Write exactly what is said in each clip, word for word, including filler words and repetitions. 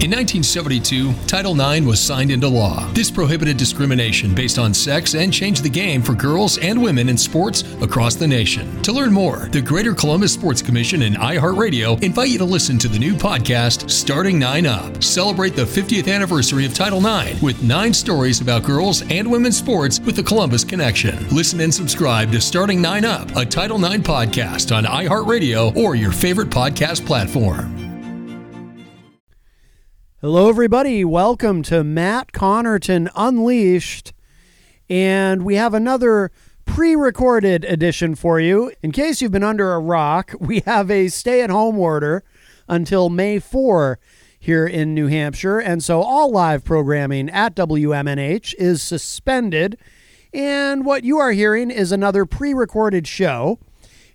In nineteen seventy-two, Title nine was signed into law. This prohibited discrimination based on sex and changed the game for girls and women in sports across the nation. To learn more, the Greater Columbus Sports Commission and iHeartRadio invite you to listen to the new podcast, Starting Nine Up. Celebrate the fiftieth anniversary of Title nine with nine stories about girls and women's sports with the Columbus connection. Listen and subscribe to Starting Nine Up, a Title nine podcast on iHeartRadio or your favorite podcast platform. Hello, everybody. Welcome to Matt Connarton Unleashed. And we have another pre-recorded edition for you. In case you've been under a rock, we have a stay-at-home order until May fourth here in New Hampshire. And so all live programming at W M N H is suspended. And what you are hearing is another pre-recorded show.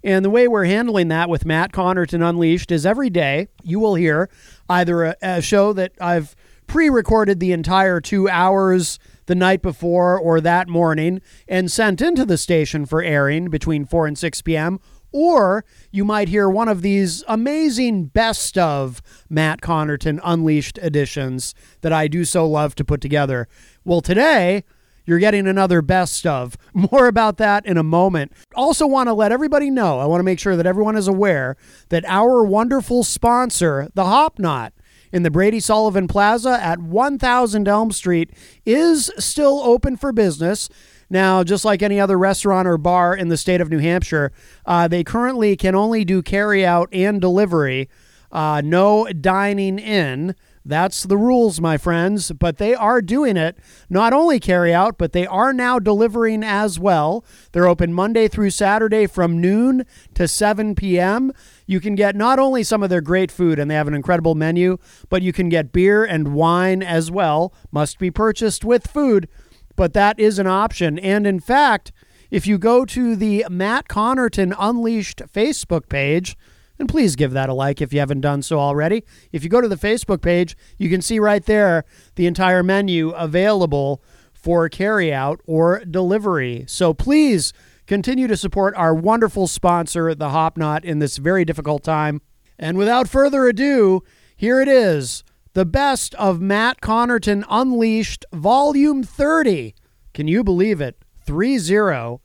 And the way we're handling that with Matt Connarton Unleashed is every day you will hear either a, a show that I've pre-recorded the entire two hours the night before or that morning and sent into the station for airing between four and six p.m., or you might hear one of these amazing best of Matt Connarton Unleashed editions that I do so love to put together. Well, today you're getting another best of. More about that in a moment. Also want to let everybody know, I want to make sure that everyone is aware that our wonderful sponsor, The Hop Knot, in the Brady Sullivan Plaza at one thousand Elm Street is still open for business. Now, just like any other restaurant or bar in the state of New Hampshire, uh, they currently can only do carryout and delivery, uh, no dining in. That's the rules, my friends, but they are doing it. Not only carry out, but they are now delivering as well. They're open Monday through Saturday from noon to seven p.m. You can get not only some of their great food, and they have an incredible menu, but you can get beer and wine as well. Must be purchased with food, but that is an option. And in fact, if you go to the Matt Connarton Unleashed Facebook page, and please give that a like if you haven't done so already. If you go to the Facebook page, you can see right there the entire menu available for carryout or delivery. So please continue to support our wonderful sponsor, The Hop Knot, in this very difficult time. And without further ado, here it is, the best of Matt Connarton Unleashed, Volume thirty. Can you believe it? three zero.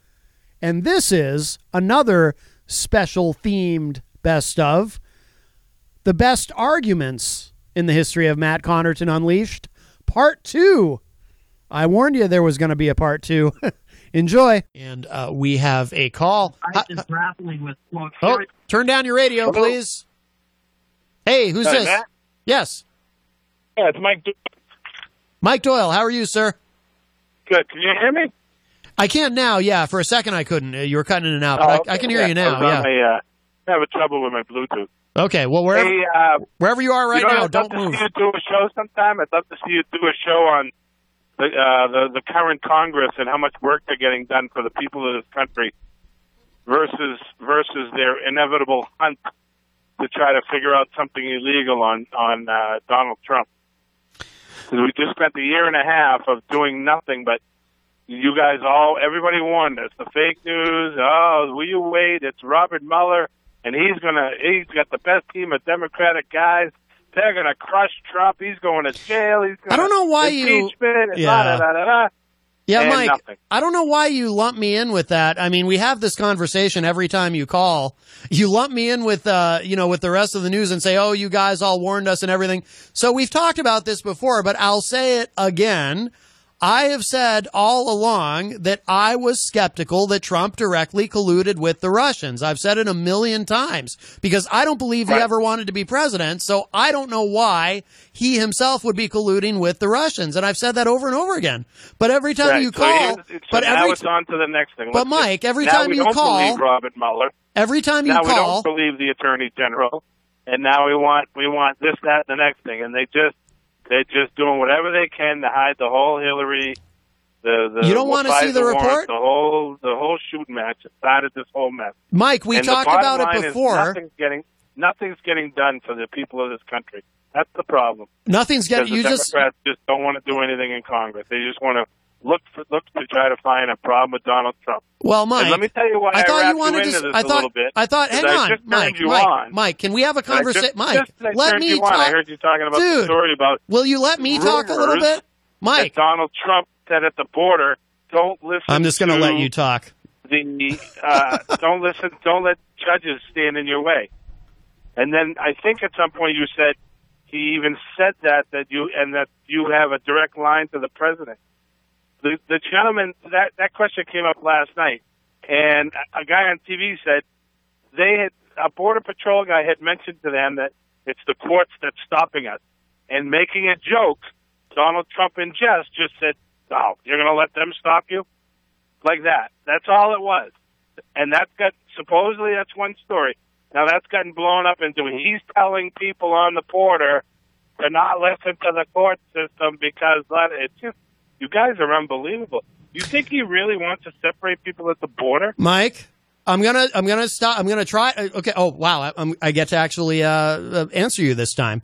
And this is another special themed best of the best arguments in the history of Matt Connarton Unleashed, part two. I warned you there was going to be a part two. Enjoy. And uh, we have a call. I just uh, grappling with. Well, oh, turn down your radio, hello? Please. Hey, who's Sorry, this? Matt? Yes. Yeah, it's Mike. Do- Mike Doyle, how are you, sir? Good. Can you hear me? I can now. Yeah, for a second I couldn't. You were cutting in and out, but oh, okay. I, I can hear yeah, you now. Yeah. My, uh, I have a trouble with my Bluetooth. Okay, well, wherever, hey, uh, wherever you are right you know, now, I'd don't move. I'd love to see you do a show sometime. I'd love to see you do a show on the, uh, the, the current Congress and how much work they're getting done for the people of this country versus versus their inevitable hunt to try to figure out something illegal on, on uh, Donald Trump. Because we just spent a year and a half of doing nothing but you guys all, everybody warned us. The fake news, oh, will you wait? It's Robert Mueller. And he's gonna. He's got the best team of Democratic guys. They're gonna crush Trump. He's going to jail. He's gonna I don't know why you. Yeah, da, da, da, da, yeah Mike. Nothing. I don't know why you lump me in with that. I mean, we have this conversation every time you call. You lump me in with, uh, you know, with the rest of the news and say, "Oh, you guys all warned us and everything." So we've talked about this before, but I'll say it again. I have said all along that I was skeptical that Trump directly colluded with the Russians. I've said it a million times because I don't believe he ever wanted to be president. So I don't know why he himself would be colluding with the Russians. And I've said that over and over again. But every time right. you call, so so but now every, it's on to the next thing. But Let's Mike, every just, time you call, now we don't believe Robert Mueller. Every time you now call, now we don't believe the Attorney General. and now we want we want this, that, and the next thing. And they just they're just doing whatever they can to hide the whole Hillary. The, the, you don't want to see the, the report? Warrant, the whole the whole shooting match started this whole mess. Mike, we and talked about it before. Nothing's getting, nothing's getting done for the people of this country. That's the problem. Nothing's getting. You just Democrats just don't want to do anything in Congress. They just want to look for, look to try to find a problem with Donald Trump. Well, Mike, and let me tell you why I, I thought you wanted you to. This I thought. A bit, I thought. Hang on, Mike. Mike, on. Mike, can we have a conversation? Mike, just let me talk. I heard you talking about Dude, the story about. Will you let me talk a little bit, Mike? Donald Trump. That at the border, don't listen. I'm just going to let you talk. The uh, don't listen. Don't let judges stand in your way. And then I think at some point you said he even said that that you and that you have a direct line to the president. The, the gentleman that that question came up last night, and a guy on T V said they had a border patrol guy had mentioned to them that it's the courts that's stopping us, and making a joke. Donald Trump in jest just said. Oh, you're going to let them stop you? Like that. That's all it was. And that's got, supposedly that's one story. Now that's gotten blown up into, he's telling people on the border to not listen to the court system because it's just, you guys are unbelievable. You think he really wants to separate people at the border? Mike, I'm going to, I'm going to stop. I'm going to try. Okay. Oh, wow. I, I'm, I get to actually uh, answer you this time.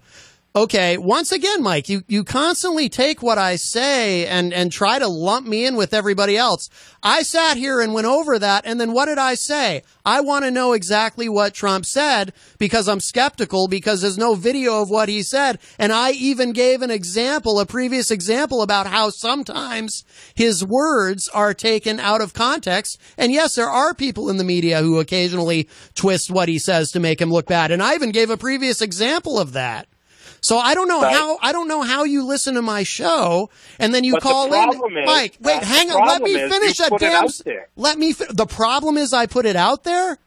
Okay, once again, Mike, you, you constantly take what I say and, and try to lump me in with everybody else. I sat here and went over that, and then what did I say? I want to know exactly what Trump said because I'm skeptical because there's no video of what he said, and I even gave an example, a previous example about how sometimes his words are taken out of context, and yes, there are people in the media who occasionally twist what he says to make him look bad, and I even gave a previous example of that. So I don't know right. how I don't know how you listen to my show and then you but call the in is, Mike. Wait, hang on. Let me finish that damn. Let me. Fi- the problem is I put it out there.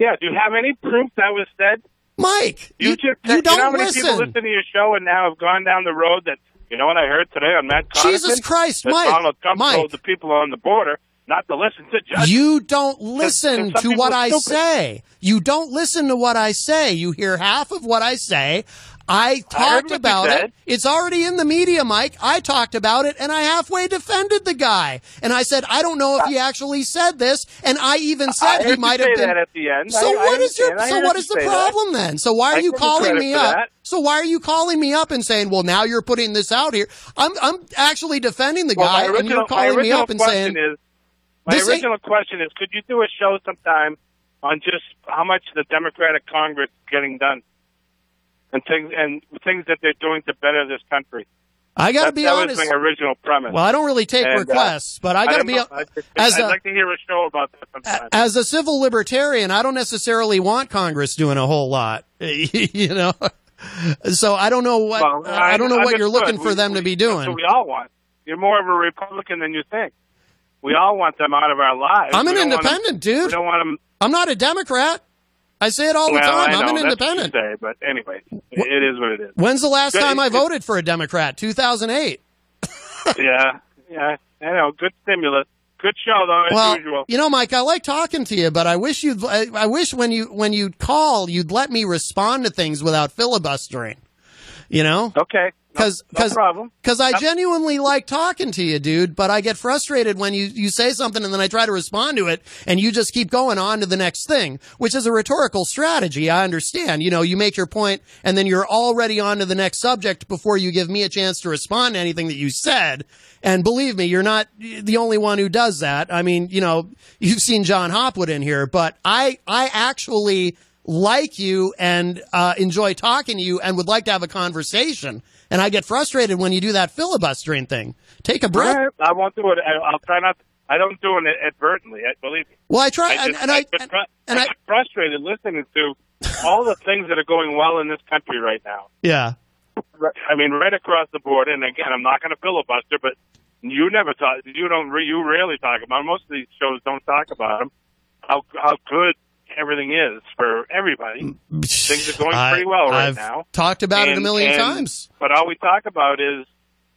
Yeah. Do you have any proof that was said, Mike? You, you just you don't you know how many listen. People listen to your show and now have gone down the road that you know what I heard today on Matt Connarton. Jesus Christ, that Mike. Donald Trump Mike. Told the people on the border. Not to listen to judges. You don't listen to what I say. You don't listen to what I say. You hear half of what I say. I talked I about it. It's already in the media, Mike. I talked about it, and I halfway defended the guy. And I said, I don't know if he actually said this, and I even said I he might have been. That at the end. So I, what I is your? So what is the problem that. Then? So why are I you calling me up? That. So why are you calling me up and saying, well, now you're putting this out here? I'm I'm actually defending the well, guy, original, and you're calling me up and saying. Is, my original question is, could you do a show sometime on just how much the Democratic Congress is getting done? And things and things that they're doing to better this country. I got to be that honest. That was my original premise. Well, I don't really take and, requests, uh, but I got to be know, as I'd a, like to hear a show about that sometime. As a civil libertarian, I don't necessarily want Congress doing a whole lot, you know. So I don't know what well, I, I don't know what you're looking for we, them we, to be doing. That's what we all want. You're more of a Republican than you think. We all want them out of our lives. I'm an independent, them, dude. We don't want them. I'm not a Democrat. I say it all the well, time. Know, I'm an independent. Say, but anyway, it, it is what it is. When's the last good, time I voted for a Democrat? two thousand eight. yeah, yeah, I know. Good stimulus. Good show, though, as well, usual. You know, Mike, I like talking to you, but I wish you. I, I wish when you when you call, you'd let me respond to things without filibustering. You know? Okay. Because no, no because I genuinely like talking to you, dude, but I get frustrated when you, you say something and then I try to respond to it and you just keep going on to the next thing, which is a rhetorical strategy. I understand. You know, you make your point and then you're already on to the next subject before you give me a chance to respond to anything that you said. And believe me, you're not the only one who does that. I mean, you know, you've seen John Hopwood in here, but I, I actually like you and uh, enjoy talking to you and would like to have a conversation. And I get frustrated when you do that filibustering thing. Take a breath. Right. I won't do it. I, I'll try not. To, I don't do it advertently. I believe me. Well, I try, I just, and, and I, I get fru- and I, I get frustrated listening to all the things that are going well in this country right now. Yeah, I mean, right across the board. And again, I'm not going to filibuster, but you never talk. You don't. You rarely talk about them. Most of these shows. Don't talk about them. How how good. Everything is for everybody. Things are going pretty well right I've now. Talked about and, it a million and, times. But all we talk about is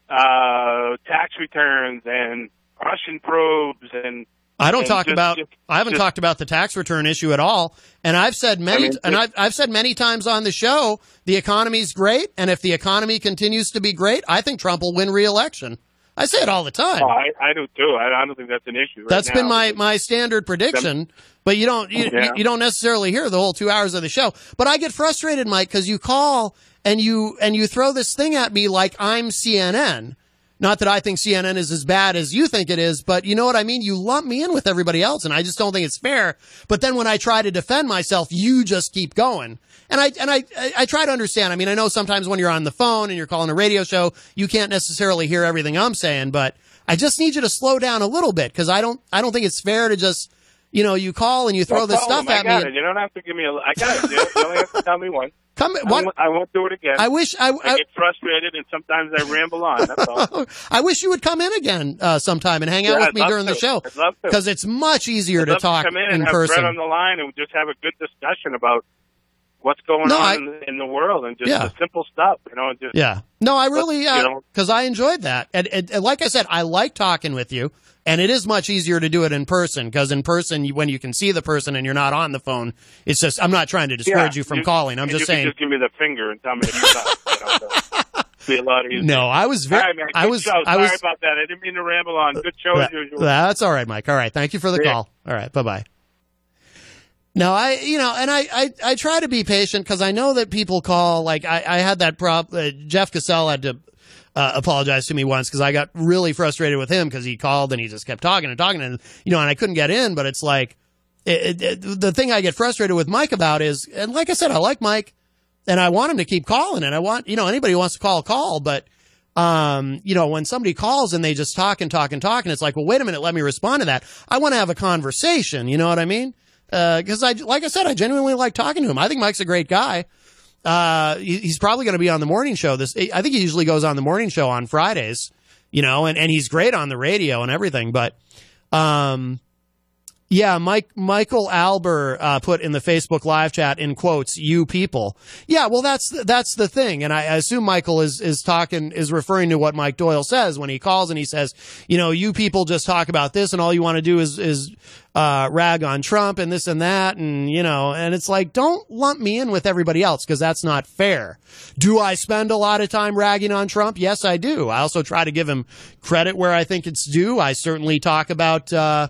uh, tax returns and Russian probes and I don't talk just, about. Just, I haven't just, talked about the tax return issue at all. And I've said many, I mean, and I've I've said many times on the show, the economy's great, and if the economy continues to be great, I think Trump will win re-election. I say it all the time. Oh, I, I do too. I, I don't think that's an issue. Right that's now. been my, my standard prediction. But you don't you, yeah. you don't necessarily hear the whole two hours of the show. But I get frustrated, Mike, because you call and you and you throw this thing at me like I'm C N N. Not that I think C N N is as bad as you think it is, but you know what I mean? You lump me in with everybody else, and I just don't think it's fair. But then when I try to defend myself, you just keep going. And I and I, I try to understand. I mean, I know sometimes when you're on the phone and you're calling a radio show, you can't necessarily hear everything I'm saying, but I just need you to slow down a little bit because I don't I don't think it's fair to just, you know, you call and you throw well, this stuff him. at me. I got it. You don't have to give me a I got it, dude. You only have to tell me once. Come, what? I won't do it again. I wish I, I, I get frustrated and sometimes I ramble on. That's all. I wish you would come in again uh, sometime and hang out yeah, with me during to. the show. I'd love to, because it's much easier I'd to love talk to come in, in and have person. Brett on the line and just have a good discussion about what's going no, on I, in, in the world and just yeah. the simple stuff, you know. Just, yeah. No, I really because uh, I enjoyed that, and, and, and like I said, I like talking with you. And it is much easier to do it in person because in person, you, when you can see the person and you're not on the phone, it's just I'm not trying to discourage yeah, you from you, calling. I'm just you saying. Can just give me the finger and tell me to stop. Be a lot easier. No, I was very. All right, man, I was. Show. I Sorry was, about that. I didn't mean to ramble on. Good show that, as usual. That's all right, Mike. All right, thank you for the yeah. call. All right, bye bye. No, I, you know, and I, I, I try to be patient because I know that people call. Like I, I had that problem. Uh, Jeff Cassell had to. Uh, apologized to me once because I got really frustrated with him because he called and he just kept talking and talking and, you know, and I couldn't get in. But it's like it, it, it, the thing I get frustrated with Mike about is, and like I said, I like Mike and I want him to keep calling and I want, you know, anybody who wants to call, call. But, um, you know, when somebody calls and they just talk and talk and talk and it's like, well, wait a minute, let me respond to that. I want to have a conversation. You know what I mean? Uh, because I, like I said, I genuinely like talking to him. I think Mike's a great guy. Uh, he's probably going to be on the morning show. This, I think he usually goes on the morning show on Fridays, you know, and, and he's great on the radio and everything. But, um, yeah, Mike, Michael Alber, uh, put in the Facebook live chat in quotes, "you people." Yeah, well, that's, that's the thing. And I, I assume Michael is, is talking, is referring to what Mike Doyle says when he calls and he says, you know, you people just talk about this and all you want to do is, is, Uh, rag on Trump and this and that. And, you know, and it's like, don't lump me in with everybody else because that's not fair. Do I spend a lot of time ragging on Trump? Yes, I do. I also try to give him credit where I think it's due. I certainly talk about, uh,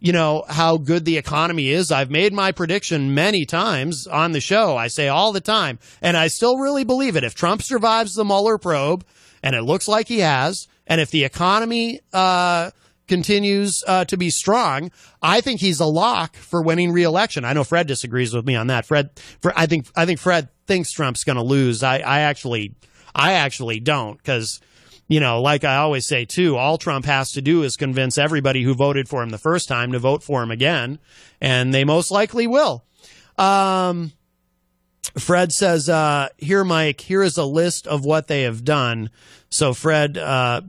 you know, how good the economy is. I've made my prediction many times on the show. I say all the time, and I still really believe it. If Trump survives the Mueller probe, and it looks like he has, and if the economy, uh, continues uh, to be strong, I think he's a lock for winning re-election. I know Fred disagrees with me on that. Fred, Fred I think I think Fred thinks Trump's going to lose. I, I actually, I actually don't, because, you know, like I always say too, all Trump has to do is convince everybody who voted for him the first time to vote for him again, and they most likely will. Um, Fred says, uh, "Here, Mike. Here is a list of what they have done." So, Fred, uh,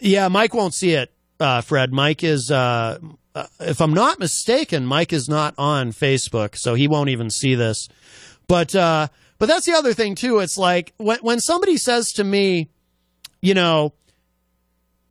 yeah, Mike won't see it. Uh, Fred, Mike is, uh, uh, if I'm not mistaken, Mike is not on Facebook, so he won't even see this. But, uh, but that's the other thing too. It's like when, when somebody says to me, you know,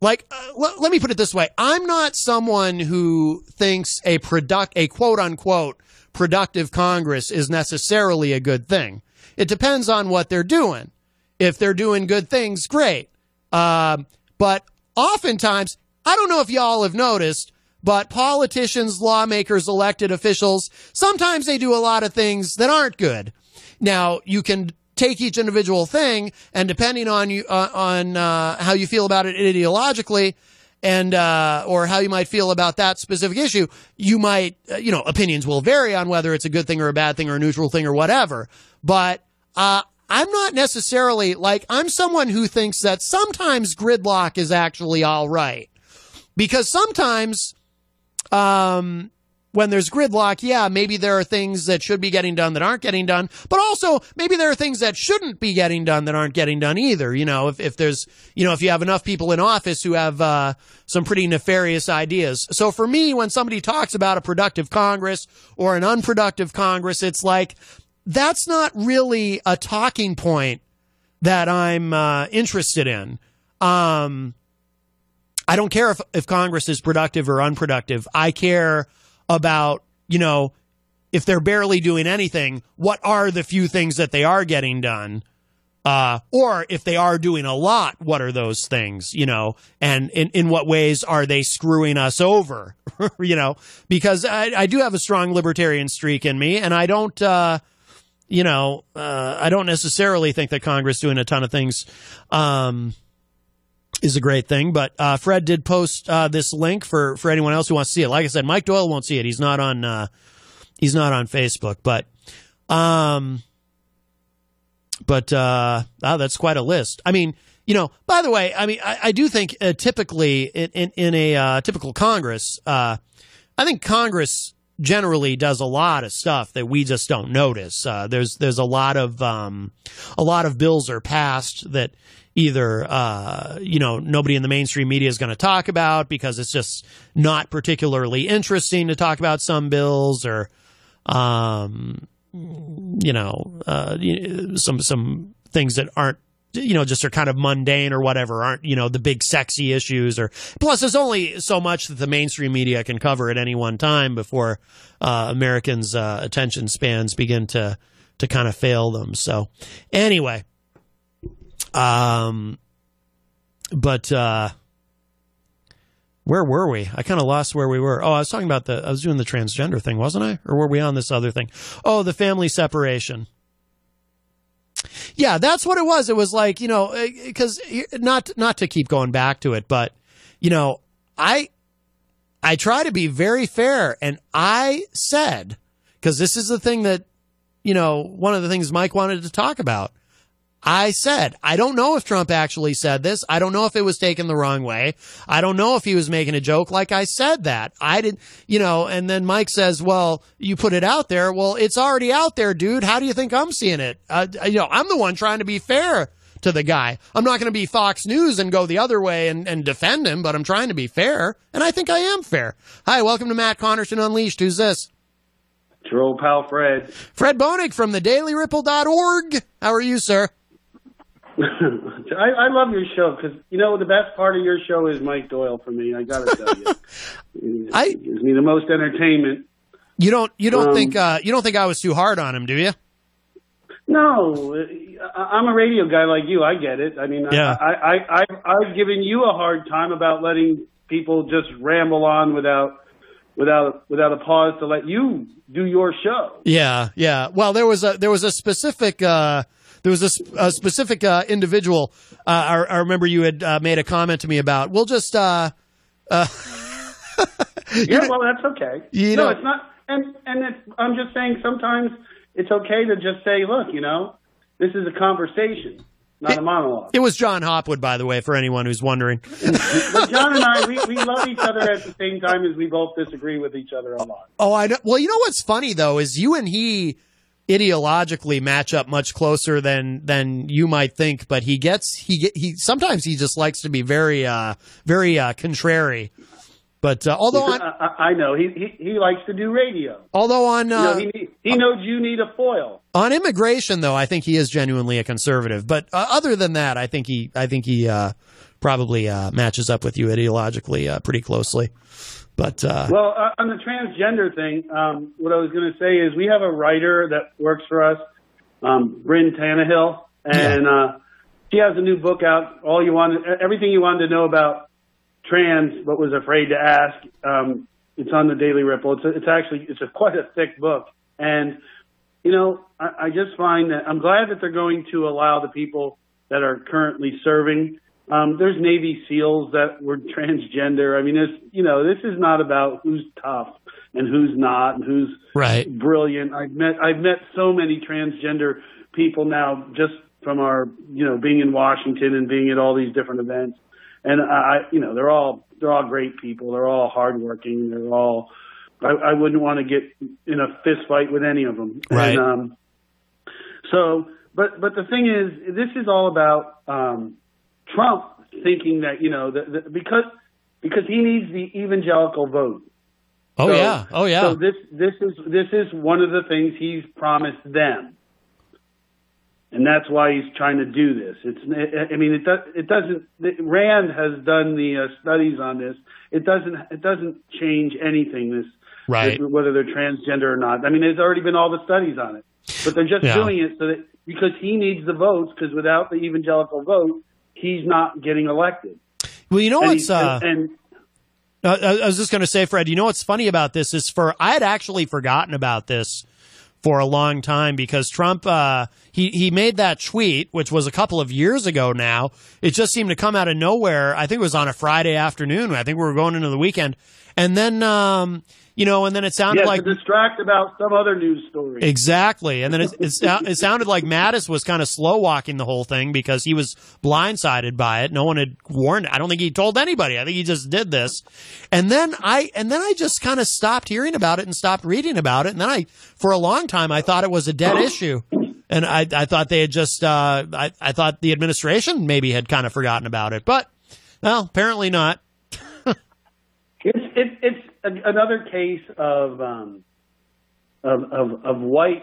like, uh, l- let me put it this way. I'm not someone who thinks a product, a quote unquote productive Congress is necessarily a good thing. It depends on what they're doing. If they're doing good things, great. Um, but oftentimes, I don't know if y'all have noticed, but politicians, lawmakers, elected officials, sometimes they do a lot of things that aren't good. Now, you can take each individual thing, and depending on you, uh, on uh, how you feel about it ideologically, and uh, or how you might feel about that specific issue, you might, uh, you know, opinions will vary on whether it's a good thing or a bad thing or a neutral thing or whatever. But uh, I'm not necessarily like I'm someone who thinks that sometimes gridlock is actually all right. Because sometimes um, when there's gridlock, yeah, maybe there are things that should be getting done that aren't getting done. But also maybe there are things that shouldn't be getting done that aren't getting done either. You know, if, if there's, you know, if you have enough people in office who have uh, some pretty nefarious ideas. So for me, when somebody talks about a productive Congress or an unproductive Congress, it's like that's not really a talking point that I'm uh, interested in. Um I don't care if, if Congress is productive or unproductive. I care about, you know, if they're barely doing anything, what are the few things that they are getting done? Uh, or if they are doing a lot, what are those things, you know, and in, in what ways are they screwing us over, you know, because I, I do have a strong libertarian streak in me, and I don't, uh, you know, uh, I don't necessarily think that Congress doing a ton of things um, is a great thing. But uh, Fred did post uh, this link for, for anyone else who wants to see it. Like I said, Mike Doyle won't see it. He's not on uh, he's not on Facebook, but um But uh, oh, that's quite a list. I mean, you know, by the way, I mean, I, I do think uh, typically in, in, in a uh, typical Congress, uh, I think Congress generally does a lot of stuff that we just don't notice. Uh, there's there's a lot of um, a lot of bills are passed that either, uh, you know, nobody in the mainstream media is going to talk about because it's just not particularly interesting to talk about some bills, or um you know, uh, some some things that aren't, you know, just are kind of mundane or whatever, aren't, you know, the big sexy issues. Or plus, there's only so much that the mainstream media can cover at any one time before uh, Americans' uh, attention spans begin to to kind of fail them. So anyway, um, but uh, where were we? I kind of lost where we were. Oh, I was talking about the, I was doing the transgender thing, wasn't I? Or were we on this other thing? Oh, the family separation. Yeah, that's what it was. It was like, you know, because not, not to keep going back to it, but, you know, I, I try to be very fair. And I said, because this is the thing that, you know, one of the things Mike wanted to talk about. I said, I don't know if Trump actually said this. I don't know if it was taken the wrong way. I don't know if he was making a joke. Like I said that. I did, you know, and then Mike says, well, you put it out there. Well, it's already out there, dude. How do you think I'm seeing it? Uh, you know, I'm the one trying to be fair to the guy. I'm not going to be Fox News and go the other way and, and defend him, but I'm trying to be fair. And I think I am fair. Hi, welcome to Matt Connarton Unleashed. Who's this? Your old pal, Fred. Fred Bonig from the daily ripple dot org. How are you, sir? I, I love your show because, you know, the best part of your show is Mike Doyle for me. I gotta tell you, I it gives me the most entertainment. You don't, you don't um, think, uh, you don't think I was too hard on him, do you? No, I, I'm a radio guy like you. I get it. I mean, yeah. I, I, I, I, I've given you a hard time about letting people just ramble on without. Without without a pause to let you do your show. Yeah, yeah. Well, there was a there was a specific uh, there was a, a specific uh, individual. Uh, I, I remember you had uh, made a comment to me about. We'll just. Uh, uh, yeah, well, that's okay. You no, know, it's not. And and it's, I'm just saying sometimes it's okay to just say, look, you know, this is a conversation. Not a monologue. It was John Hopwood, by the way, for anyone who's wondering. But John and I, we, we love each other at the same time as we both disagree with each other a lot. Oh, I know. Well, you know what's funny, though, is you and he ideologically match up much closer than than you might think. But he gets he he sometimes he just likes to be very, uh, very uh, contrary. But uh, although on, I, I know he, he he likes to do radio, although on uh, you know, he, he knows you need a foil on immigration, though. I think he is genuinely a conservative. But uh, other than that, I think he I think he uh, probably uh, matches up with you ideologically uh, pretty closely. But uh, well, uh, on the transgender thing, um, what I was going to say is we have a writer that works for us, um, Bryn Tannehill, and yeah. uh, she has a new book out. All you wanted, everything you wanted to know about. Trans, but was afraid to ask. Um, it's on the Daily Ripple. It's a, it's actually it's a, quite a thick book, and you know I, I just find that I'm glad that they're going to allow the people that are currently serving. Um, there's Navy SEALs that were transgender. I mean, this you know this is not about who's tough and who's not and who's right. brilliant. I've met I've met so many transgender people now just from our you know being in Washington and being at all these different events. And I, you know, they're all they're all great people. They're all hardworking. They're all. I, I wouldn't want to get in a fist fight with any of them. Right. And, um, so, but but the thing is, this is all about um, Trump thinking that you know the, the, because because he needs the evangelical vote. Oh so, yeah. Oh yeah. So this this is this is one of the things he's promised them. And that's why he's trying to do this. It's, I mean, it, does, it doesn't, Rand has done the uh, studies on this. It doesn't, it doesn't change anything, this, right. this, whether they're transgender or not. I mean, there's already been all the studies on it, but they're just yeah. doing it so that, because he needs the votes, because without the evangelical vote, he's not getting elected. Well, you know and what's, uh, and, and, I was just going to say, Fred, you know, what's funny about this is for, I had actually forgotten about this for a long time, because Trump, uh, he, he made that tweet, which was a couple of years ago now. It just seemed to come out of nowhere. I think it was on a Friday afternoon. I think we were going into the weekend. And then, um, you know, and then it sounded yeah, like... to distract about some other news story. Exactly. And then it, it, it sounded like Mattis was kind of slow-walking the whole thing because he was blindsided by it. No one had warned. I don't think he told anybody. I think he just did this. And then I and then I just kind of stopped hearing about it and stopped reading about it. And then I, for a long time, I thought it was a dead issue. And I, I thought they had just, uh, I, I thought the administration maybe had kind of forgotten about it. But, well, apparently not. it's, it, it's another case of, um, of, of, of white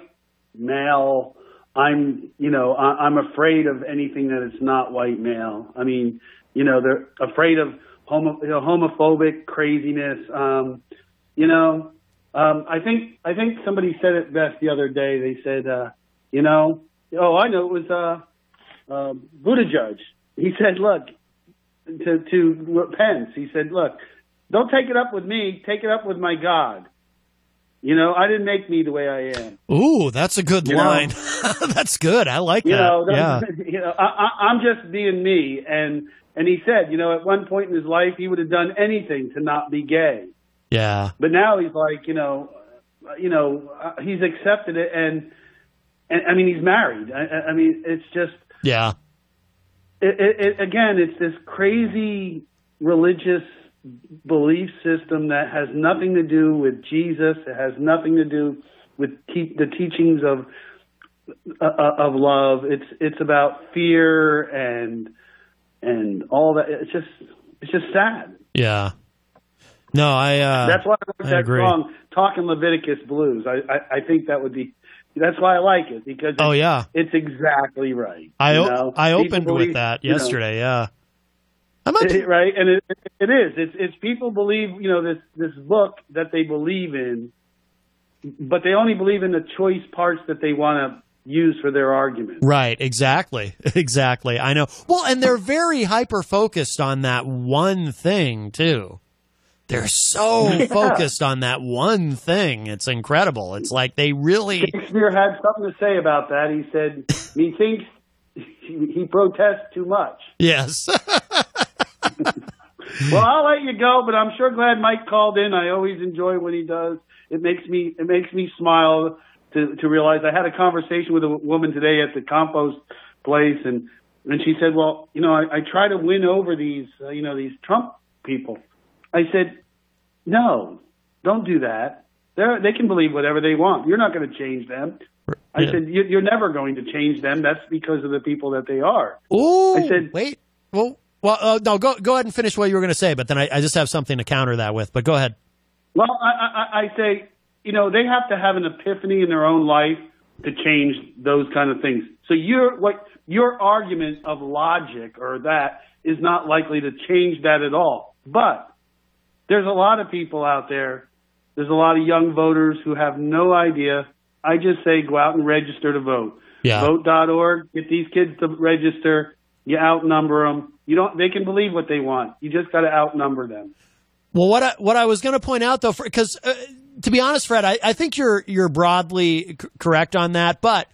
male. I'm, you know, I, I'm afraid of anything that is not white male. I mean, you know, they're afraid of homo, you know, homophobic craziness. Um, you know, um, I think, I think somebody said it best the other day. They said, uh, You know, oh, I know it was uh, uh, Buttigieg. He said, look, to, to Pence, he said, look, don't take it up with me. Take it up with my God. You know, I didn't make me the way I am. Ooh, that's a good you line. That's good. I like you that. Know, yeah. You know, I, I, I'm just being me. And, and he said, you know, at one point in his life, he would have done anything to not be gay. Yeah. But now he's like, you know, you know, he's accepted it. And, I mean, he's married. I, I mean, it's just... Yeah. It, it, again, it's this crazy religious belief system that has nothing to do with Jesus. It has nothing to do with te- the teachings of uh, of love. It's it's about fear and and all that. It's just it's just sad. Yeah. No, I... Uh, That's why I like that song, Talking Leviticus Blues. I, I, I think that would be... That's why I like it, because oh, it's, yeah. it's exactly right. I o- you know? I opened believe, with that yesterday, you know, yeah. I'm not... it, right, and it, it is. It's, it's people believe, you know, this, this book that they believe in, but they only believe in the choice parts that they want to use for their argument. Right, exactly, exactly. I know. Well, and they're very hyper-focused on that one thing, too. They're so yeah. focused on that one thing. It's incredible. It's like they really... Shakespeare had something to say about that. He said, methinks he protests too much. Yes. Well, I'll let you go, but I'm sure glad Mike called in. I always enjoy what he does. It makes me it makes me smile to, to realize. I had a conversation with a woman today at the compost place, and, and she said, well, you know, I, I try to win over these, uh, you know, these Trump people. I said, no, don't do that. They're, they can believe whatever they want. You're not going to change them. I yeah. said, you, you're never going to change them. That's because of the people that they are. Ooh, I said, wait. Well, well, uh, no, go go ahead and finish what you were going to say, but then I, I just have something to counter that with. But go ahead. Well, I, I, I say, you know, they have to have an epiphany in their own life to change those kind of things. So you're, what, your argument of logic or that is not likely to change that at all. But there's a lot of people out there. There's a lot of young voters who have no idea. I just say go out and register to vote. Yeah. Vote dot org. Get these kids to register. You outnumber them. You don't. They can believe what they want. You just got to outnumber them. Well, what I, what I was going to point out, though, because uh, to be honest, Fred, I, I think you're you're broadly c- correct on that, but.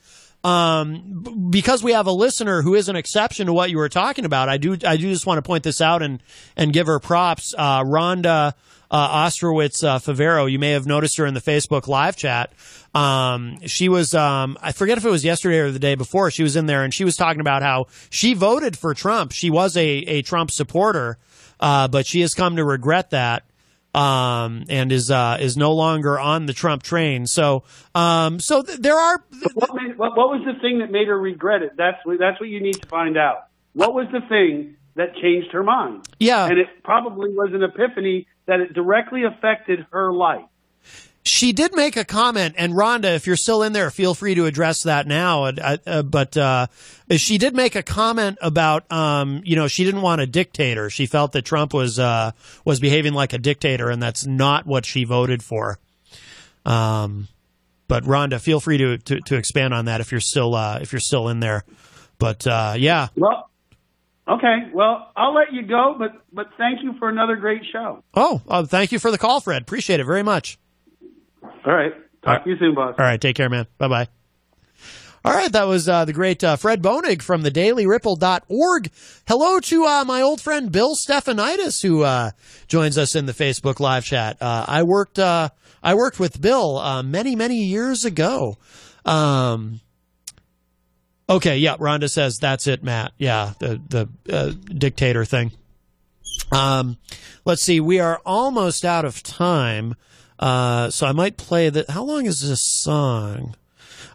Um, because we have a listener who is an exception to what you were talking about, I do I do just want to point this out and and give her props. Uh, Rhonda uh, Ostrowitz uh, Favero, you may have noticed her in the Facebook live chat. Um, she was, um, I forget if it was yesterday or the day before, she was in there and she was talking about how she voted for Trump. She was a, a Trump supporter, uh, but she has come to regret that. Um, and is uh, is no longer on the Trump train. So um, so th- there are. Th- what, made, what, what was the thing that made her regret it? That's that's what you need to find out. What was the thing that changed her mind? Yeah, and it probably was an epiphany that it directly affected her life. She did make a comment, and Rhonda, if you're still in there, feel free to address that now. Uh, uh, but uh, she did make a comment about, um, you know, she didn't want a dictator. She felt that Trump was uh, was behaving like a dictator, and that's not what she voted for. Um, but Rhonda, feel free to, to, to expand on that if you're still uh, if you're still in there. But uh, yeah. Well, okay. Well, I'll let you go, but but thank you for another great show. Oh, uh, thank you for the call, Fred. Appreciate it very much. All right. Talk to you soon, boss. All right. Take care, man. Bye-bye. All right. That was uh, the great uh, Fred Bonig from the daily ripple dot org. Hello to uh, my old friend Bill Stephanitis, who uh, joins us in the Facebook live chat. Uh, I worked uh, I worked with Bill uh, many, many years ago. Um, okay. Yeah. Rhonda says, that's it, Matt. Yeah. The, the uh, dictator thing. Um, let's see. We are almost out of time. Uh, so I might play that. How long is this song?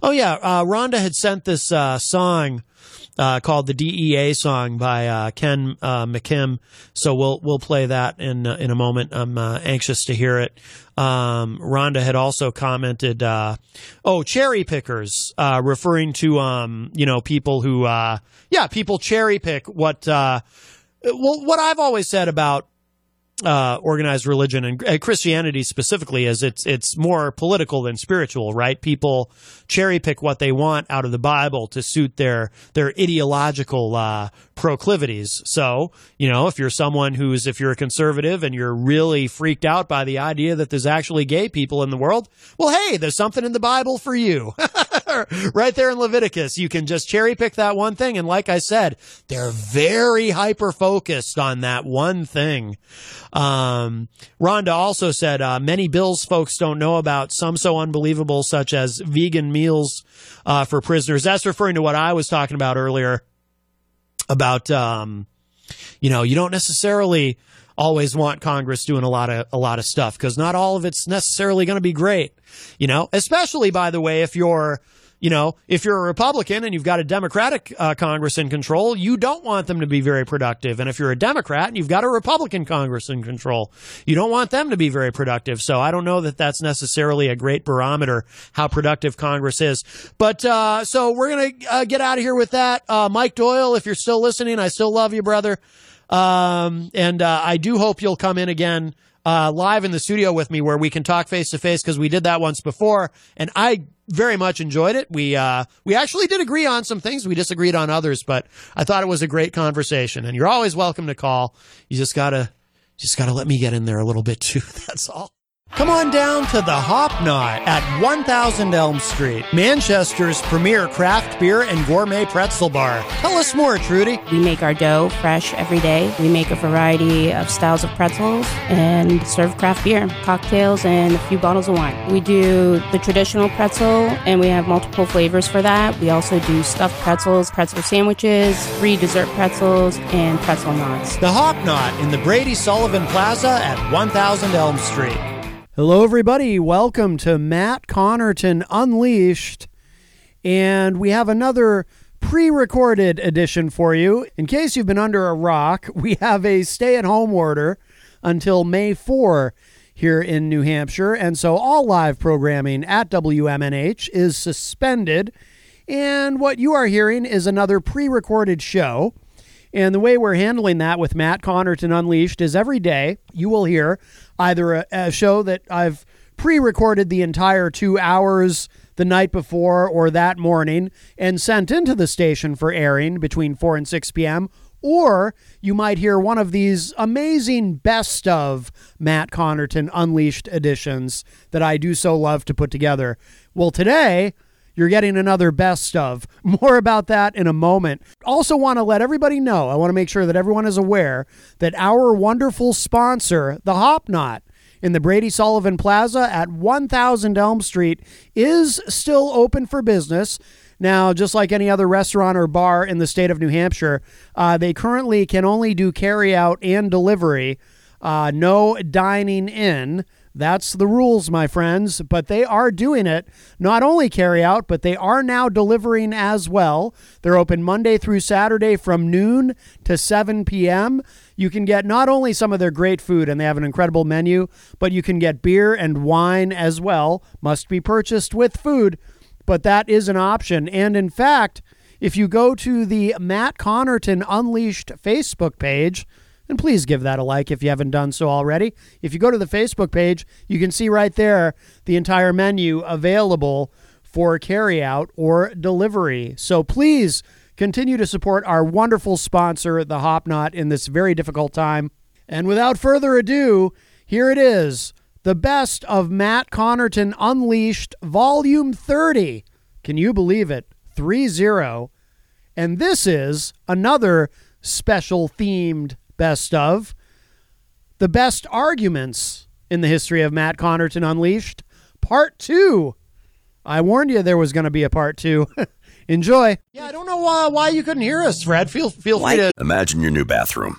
Oh, yeah. Uh, Rhonda had sent this uh, song uh, called the D E A song by uh, Ken uh, McKim. So we'll we'll play that in uh, in a moment. I'm uh, anxious to hear it. Um, Rhonda had also commented, uh, oh, cherry pickers, uh, referring to, um, you know, people who, uh, yeah, people cherry pick what, uh, well, what I've always said about Uh, organized religion and uh, Christianity specifically is it's it's more political than spiritual, right? People cherry pick what they want out of the Bible to suit their their ideological uh, proclivities. So, you know, if you're someone who's if you're a conservative and you're really freaked out by the idea that there's actually gay people in the world, well, hey, there's something in the Bible for you. Right there in Leviticus, you can just cherry pick that one thing. And like I said, they're very hyper focused on that one thing. Um, Rhonda also said, uh, many bills folks don't know about, some so unbelievable, such as vegan meals uh, for prisoners. That's referring to what I was talking about earlier about, um, you know, you don't necessarily always want Congress doing a lot of a lot of stuff because not all of it's necessarily going to be great, you know, especially, by the way, if you're You know, if you're a Republican and you've got a Democratic uh, Congress in control, you don't want them to be very productive. And if you're a Democrat and you've got a Republican Congress in control, you don't want them to be very productive. So I don't know that that's necessarily a great barometer, how productive Congress is. But uh so we're going to uh, get out of here with that. Uh Mike Doyle, if you're still listening, I still love you, brother. Um And uh, I do hope you'll come in again uh live in the studio with me where we can talk face to face because we did that once before. And I very much enjoyed it. We uh, we actually did agree on some things. We disagreed on others, but I thought it was a great conversation. And you're always welcome to call. You just gotta just gotta let me get in there a little bit too. That's all. Come on down to The Hop Knot at one thousand Elm Street, Manchester's premier craft beer and gourmet pretzel bar. Tell us more, Trudy. We make our dough fresh every day. We make a variety of styles of pretzels and serve craft beer, cocktails, and a few bottles of wine. We do the traditional pretzel, and we have multiple flavors for that. We also do stuffed pretzels, pretzel sandwiches, free dessert pretzels, and pretzel knots. The Hop Knot in the Brady Sullivan Plaza at one thousand Elm Street. Hello, everybody. Welcome to Matt Connarton Unleashed. And we have another pre-recorded edition for you. In case you've been under a rock, we have a stay-at-home order until May fourth here in New Hampshire. And so all live programming at W M N H is suspended. And what you are hearing is another pre-recorded show. And the way we're handling that with Matt Connarton Unleashed is every day you will hear either a, a show that I've pre-recorded the entire two hours the night before or that morning and sent into the station for airing between four and six p.m., or you might hear one of these amazing best of Matt Connarton Unleashed editions that I do so love to put together. Well, today you're getting another best of. More about that in a moment. Also want to let everybody know, I want to make sure that everyone is aware that our wonderful sponsor, The Hop Knot, in the Brady Sullivan Plaza at one thousand Elm Street is still open for business. Now, just like any other restaurant or bar in the state of New Hampshire, uh, they currently can only do carry out and delivery, uh, no dining in. That's the rules, my friends, but they are doing it. Not only carry out, but they are now delivering as well. They're open Monday through Saturday from noon to seven p.m. You can get not only some of their great food, and they have an incredible menu, but you can get beer and wine as well. Must be purchased with food, but that is an option. And in fact, if you go to the Matt Connarton Unleashed Facebook page, and please give that a like if you haven't done so already. If you go to the Facebook page, you can see right there the entire menu available for carryout or delivery. So please continue to support our wonderful sponsor, The Hop Knot, in this very difficult time. And without further ado, here it is, the best of Matt Connarton Unleashed, Volume thirty. Can you believe it? three zero. And this is another special themed best of, the best arguments in the history of Matt Connarton Unleashed, part two. I warned you there was going to be a part two. Enjoy. Yeah, I don't know why, why you couldn't hear us, Fred. Feel feel free to. Imagine your new bathroom,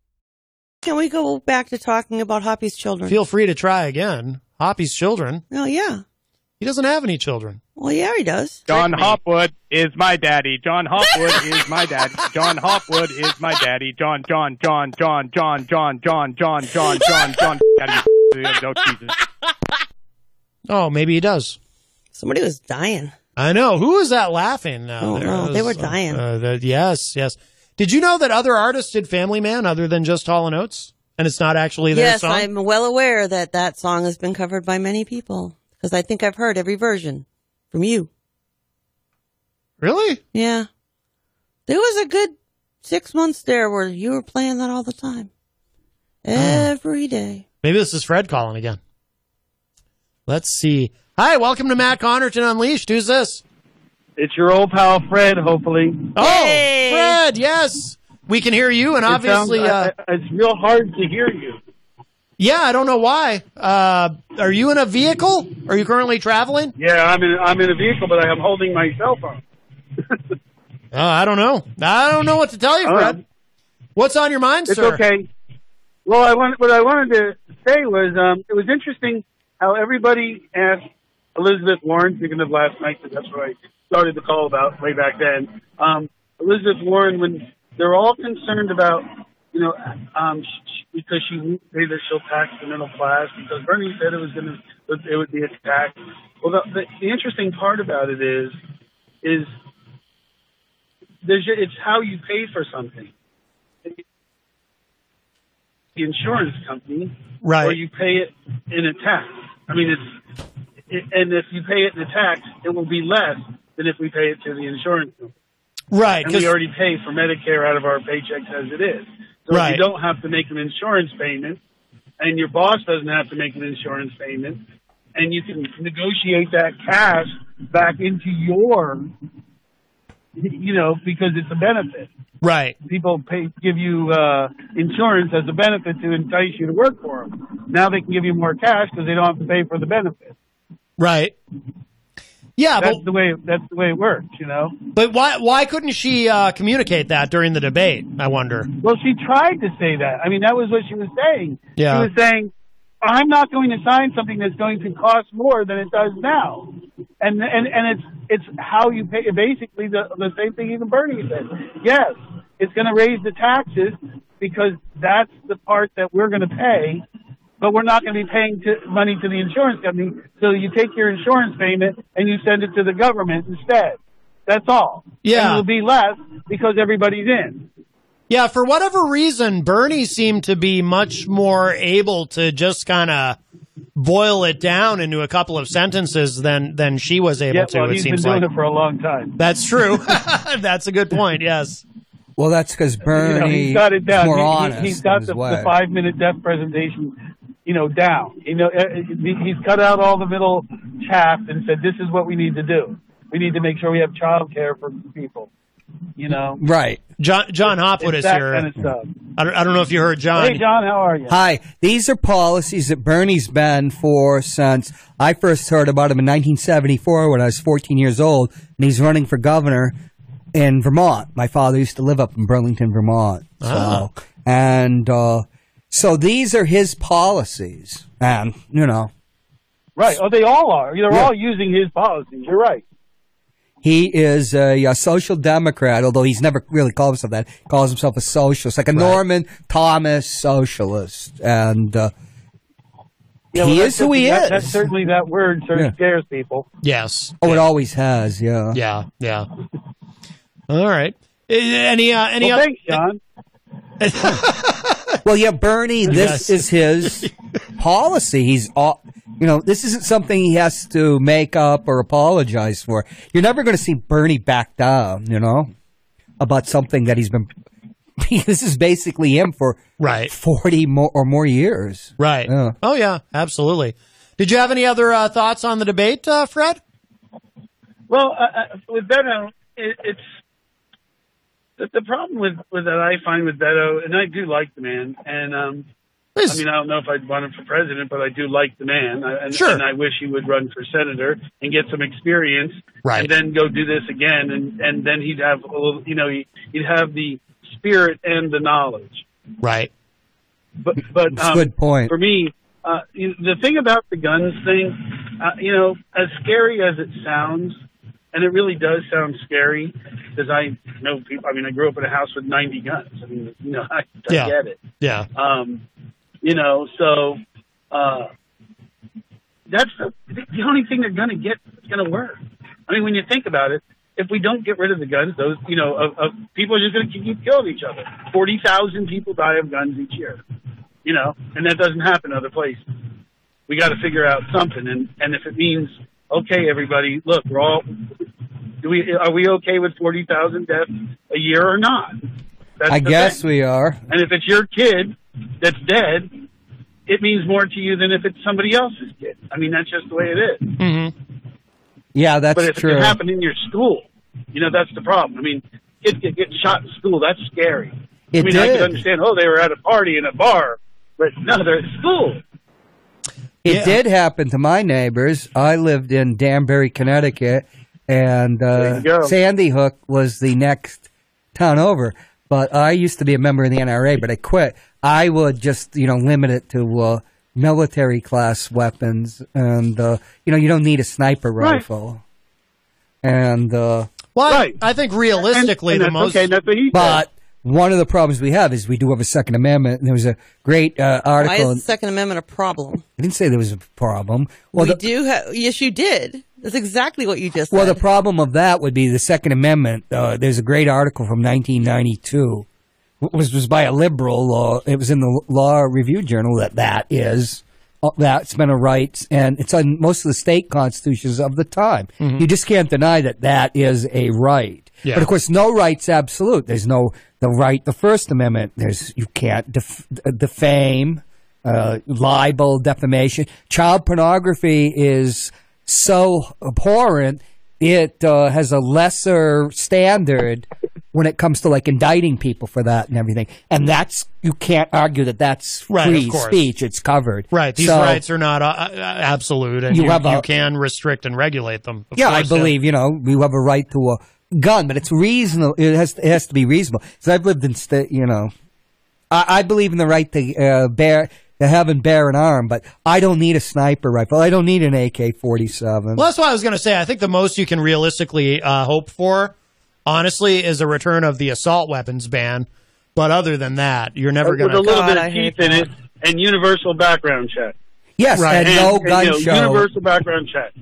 Can we go back to talking about Hoppy's children? Feel free to try again. Hoppy's children? Oh, yeah. He doesn't have any children. Well, yeah, he does. John Hopwood is my daddy. John Hopwood is my daddy. John Hopwood is my daddy. John, John, John, John, John, John, John, John, John, John, John, daddy. Oh, Jesus. Oh, maybe he does. Somebody was dying. I know. Who was that laughing? Uh, oh, no, was, they were dying. Uh, the, yes, yes. Did you know that other artists did Family Man other than just Hall and Oates? And it's not actually their yes, song? Yes, I'm well aware that that song has been covered by many people. Because I think I've heard every version from you. Really? Yeah. There was a good six months there where you were playing that all the time. Every uh, day. Maybe this is Fred calling again. Let's see. Hi, welcome to Matt Connarton Unleashed. Who's this? It's your old pal, Fred, hopefully. Oh, hey! Fred, yes. We can hear you, and obviously... It sounds, uh, uh, it's real hard to hear you. Yeah, I don't know why. Uh, are you in a vehicle? Are you currently traveling? Yeah, I'm in, I'm in a vehicle, but I am holding my cell phone. uh, I don't know. I don't know what to tell you, Fred. Um, What's on your mind, it's sir? It's okay. Well, I want, what I wanted to say was um, it was interesting how everybody asked Elizabeth Warren, speaking of last night, because that's what I started the call about way back then. Um, Elizabeth Warren, when they're all concerned about, you know, um, she, because she say that she'll tax the middle class, because Bernie said it was going to, it would be a tax. Well, the, the, the interesting part about it is, is there's it's how you pay for something. The insurance company, right? Or you pay it in a tax. I mean, it's. And if you pay it in a tax, it will be less than if we pay it to the insurance company. Right. And we already pay for Medicare out of our paychecks as it is. So right. You don't have to make an insurance payment, and your boss doesn't have to make an insurance payment, and you can negotiate that cash back into your, you know, because it's a benefit. Right. People pay, give you uh, insurance as a benefit to entice you to work for them. Now they can give you more cash because they don't have to pay for the benefit. Right. Yeah, that's but, the way that's the way it works, you know. But why why couldn't she uh, communicate that during the debate? I wonder. Well, she tried to say that. I mean, that was what she was saying. Yeah. She was saying, "I'm not going to sign something that's going to cost more than it does now." And and and it's it's how you pay. Basically, the the same thing even Bernie said. Yes, it's going to raise the taxes because that's the part that we're going to pay. but we're not going to be paying to, money to the insurance company, so you take your insurance payment and you send it to the government instead. That's all. Yeah. And it'll be less because everybody's in. Yeah, for whatever reason, Bernie seemed to be much more able to just kind of boil it down into a couple of sentences than, than she was able yeah, to, well, it seems like. He's been doing it for a long time. That's true. That's a good point, yes. Well, that's because Bernie you know, got it down. More he, honest. He, he's got the, the five-minute death presentation, you know, down. You know, he's cut out all the middle chaff and said, this is what we need to do. We need to make sure we have child care for people, you know. Right. John John Hopwood is here. Kind of stuff. I don't I don't know if you heard John. Hey, John, how are you? Hi. These are policies that Bernie's been for since I first heard about him in nineteen seventy-four when I was fourteen years old, and he's running for governor in Vermont. My father used to live up in Burlington, Vermont. So, ah. And uh, so these are his policies, and, you know. Right. Oh, they all are. They're yeah. all using his policies. You're right. He is a, a social democrat, although he's never really called himself that. He calls himself a socialist, like a right. Norman Thomas socialist. And uh, yeah, well, he is who he that, is. That's certainly that word sort yeah. of scares people. Yes. Oh, yeah. It always has, yeah. Yeah, yeah. All right. Any, uh, any well, other? Thanks, John. Well, yeah, Bernie, this yes. is his policy. He's all, you know, this isn't something he has to make up or apologize for. You're never going to see Bernie back down, you know, about something that he's been. This is basically him for right. forty more or more years. Right. Yeah. Oh, yeah, absolutely. Did you have any other uh, thoughts on the debate, uh, Fred? Well, uh, with Beto, it, it's. The problem with, with that I find with Beto, and I do like the man, and um, I mean, I don't know if I'd want him for president, but I do like the man, and, sure. and I wish he would run for senator and get some experience, right. and then go do this again, and, and then he'd have, a little, you know, he'd have the spirit and the knowledge. Right. But but um, good point. For me, uh, the thing about the guns thing, uh, you know, as scary as it sounds, and it really does sound scary because I know people. I mean, I grew up in a house with ninety guns. I mean, you know, I, I yeah. get it. Yeah. Um, you know, so uh, that's the, the only thing they're going to get that's going to work. I mean, when you think about it, if we don't get rid of the guns, those, you know, of, of people are just going to keep killing each other. forty thousand people die of guns each year, you know, and that doesn't happen other places. We got to figure out something. And, and if it means, okay, everybody, look, we're all, do we, are we okay with forty thousand deaths a year or not? That's I guess thing. We are. And if it's your kid that's dead, it means more to you than if it's somebody else's kid. I mean, that's just the way it is. Mm-hmm. Yeah, that's true. But if true. It happened in your school, you know, that's the problem. I mean, kids get, get shot in school. That's scary. It I mean, did. I could understand, oh, they were at a party in a bar, but no, they're at school. It yeah. did happen to my neighbors. I lived in Danbury, Connecticut, and uh, Sandy Hook was the next town over. But I used to be a member of the N R A, but I quit. I would just, you know, limit it to uh, military class weapons, and uh, you know, you don't need a sniper rifle. Right. And uh, well, right. I think realistically, and, and the most. Okay, that's what he but said. One of the problems we have is we do have a Second Amendment, and there was a great uh, article. Why is the Second Amendment a problem? I didn't say there was a problem. Well, we the, do have. Yes, you did. That's exactly what you just well, said. Well, the problem of that would be the Second Amendment. Uh, there's a great article from nineteen ninety-two, which was, was by a liberal. Uh, it was in the Law Review Journal that that is. That's been a right, and it's on most of the state constitutions of the time. Mm-hmm. You just can't deny that that is a right. Yeah. But, of course, no right's absolute. There's no the right, the First Amendment. There's you can't def, defame, uh, libel, defamation. Child pornography is so abhorrent, it uh, has a lesser standard when it comes to, like, indicting people for that and everything. And that's, you can't argue that that's free right, speech. It's covered. Right. These so, rights are not uh, absolute, and you, you, have you a, can restrict and regulate them. Of yeah, course, I believe, yeah. you know, you have a right to a gun, but it's reasonable. It has, it has to be reasonable. So I've lived in, st- you know, I, I believe in the right to uh, bear... to have and bear an arm, but I don't need a sniper rifle. I don't need an A K forty-seven. Well, that's what I was going to say. I think the most you can realistically uh, hope for, honestly, is a return of the assault weapons ban. But other than that, you're never going to... With a little God, bit of teeth in it, and universal background check. Yes, right. and, and no and, gun you know, show. Universal background check.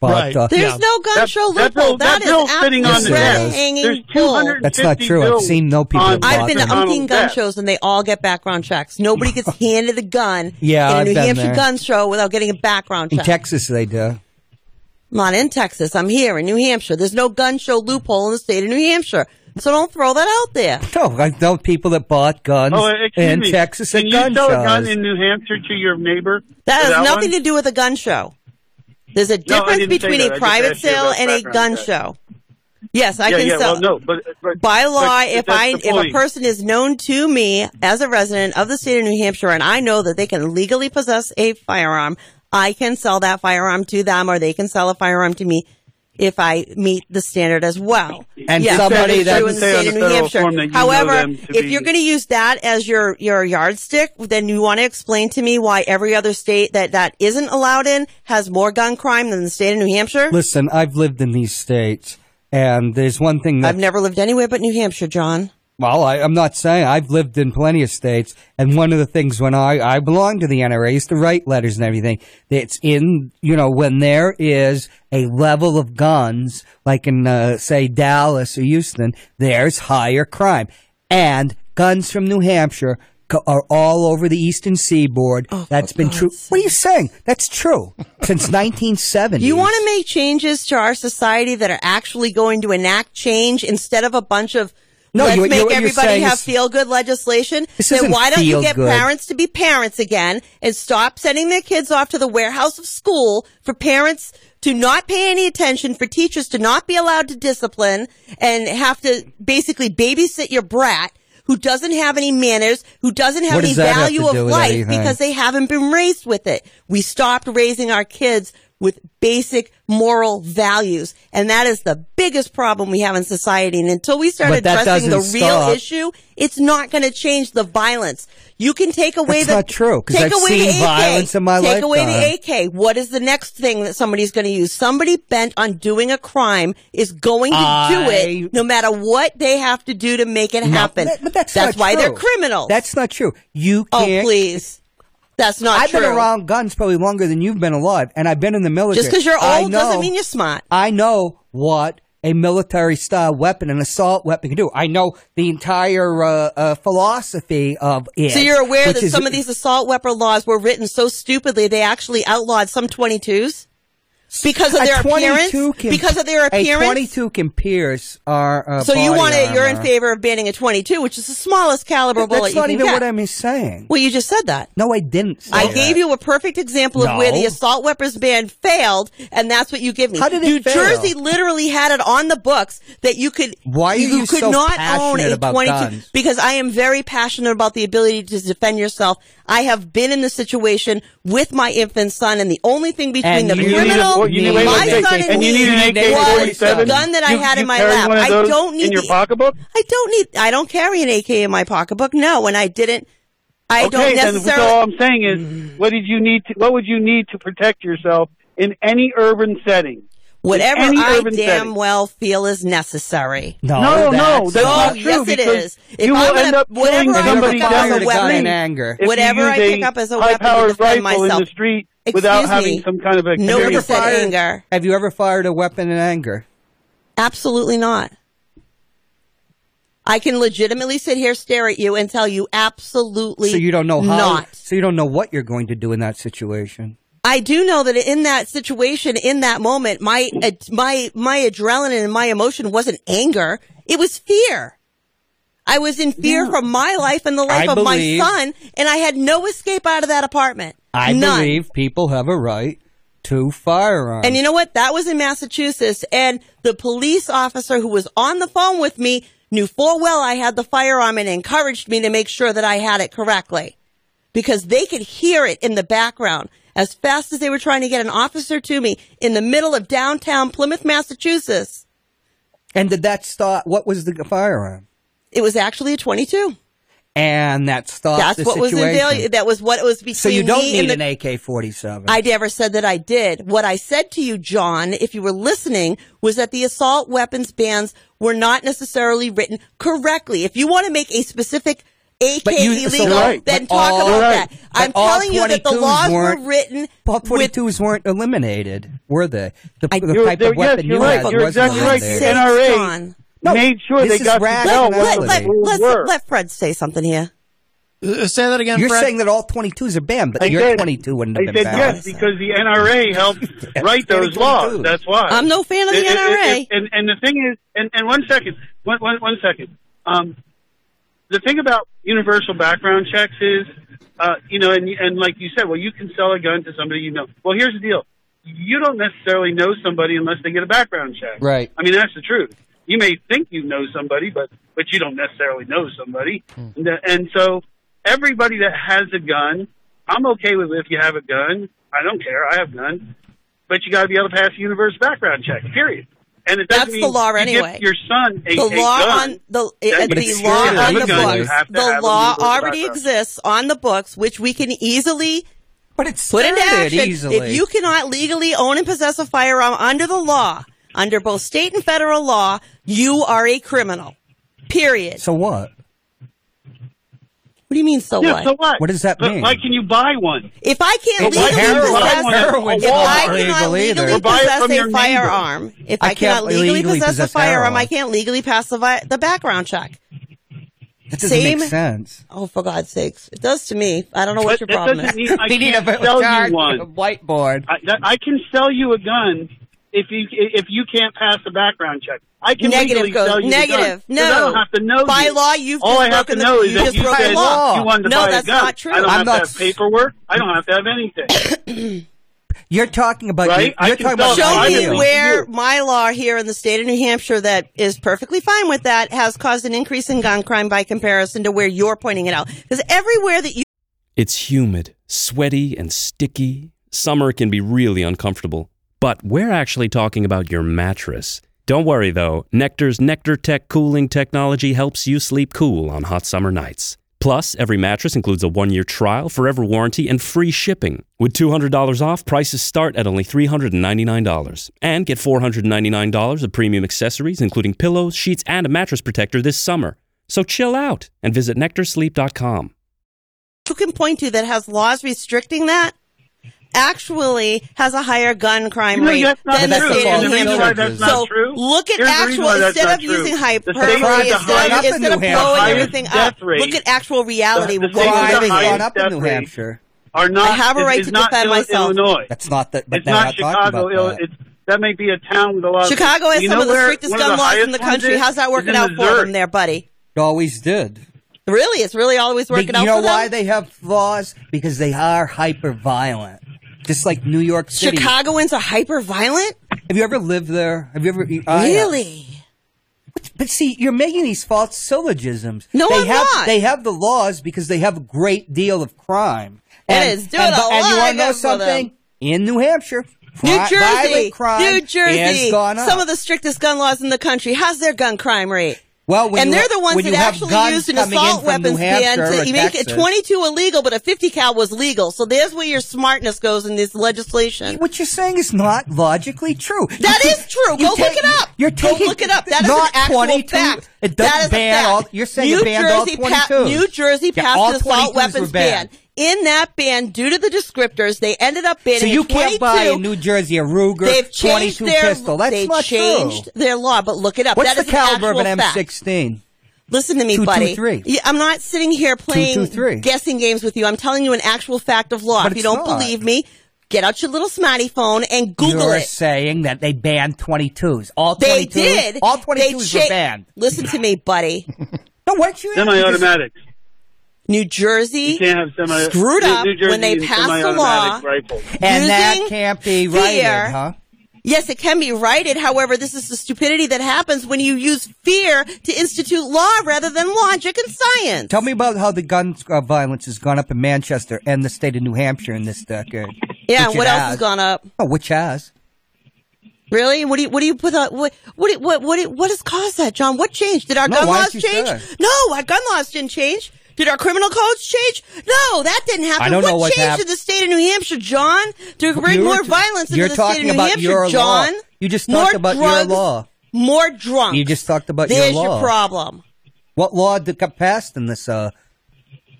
But, right. uh, There's yeah. no gun that, show loophole. That, that, that is bill sitting on the desk. There's two hundred fifty That's not true. I've seen no people. On, I've been to umpteen gun shows and they all get background checks. Nobody gets handed a gun yeah, in a I've New Hampshire there. gun show without getting a background check. In Texas, they do. I'm not in Texas. I'm here in New Hampshire. There's no gun show loophole in the state of New Hampshire. So don't throw that out there. No, I know people that bought guns oh, in me. Texas Can at gun shows. Can you sell a gun in New Hampshire to your neighbor? That has that nothing one? to do with a gun show. There's a difference no, between a private sale and a gun check. show. Yes, I yeah, can yeah, sell. Well, no, but, but, by law, but if I if a person is known to me as a resident of the state of New Hampshire and I know that they can legally possess a firearm, I can sell that firearm to them or they can sell a firearm to me if I meet the standard as well. And yeah, somebody that in the state of New Hampshire. However, if you're going to use that as your, your yardstick, then you want to explain to me why every other state that that isn't allowed in has more gun crime than the state of New Hampshire. Listen, I've lived in these states, and there's one thing that... I've never lived anywhere but New Hampshire, John. Well, I, I'm not saying. I've lived in plenty of states, and one of the things when I, I belonged to the N R A, I used to write letters and everything. It's in, you know, when there is a level of guns, like in, uh, say, Dallas or Houston, there's higher crime. And guns from New Hampshire co- are all over the eastern seaboard. Oh, That's been God. true. What are you saying? That's true. Since nineteen seventy You want to make changes to our society that are actually going to enact change instead of a bunch of... No, Let's you, make you, everybody have feel-good legislation. Then why don't you get good. parents to be parents again and stop sending their kids off to the warehouse of school for parents to not pay any attention, for teachers to not be allowed to discipline and have to basically babysit your brat who doesn't have any manners, who doesn't have any value of life because they haven't been raised with it. We stopped raising our kids with basic moral values. And that is the biggest problem we have in society. And until we start addressing the stop. real issue, it's not going to change the violence. You can take away That's the... That's not true, because I've seen A K, violence in my life. Take lifetime. away the A K. What is the next thing that somebody's going to use? Somebody bent on doing a crime is going to I... do it no matter what they have to do to make it happen. No, that, but that's That's not why true. they're criminals. That's not true. You can't... Oh, please. That's not I've true. I've been around guns probably longer than you've been alive, and I've been in the military. Just because you're old know, doesn't mean you're smart. I know what a military-style weapon, an assault weapon can do. I know the entire uh, uh, philosophy of it. So you're aware that is, some of these assault weapon laws were written so stupidly they actually outlawed some twenty-twos? Because of their appearance? Can, because of their appearance? A twenty-two can pierce our uh, So you want to, you're in favor of banning a twenty-two, which is the smallest caliber Th- bullet you can That's not even get. what I'm saying. Well, you just said that. No, I didn't say I that. gave you a perfect example no. of where the assault weapons ban failed, and that's what you give me. How did it New fail? Jersey literally had it on the books that you could Why are you, you could so not own a twenty-two guns? Because I am very passionate about the ability to defend yourself. I have been in this situation with my infant son, and the only thing between and the criminal... You need my an son and need an A K forty-seven. The gun that I you, had in my lap. I don't need in your the, pocketbook. I don't need. I don't carry an A K in my pocketbook. No, and I didn't. I okay, don't necessarily. So all I'm saying is, what did you need? To, what would you need to protect yourself in any urban setting? Whatever I damn setting. well feel is necessary. No, no, that's, no, that's no, not yes, true. Yes, it is. If you I'm will gonna, end up killing somebody down with gun in anger. Whatever I pick up as a weapon to defend myself in the street. Excuse without me. having some kind of a... Nobody said fired, anger. Have you ever fired a weapon in anger? Absolutely not. I can legitimately sit here, stare at you, and tell you absolutely So you don't know how, not. So you don't know what you're going to do in that situation. I do know that in that situation, in that moment, my my my adrenaline and my emotion wasn't anger. It was fear. I was in fear yeah. from my life and the life I of believe, my son, and I had no escape out of that apartment. I None. believe people have a right to firearms. And you know what? That was in Massachusetts, and the police officer who was on the phone with me knew full well I had the firearm and encouraged me to make sure that I had it correctly because they could hear it in the background. As fast as they were trying to get an officer to me in the middle of downtown Plymouth, Massachusetts. And did that stop? What was the firearm? It was actually a twenty-two, and that stopped That's the what situation. Was invalu- that was what it was between. So you don't me need and the- an A K forty-seven. I never said that I did. What I said to you, John, if you were listening, was that the assault weapons bans were not necessarily written correctly. If you want to make a specific A K you, illegal, so right, then talk all, about right. that. I'm telling you that the laws were written. All twenty-twos with, weren't eliminated, were they? The, I, the type of weapon yes, you right, had you're wasn't exactly right. The N R A John. made sure they got rational. The let, let, let, let, let Fred say something here. Uh, say that again, You're Fred. saying that all twenty-twos are banned, but I your said, twenty-two wouldn't have I been banned. I said yes, because the N R A helped write those laws. That's why. I'm no fan of the N R A. And the thing is, and one second, one one second. Um, The thing about universal background checks is, uh, you know, and, and like you said, well, you can sell a gun to somebody you know. Well, here's the deal. You don't necessarily know somebody unless they get a background check. Right. I mean, that's the truth. You may think you know somebody, but, but you don't necessarily know somebody. Hmm. And, and so everybody that has a gun, I'm okay with if you have a gun. I don't care. I have a gun. But you got to be able to pass a universal background check, period. And it That's mean the law you anyway. Your son a, the law gun. on the it, the law on the books. The law already exists on the books, which we can easily but it's put into action. Easily. If you cannot legally own and possess a firearm under the law, under both state and federal law, you are a criminal. Period. So what? What do you mean, so yeah, what? So what? What does that so mean? Why can you buy one? If I can't so legally possess, heroin, if I cannot legally possess a firearm, neighbor. if I, I cannot legally, legally possess, possess a firearm, heroin. I can't legally pass the, vi- the background check. That doesn't Same? make sense. Oh, for God's sakes. It does to me. I don't know what but your problem is. Mean, I they need a, a whiteboard. I, that, I can sell you a gun if you if you can't pass the background check. I can negative goes sell you negative. No, I don't have to know. By you. law, you've all just I have to know the, is that you said law. you wanted to no, buy a gun. No, that's not true. I don't I'm have not... to have paperwork. I don't have to have anything. You're talking about right? you, you're talking about show me where my law here in the state of New Hampshire that is perfectly fine with that has caused an increase in gun crime by comparison to where you're pointing it out. Because everywhere that you, it's humid, sweaty, and sticky. Summer can be really uncomfortable, but we're actually talking about your mattress. Don't worry, though. Nectar's Nectar Tech cooling technology helps you sleep cool on hot summer nights. Plus, every mattress includes a one-year trial, forever warranty, and free shipping. With two hundred dollars off, prices start at only three hundred ninety-nine dollars. And get four hundred ninety-nine dollars of premium accessories, including pillows, sheets, and a mattress protector this summer. So chill out and visit nectar sleep dot com. You can point to that has laws restricting that. Actually has a higher gun crime you know, rate than the state of New Hampshire. So look at Here's actual, instead of true. using hyperbole, instead of, instead of blowing everything up, look at actual reality. The, the what's going up in New Hampshire. Are not, I have a right to defend myself. Illinois. That's not that, but it's not Chicago. About that. It's, that may be a town with a lot of... Chicago has some of the strictest gun laws in the country. How's that working out for them there, buddy? It always did. Really? It's really always working out for them? You know why they have laws? Because they are hyper-violent. Just like New York City. Chicagoans are hyper-violent? Have you ever lived there? Have you ever... I really? But, but see, you're making these false syllogisms. No, they I'm have, not. They have the laws because they have a great deal of crime. And, it is doing and, a and, lot And you want to know something? In New Hampshire, New Jersey, crime New Jersey, some of the strictest gun laws in the country. How's their gun crime rate? Well, when and they're have, the ones that actually used an assault weapons ban to make it twenty-two illegal, but a fifty cal was legal. So there's where your smartness goes in this legislation. What you're saying is not logically true. That you, is true. Go ta- look it up. You're taking Go look it up. That is an actual fact. It doesn't that is ban a fact. All. You're saying New it banned Jersey all twenty-two. Pa- New Jersey passed yeah, an assault weapons ban. In that ban, due to the descriptors, they ended up banning. So you can't buy in New Jersey a Ruger twenty-two their, pistol. That's they've not changed true. their law, but look it up. What's that the caliber of an M sixteen? Listen to me, two, buddy. Two, yeah, I'm not sitting here playing two, two, guessing games with you. I'm telling you an actual fact of law. But if you don't not. believe me, get out your little smarty phone and Google You're it. You're saying that they banned twenty-twos. All twenty-twos. They did. All twenty-twos cha- were banned. Listen to me, buddy. No, weren't you? Semi-automatic. New Jersey semi- screwed up New Jersey when they passed the law, rifle. And that can't be righted, fear. huh? Yes, it can be righted. However, this is the stupidity that happens when you use fear to institute law rather than logic and science. Tell me about how the gun uh, violence has gone up in Manchester and the state of New Hampshire in this decade. Yeah, what else has. has gone up? Oh, which has? Really? What do you, what do you put, uh, what, what, what, what, what has caused that, John? What changed? Did our no, gun laws change? Sure? No, our gun laws didn't change. Did our criminal codes change? No, that didn't happen. I don't what know what changed happened. in the state of New Hampshire, John, to bring you're, more violence into the state of New Hampshire, John? Law. You just talked more about drugs, your law. More drunk. You just talked about There's your law. There's your problem. What law did get passed in this uh,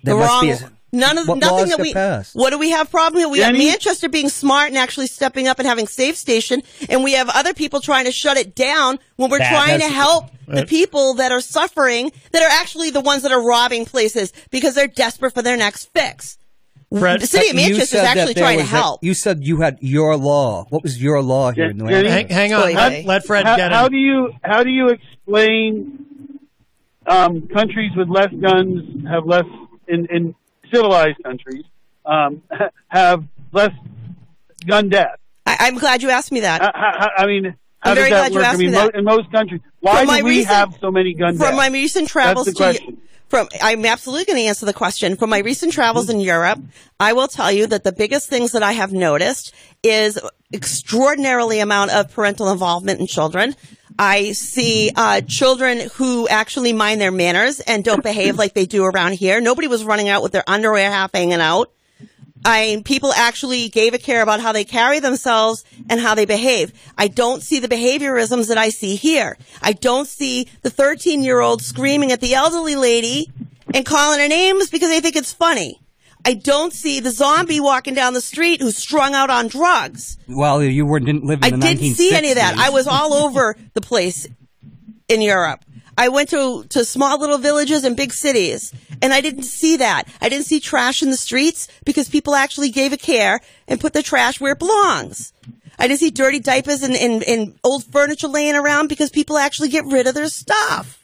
There the must wrong, be a, none of what nothing that we. Passed? What do we have problem here? We Jenny? have Manchester being smart and actually stepping up and having Safe Station, and we have other people trying to shut it down when we're that, trying to help right. the people that are suffering, that are actually the ones that are robbing places because they're desperate for their next fix. Fred, the city of Manchester is actually trying to help. That, you said you had your law. What was your law here yeah, in New England? Hang, hang on. Let, let Fred how, get how in. How do you, how do you explain um, countries with less guns have less, in, in civilized countries, um, have less gun death? I, I'm glad you asked me that. I, I, I mean... How I'm very glad work? you asked I mean, me that. In most countries, why do we recent, have so many gun deaths? From my recent travels to from, I'm absolutely going to answer the question. From my recent travels mm-hmm. in Europe, I will tell you that the biggest things that I have noticed is extraordinarily amount of parental involvement in children. I see uh children who actually mind their manners and don't behave like they do around here. Nobody was running out with their underwear half hanging out. I people actually gave a care about how they carry themselves and how they behave. I don't see the behaviorisms that I see here. I don't see the thirteen-year-old screaming at the elderly lady and calling her names because they think it's funny. I don't see the zombie walking down the street who's strung out on drugs. Well, you were, didn't live in I the nineteen sixties. I didn't see any of that. I was all over the place in Europe. I went to, to small little villages and big cities, and I didn't see that. I didn't see trash in the streets because people actually gave a care and put the trash where it belongs. I didn't see dirty diapers and, and, and old furniture laying around because people actually get rid of their stuff.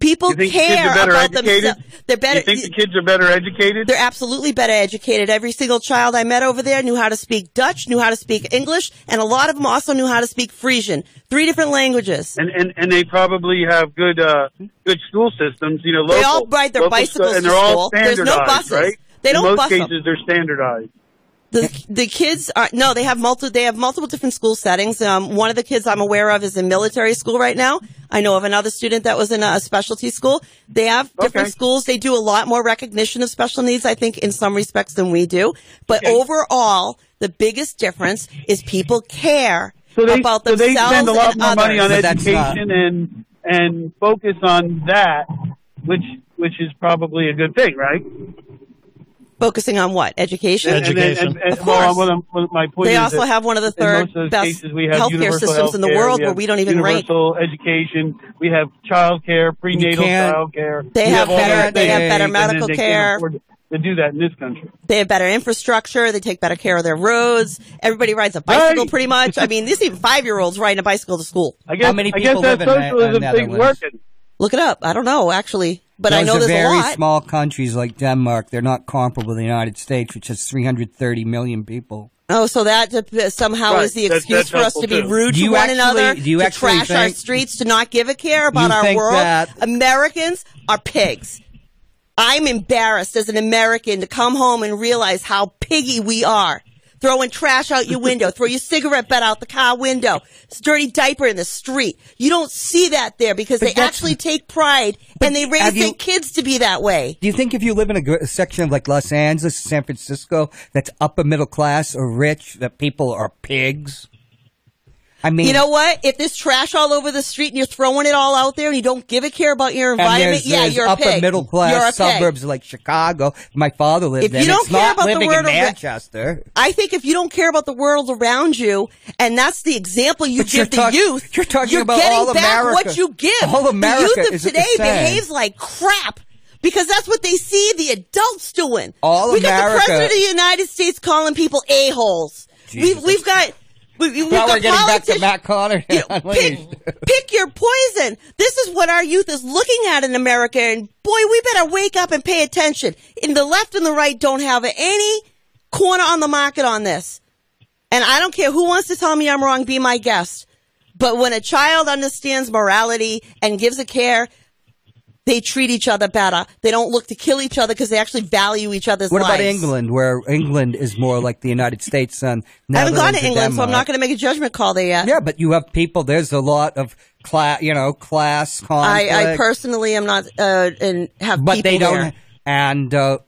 People care about themselves. They're better. You think the kids are better educated? They're absolutely better educated. Every single child I met over there knew how to speak Dutch, knew how to speak English, and a lot of them also knew how to speak Frisian. Three different languages. And and, and they probably have good uh, good school systems. You know, local, they all ride their bicycles stu- to school. There's no buses. Right? They don't bus them. In most cases, they're standardized. The the kids are no. They have multi. They have multiple different school settings. Um, one of the kids I'm aware of is in military school right now. I know of another student that was in a specialty school. They have different okay. schools. They do a lot more recognition of special needs, I think, in some respects than we do. But okay. overall, the biggest difference is people care so they, about so themselves. They spend a lot more others. money on but education and and focus on that, which which is probably a good thing, right? Focusing on what? Education? Education. And, and, and, of course. Well, well, my point they is also have one of the third of best cases, we have healthcare systems healthcare, in the world we where we don't even rate. Universal education. We have child care, prenatal child care. They, they have better They have better medical they care. They do that in this country. They have better infrastructure. They take better care of their roads. Everybody rides a bicycle right. pretty much. I mean, there's even five-year-olds riding a bicycle to school. I guess, How many people I guess live that socialism thing's working. Look it up. I don't know, actually. But Those I know are there's very a lot. small countries like Denmark. They're not comparable to the United States, which has three hundred thirty million people. Oh, so that uh, somehow right. is the excuse that's, that's for us to be rude to one actually, another, you to trash think, our streets, to not give a care about our world. That... Americans are pigs. I'm embarrassed as an American to come home and realize how piggy we are. Throwing trash out your window. Throw your cigarette butt out the car window. It's a dirty diaper in the street. You don't see that there because but they actually take pride and they raise you, their kids to be that way. Do you think if you live in a, a section of like Los Angeles, San Francisco, that's upper middle class or rich, that people are pigs? I mean, you know what? If there's trash all over the street and you're throwing it all out there and you don't give a care about your environment, there's, yeah, there's you're a pig. There's upper middle class suburbs like Chicago. My father lived if in. You don't it's care not about living the world in Manchester. Ar- I think if you don't care about the world around you, and that's the example you but give the talk- youth, you're, talking you're about getting all back America. What you give. All America the youth of is today behaves like crap. Because that's what they see the adults doing. All we America. We got the President of the United States calling people a-holes. We, we've got... We, we, well, we're getting back to Matt Connarton. You know, pick, pick your poison. This is what our youth is looking at in America, and boy, we better wake up and pay attention. And the left and the right don't have any corner on the market on this. And I don't care who wants to tell me I'm wrong, be my guest. But when a child understands morality and gives a care, they treat each other better. They don't look to kill each other because they actually value each other's lives. What about England, where England is more like the United States? And I haven't gone to England, so I'm not going to make a judgment call there yet. Yeah, but you have people. There's a lot of class, you know, class conflict. I, I personally am not uh, and have but people they don't, there. And uh,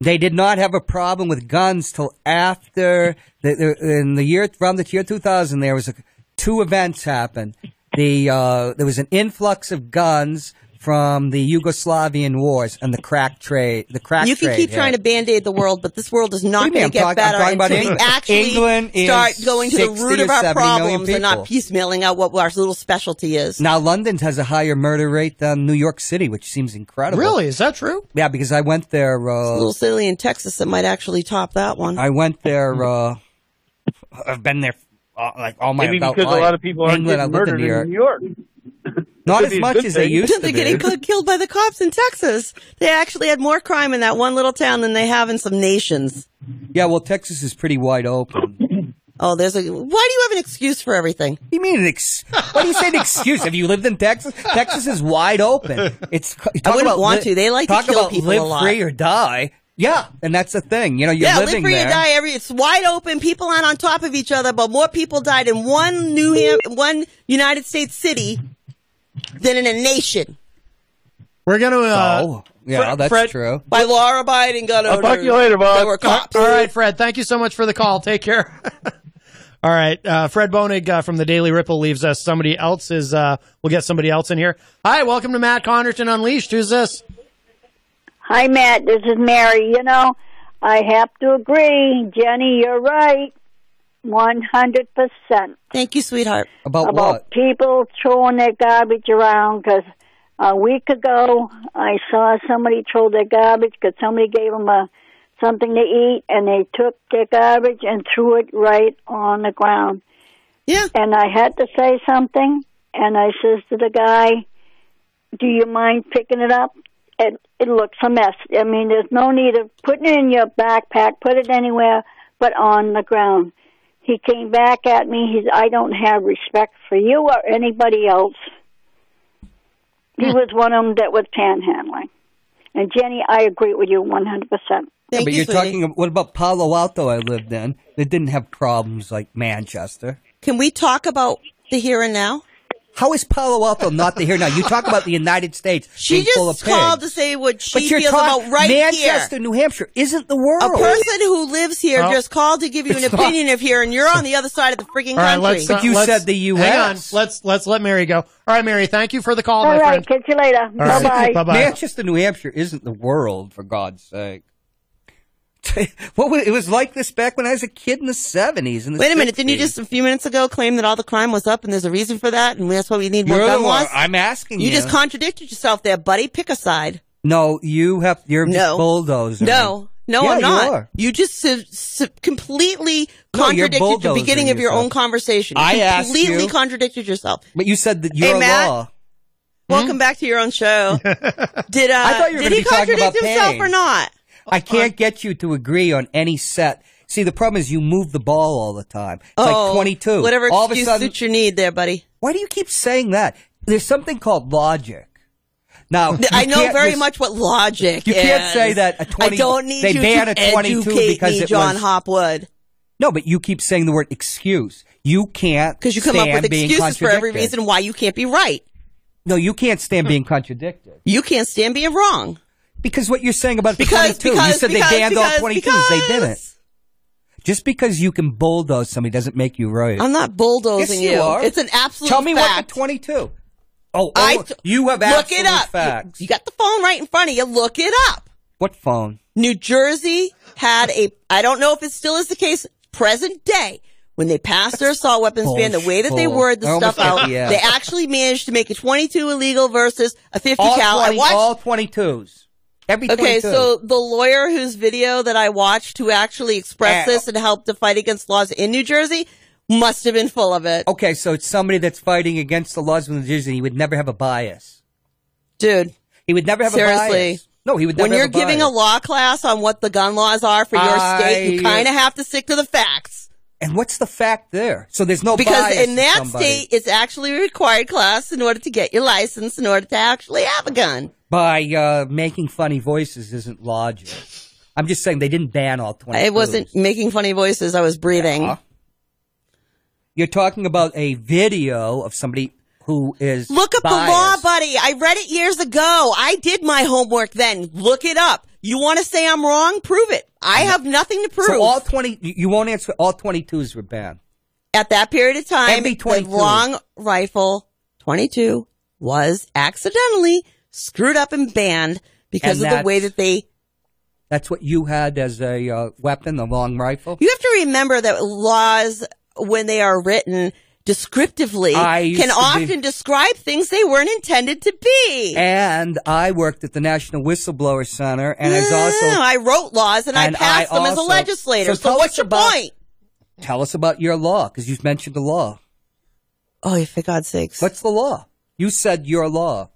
they did not have a problem with guns till after the, in the year from the year two thousand. There was a, two events happened. The uh, there was an influx of guns. from the Yugoslavian wars and the crack trade. The crack you can trade, keep yeah. trying to band-aid the world, but this world is not going to get talk, better until we England. actually England start going to the root of our problems and not piecemealing out what our little specialty is. Now, London has a higher murder rate than New York City, which seems incredible. Really? Is that true? Yeah, because I went there. Uh, There's a little city in Texas that might actually top that one. I went there. Uh, I've been there uh, like all my Maybe adult because life. a lot of people aren't England, getting murdered in New York. In New York. Not as much as they used to be. They're getting killed by the cops in Texas. They actually had more crime in that one little town than they have in some nations. Yeah, well, Texas is pretty wide open. Oh, there's a... Why do you have an excuse for everything? What do you mean an excuse? Why do you say an excuse? Have you lived in Texas? Texas is wide open. It's. I wouldn't about want li- to. They like to kill people a lot. Talk about live free or die. Yeah, and that's the thing. You know, you're yeah, living live free there. Die every. It's wide open. People aren't on top of each other, but more people died in one New Ham- one United States city than in a nation. We're gonna. Uh, oh, yeah, Fred, that's Fred, true. By law-abiding gun owners. I'll talk you later, Bob. There were cops. All right, Fred. Thank you so much for the call. Take care. All right, uh, Fred Bonig uh, from the Daily Ripple leaves us. Somebody else is. Uh, we'll get somebody else in here. Hi, welcome to Matt Connarton Unleashed. Who's this? Hi, Matt. This is Mary. You know, I have to agree. Jenny, you're right. one hundred percent. Thank you, sweetheart. About, about what? People throwing their garbage around. Because a week ago, I saw somebody throw their garbage because somebody gave them a, something to eat, and they took their garbage and threw it right on the ground. Yeah. And I had to say something, and I says to the guy, do you mind picking it up? It, it looks a mess. I mean, there's no need of putting it in your backpack, put it anywhere but on the ground. He came back at me. He said, I don't have respect for you or anybody else. He was one of them that was panhandling. And, Jenny, I agree with you one hundred percent. Thank yeah, but you, you're sweetie. talking, what about Palo Alto I lived in? They didn't have problems like Manchester. Can we talk about the here and now? How is Palo Alto not the here now? You talk about the United States. She being just full of called pigs. to say what she feels talk- about right Manchester, here. Manchester, New Hampshire isn't the world. A person who lives here oh. just called to give you it's an opinion not- of here, and you're on the other side of the freaking All right, country. Let's, but you let's, said the U S. Hang on. Let's, let's let Mary go. All right, Mary, thank you for the call, All my right, friend. Catch you later. All right. Bye-bye. Bye-bye. Manchester, New Hampshire isn't the world, for God's sake. What was, it was like this back when I was a kid in the seventies. In the Wait a minute, sixties. Didn't you just a few minutes ago claim that all the crime was up and there's a reason for that and that's why we need more You're gun laws? I'm asking you. You just contradicted yourself there, buddy. Pick a side. No, you have, you're no. bulldozer. No, no, yeah, I'm not. You, are. you just su- su- completely no, contradicted the beginning yourself. of your own conversation. You I asked you. completely contradicted yourself. But you said that you're hey, Matt, a law. Welcome hmm? back to your own show. did uh, I thought you were did he contradict himself pain. or not? I can't get you to agree on any set. See, the problem is you move the ball all the time. It's oh, like twenty-two. Whatever all excuse of a sudden, suits your need there, buddy. Why do you keep saying that? There's something called logic. Now, I know very mis- much what logic you is. You can't say that a twenty. I don't need they you ban to a twenty-two because me, John it was, Hopwood. No, but you keep saying the word excuse. You can't Because you come up with excuses for every reason why you can't be right. No, you can't stand being contradicted. You can't stand being wrong. Because what you're saying about the because, twenty-two, because, you said because, they banned because, all twenty-twos. Because. They didn't. Just because you can bulldoze somebody doesn't make you right. I'm not bulldozing yes, you. you. Are. It's an absolute fact. Tell me fact. What the twenty-two. Oh, I t- you have absolute look it up. facts. You, you got the phone right in front of you. Look it up. What phone? New Jersey had a, I don't know if it still is the case, present day. When they passed their assault weapons Bullsh- ban, the way that they worded the stuff out, yeah. they actually managed to make a twenty-two illegal versus a fifty all cal. twenty, I watched, all twenty-twos. Every okay, so the lawyer whose video that I watched who actually expressed uh, this and helped to fight against laws in New Jersey must have been full of it. Okay, so it's somebody that's fighting against the laws in New Jersey. He would never have a bias. Dude. He would never have seriously. a bias. No, he would never when have a bias. When you're giving a law class on what the gun laws are for your I, state, you kind of have to stick to the facts. And what's the fact there? So there's no because bias Because in that state, it's actually a required class in order to get your license, in order to actually have a gun. By uh, making funny voices isn't logic. I'm just saying they didn't ban all twenty. I wasn't making funny voices. I was breathing. Yeah. You're talking about a video of somebody who is Look up biased. The law, buddy. I read it years ago. I did my homework then. Look it up. You want to say I'm wrong? Prove it. I have nothing to prove. So all twenty, you won't answer, all twenty-twos were banned. At that period of time, the long rifle twenty-two was accidentally screwed up and banned because and of the way that they... That's what you had as a uh, weapon, the long rifle? You have to remember that laws, when they are written descriptively, can often be... describe things they weren't intended to be. And I worked at the National Whistleblower Center, and no, as also... I wrote laws, and, and I passed I them also, as a legislator. So, so what's your about, point? Tell us about your law, because you've mentioned the law. Oh, for God's sakes. What's the law? You said your law.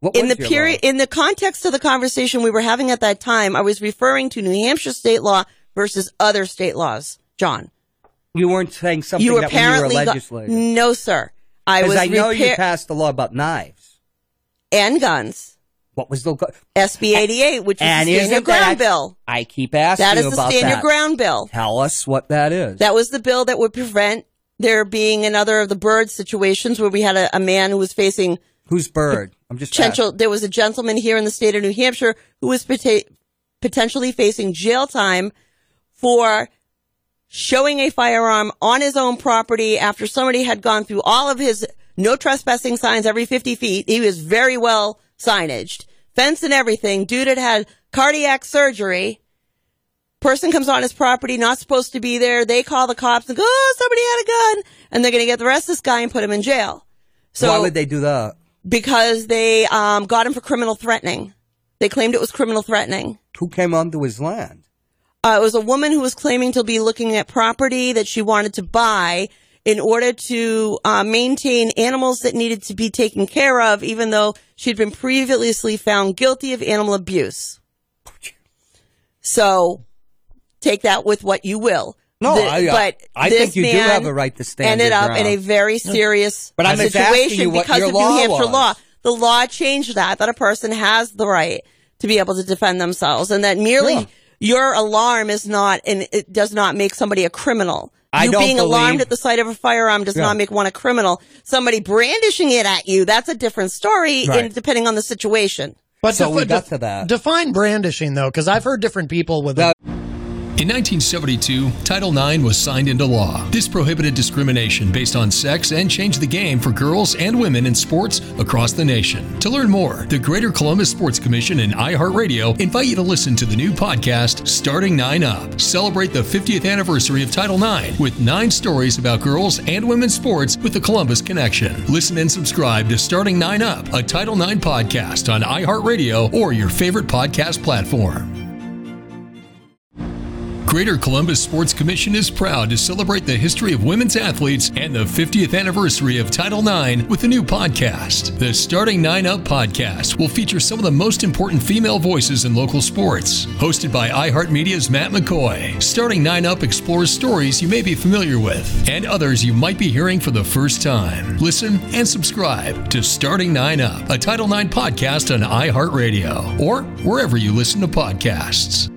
What in the period, in the context of the conversation we were having at that time, I was referring to New Hampshire state law versus other state laws, John. You weren't saying something you that apparently when you were a legislator. Go- no, sir. I was. Because I know repa- you passed the law about knives and guns. What was the go- S B eighty-eight, which is and the stand your ground that, bill? I keep asking that you about that. That is the stand your ground bill. Tell us what that is. That was the bill that would prevent there being another of the bird situations where we had a, a man who was facing. Who's bird? I'm just asking. There was a gentleman here in the state of New Hampshire who was pota- potentially facing jail time for showing a firearm on his own property after somebody had gone through all of his no trespassing signs every fifty feet. He was very well signaged, fence and everything. Dude had had cardiac surgery. Person comes on his property, not supposed to be there. They call the cops and go, oh, somebody had a gun. And they're going to get the rest of this guy and put him in jail. So, why would they do that? Because they um, got him for criminal threatening. They claimed it was criminal threatening. Who came onto his land? Uh, it was a woman who was claiming to be looking at property that she wanted to buy in order to uh, maintain animals that needed to be taken care of, even though she'd been previously found guilty of animal abuse. So take that with what you will. No, the, I, but I think you do have a right to stand your ground. Ended up in a very serious but I'm situation because of New Hampshire was. law. The law changed that, that a person has the right to be able to defend themselves and that merely yeah. your alarm is not, and it does not make somebody a criminal. I you don't being believe, alarmed at the sight of a firearm does yeah. not make one a criminal. Somebody brandishing it at you, that's a different story right. in, depending on the situation. But so def- we got to that. Define brandishing, though, because I've heard different people with that. A- In nineteen seventy-two, Title nine was signed into law. This prohibited discrimination based on sex and changed the game for girls and women in sports across the nation. To learn more, the Greater Columbus Sports Commission and iHeartRadio invite you to listen to the new podcast, Starting Nine Up. Celebrate the fiftieth anniversary of Title nine with nine stories about girls and women's sports with the Columbus connection. Listen and subscribe to Starting Nine Up, a Title nine podcast on iHeartRadio or your favorite podcast platform. Greater Columbus Sports Commission is proud to celebrate the history of women's athletes and the fiftieth anniversary of Title nine with a new podcast. The Starting Nine Up podcast will feature some of the most important female voices in local sports. Hosted by iHeartMedia's Matt McCoy, Starting Nine Up explores stories you may be familiar with and others you might be hearing for the first time. Listen and subscribe to Starting Nine Up, a Title nine podcast on iHeartRadio or wherever you listen to podcasts.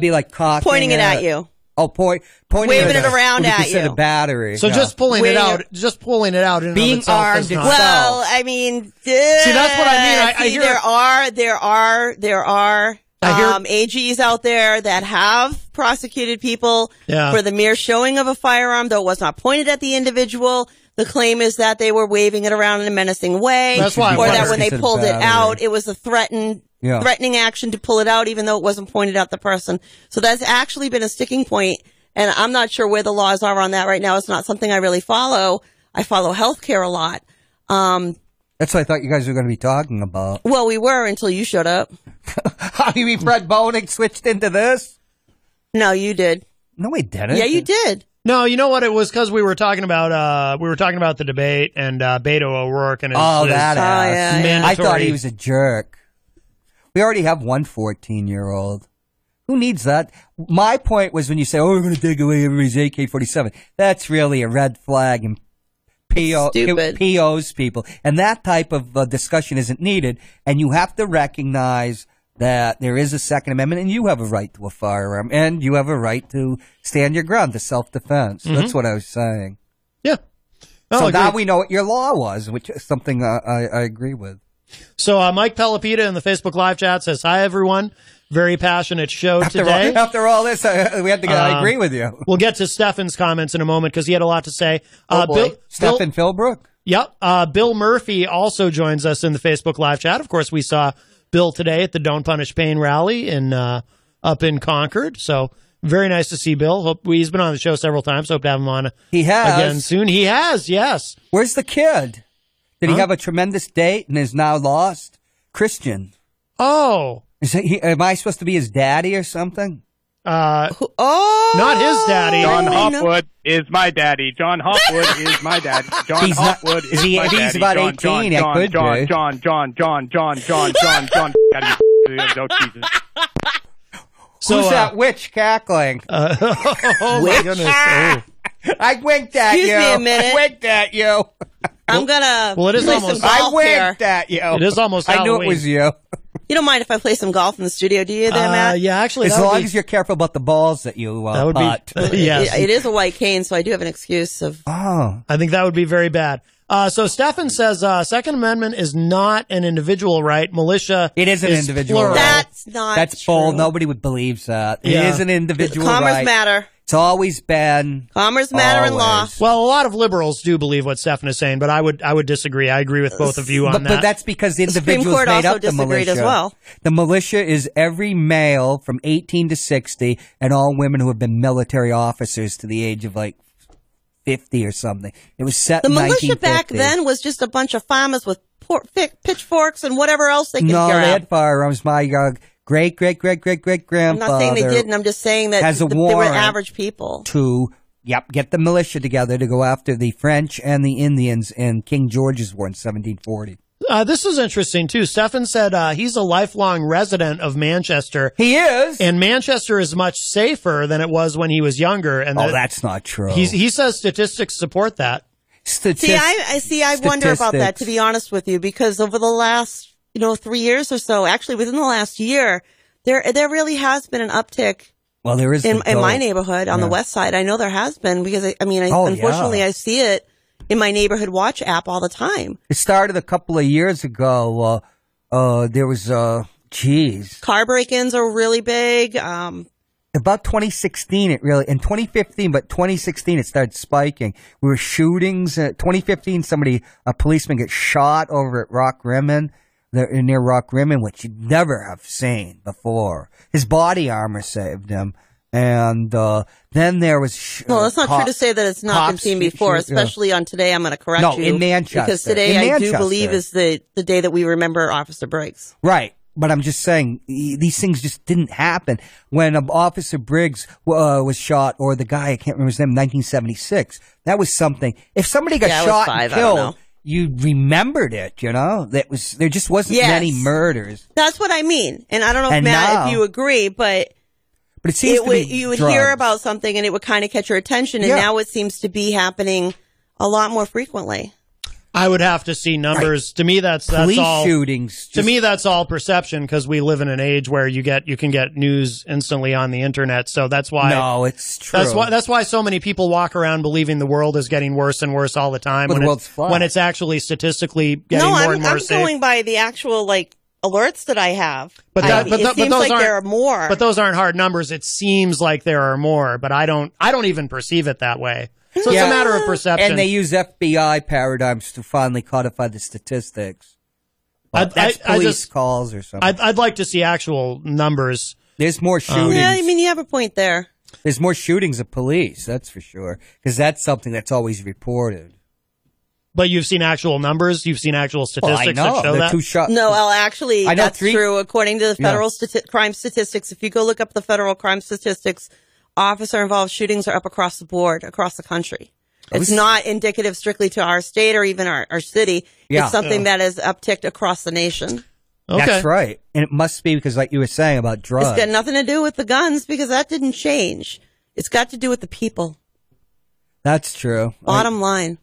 Be like cocking pointing it at, at you. Oh, point, pointing waving it, it around at you. A battery. So yeah. just pulling Wait, it out, just pulling it out. In being and armed. Not, well, I mean, see that's what I mean. I, see, I hear there are, there are, there are um, hear, A Gs out there that have prosecuted people yeah. for the mere showing of a firearm, though it was not pointed at the individual. The claim is that they were waving it around in a menacing way, that's why or that when they pulled it out, it was a threatened. Yeah. Threatening action to pull it out, even though it wasn't pointed at the person. So that's actually been a sticking point, and I'm not sure where the laws are on that right now. It's not something I really follow. I follow healthcare a lot. Um, that's what I thought you guys were going to be talking about. Well, we were until you showed up. How do you mean Fred Bonig switched into this? No, you did. No, I didn't. Yeah, you did. No, you know what? It was because we were talking about uh, we were talking about the debate and uh, Beto O'Rourke and his, oh, that his ass. Oh, yeah, yeah. I thought he was a jerk. We already have one fourteen-year-old. Who needs that? My point was when you say, oh, we're going to take away everybody's A K forty-seven. That's really a red flag and P O, P O's people. And that type of uh, discussion isn't needed. And you have to recognize that there is a Second Amendment and you have a right to a firearm and you have a right to stand your ground to self-defense. Mm-hmm. That's what I was saying. Yeah. I'll so agree. Now we know what your law was, which is something I, I, I agree with. So uh, Mike Pelopita in the Facebook live chat says, hi, everyone. Very passionate show after today. All, after all this, uh, we have to uh, agree with you. We'll get to Stefan's comments in a moment because he had a lot to say. Uh, oh boy. Bill, Stefan Philbrook. Yep. Uh, Bill Murphy also joins us in the Facebook live chat. Of course, we saw Bill today at the Don't Punish Pain rally in uh, up in Concord. So very nice to see Bill. Hope he's been on the show several times. Hope to have him on he has. again soon. He has, yes. Where's the kid? Did huh? he have a tremendous date and is now lost? Christian. Oh. Is he, am I supposed to be his daddy or something? Uh, oh, not his daddy. John Hopwood is my daddy. John Hopwood is my daddy. John he's Hopwood not, is he, my he's daddy. He's about John, eighteen. John, I John, could John, John, John, John, John, John, John, John. Oh, Jesus. So, Who's uh, that witch cackling? Uh, oh, oh witch? My goodness. Ah! Oh. I winked at Excuse you. Excuse me a minute. I winked at you. I'm going to well, it is play almost, some golf I winked here. at you. It is almost I Halloween. knew it was you. You don't mind if I play some golf in the studio, do you, there, Matt? Uh, yeah, actually, as long be, as you're careful about the balls that you uh, that would pot. Be, uh, yes. It, it is a white cane, so I do have an excuse of. Oh, I think that would be very bad. Uh, so Stefan says uh, Second Amendment is not an individual right. Militia, it is an is individual. Plural. Right. That's not. That's true. Full. Nobody would believe that. It yeah. is an individual. Commerce right. matter. It's always been commerce matter and law. Well, a lot of liberals do believe what Stefan is saying, but I would I would disagree. I agree with both of you on but, that. But that's because the individuals made also up the militia. As well. The militia is every male from eighteen to sixty, and all women who have been military officers to the age of like fifty or something. It was set. The in militia back then was just a bunch of farmers with pitchforks and whatever else they could no, carry. No, they had firearms. My young. Great, great, great, great, great grandfather. I'm not saying they didn't. I'm just saying that they were average people. To, yep, get the militia together to go after the French and the Indians in King George's War in seventeen forty. Uh, this is interesting, too. Stefan said uh, he's a lifelong resident of Manchester. He is. And Manchester is much safer than it was when he was younger. And oh, that, that's not true. He, he says statistics support that. Statist- see, I, I see. I wonder about that, to be honest with you, because over the last... you know, three years or so, actually within the last year, there there really has been an uptick well, there is in, in my neighborhood on yeah. the west side. I know there has been because, I, I mean, I, oh, unfortunately, yeah. I see it in my neighborhood watch app all the time. It started a couple of years ago. Uh, uh, there was, uh, geez. Car break-ins are really big. Um, About twenty sixteen, it really, in twenty fifteen, but twenty sixteen, it started spiking. We were shootings. Uh, twenty fifteen, somebody, a policeman got shot over at Rock Rimmon. Near Rock Rimmon, which you'd never have seen before. His body armor saved him. And uh, then there was... Sh- well, that's not cops, true to say that it's not been seen before, sh- especially on today. I'm going to correct no, you. No, in Manchester. Because today, in I Manchester. do believe, is the, the day that we remember Officer Briggs. Right. But I'm just saying, these things just didn't happen. When Officer Briggs uh, was shot, or the guy, I can't remember his name, nineteen seventy-six, that was something. If somebody got yeah, shot five, and killed... you remembered it, you know? That was there just wasn't yes. many murders. That's what I mean. And I don't know, if Matt, now, if you agree, but, but it seems it to would, be you would drugs. hear about something and it would kind of catch your attention. And yeah. now it seems to be happening a lot more frequently. I would have to see numbers. Right. To me, that's, that's Police all shootings. Just, to me, that's all perception because we live in an age where you get you can get news instantly on the internet. So that's why no, it's true. That's why that's why so many people walk around believing the world is getting worse and worse all the time. When, the world's it, when it's actually statistically getting no, more I'm, and more I'm safe. going by the actual like alerts that I have. But that, I, but, it th- seems but those like aren't, there are more. But those aren't hard numbers. It seems like there are more, but I don't I don't even perceive it that way. So yeah. it's a matter of perception. And they use F B I paradigms to finally codify the statistics. Well, that's I, I, police I just, calls or something. I'd, I'd like to see actual numbers. There's more shootings. Um, yeah, I mean, you have a point there. There's more shootings of police, that's for sure, because that's something that's always reported. But you've seen actual numbers? You've seen actual statistics well, I know. that show They're that? Two shot- no, well, actually, I know that's three- true. According to the federal yeah. stati- crime statistics, if you go look up the federal crime statistics, officer-involved shootings are up across the board, across the country. It's not indicative strictly to our state or even our, our city. Yeah. It's something yeah. that is upticked across the nation. Okay. That's right. And it must be because, like you were saying, about drugs. It's got nothing to do with the guns because that didn't change. It's got to do with the people. That's true. Bottom I, line.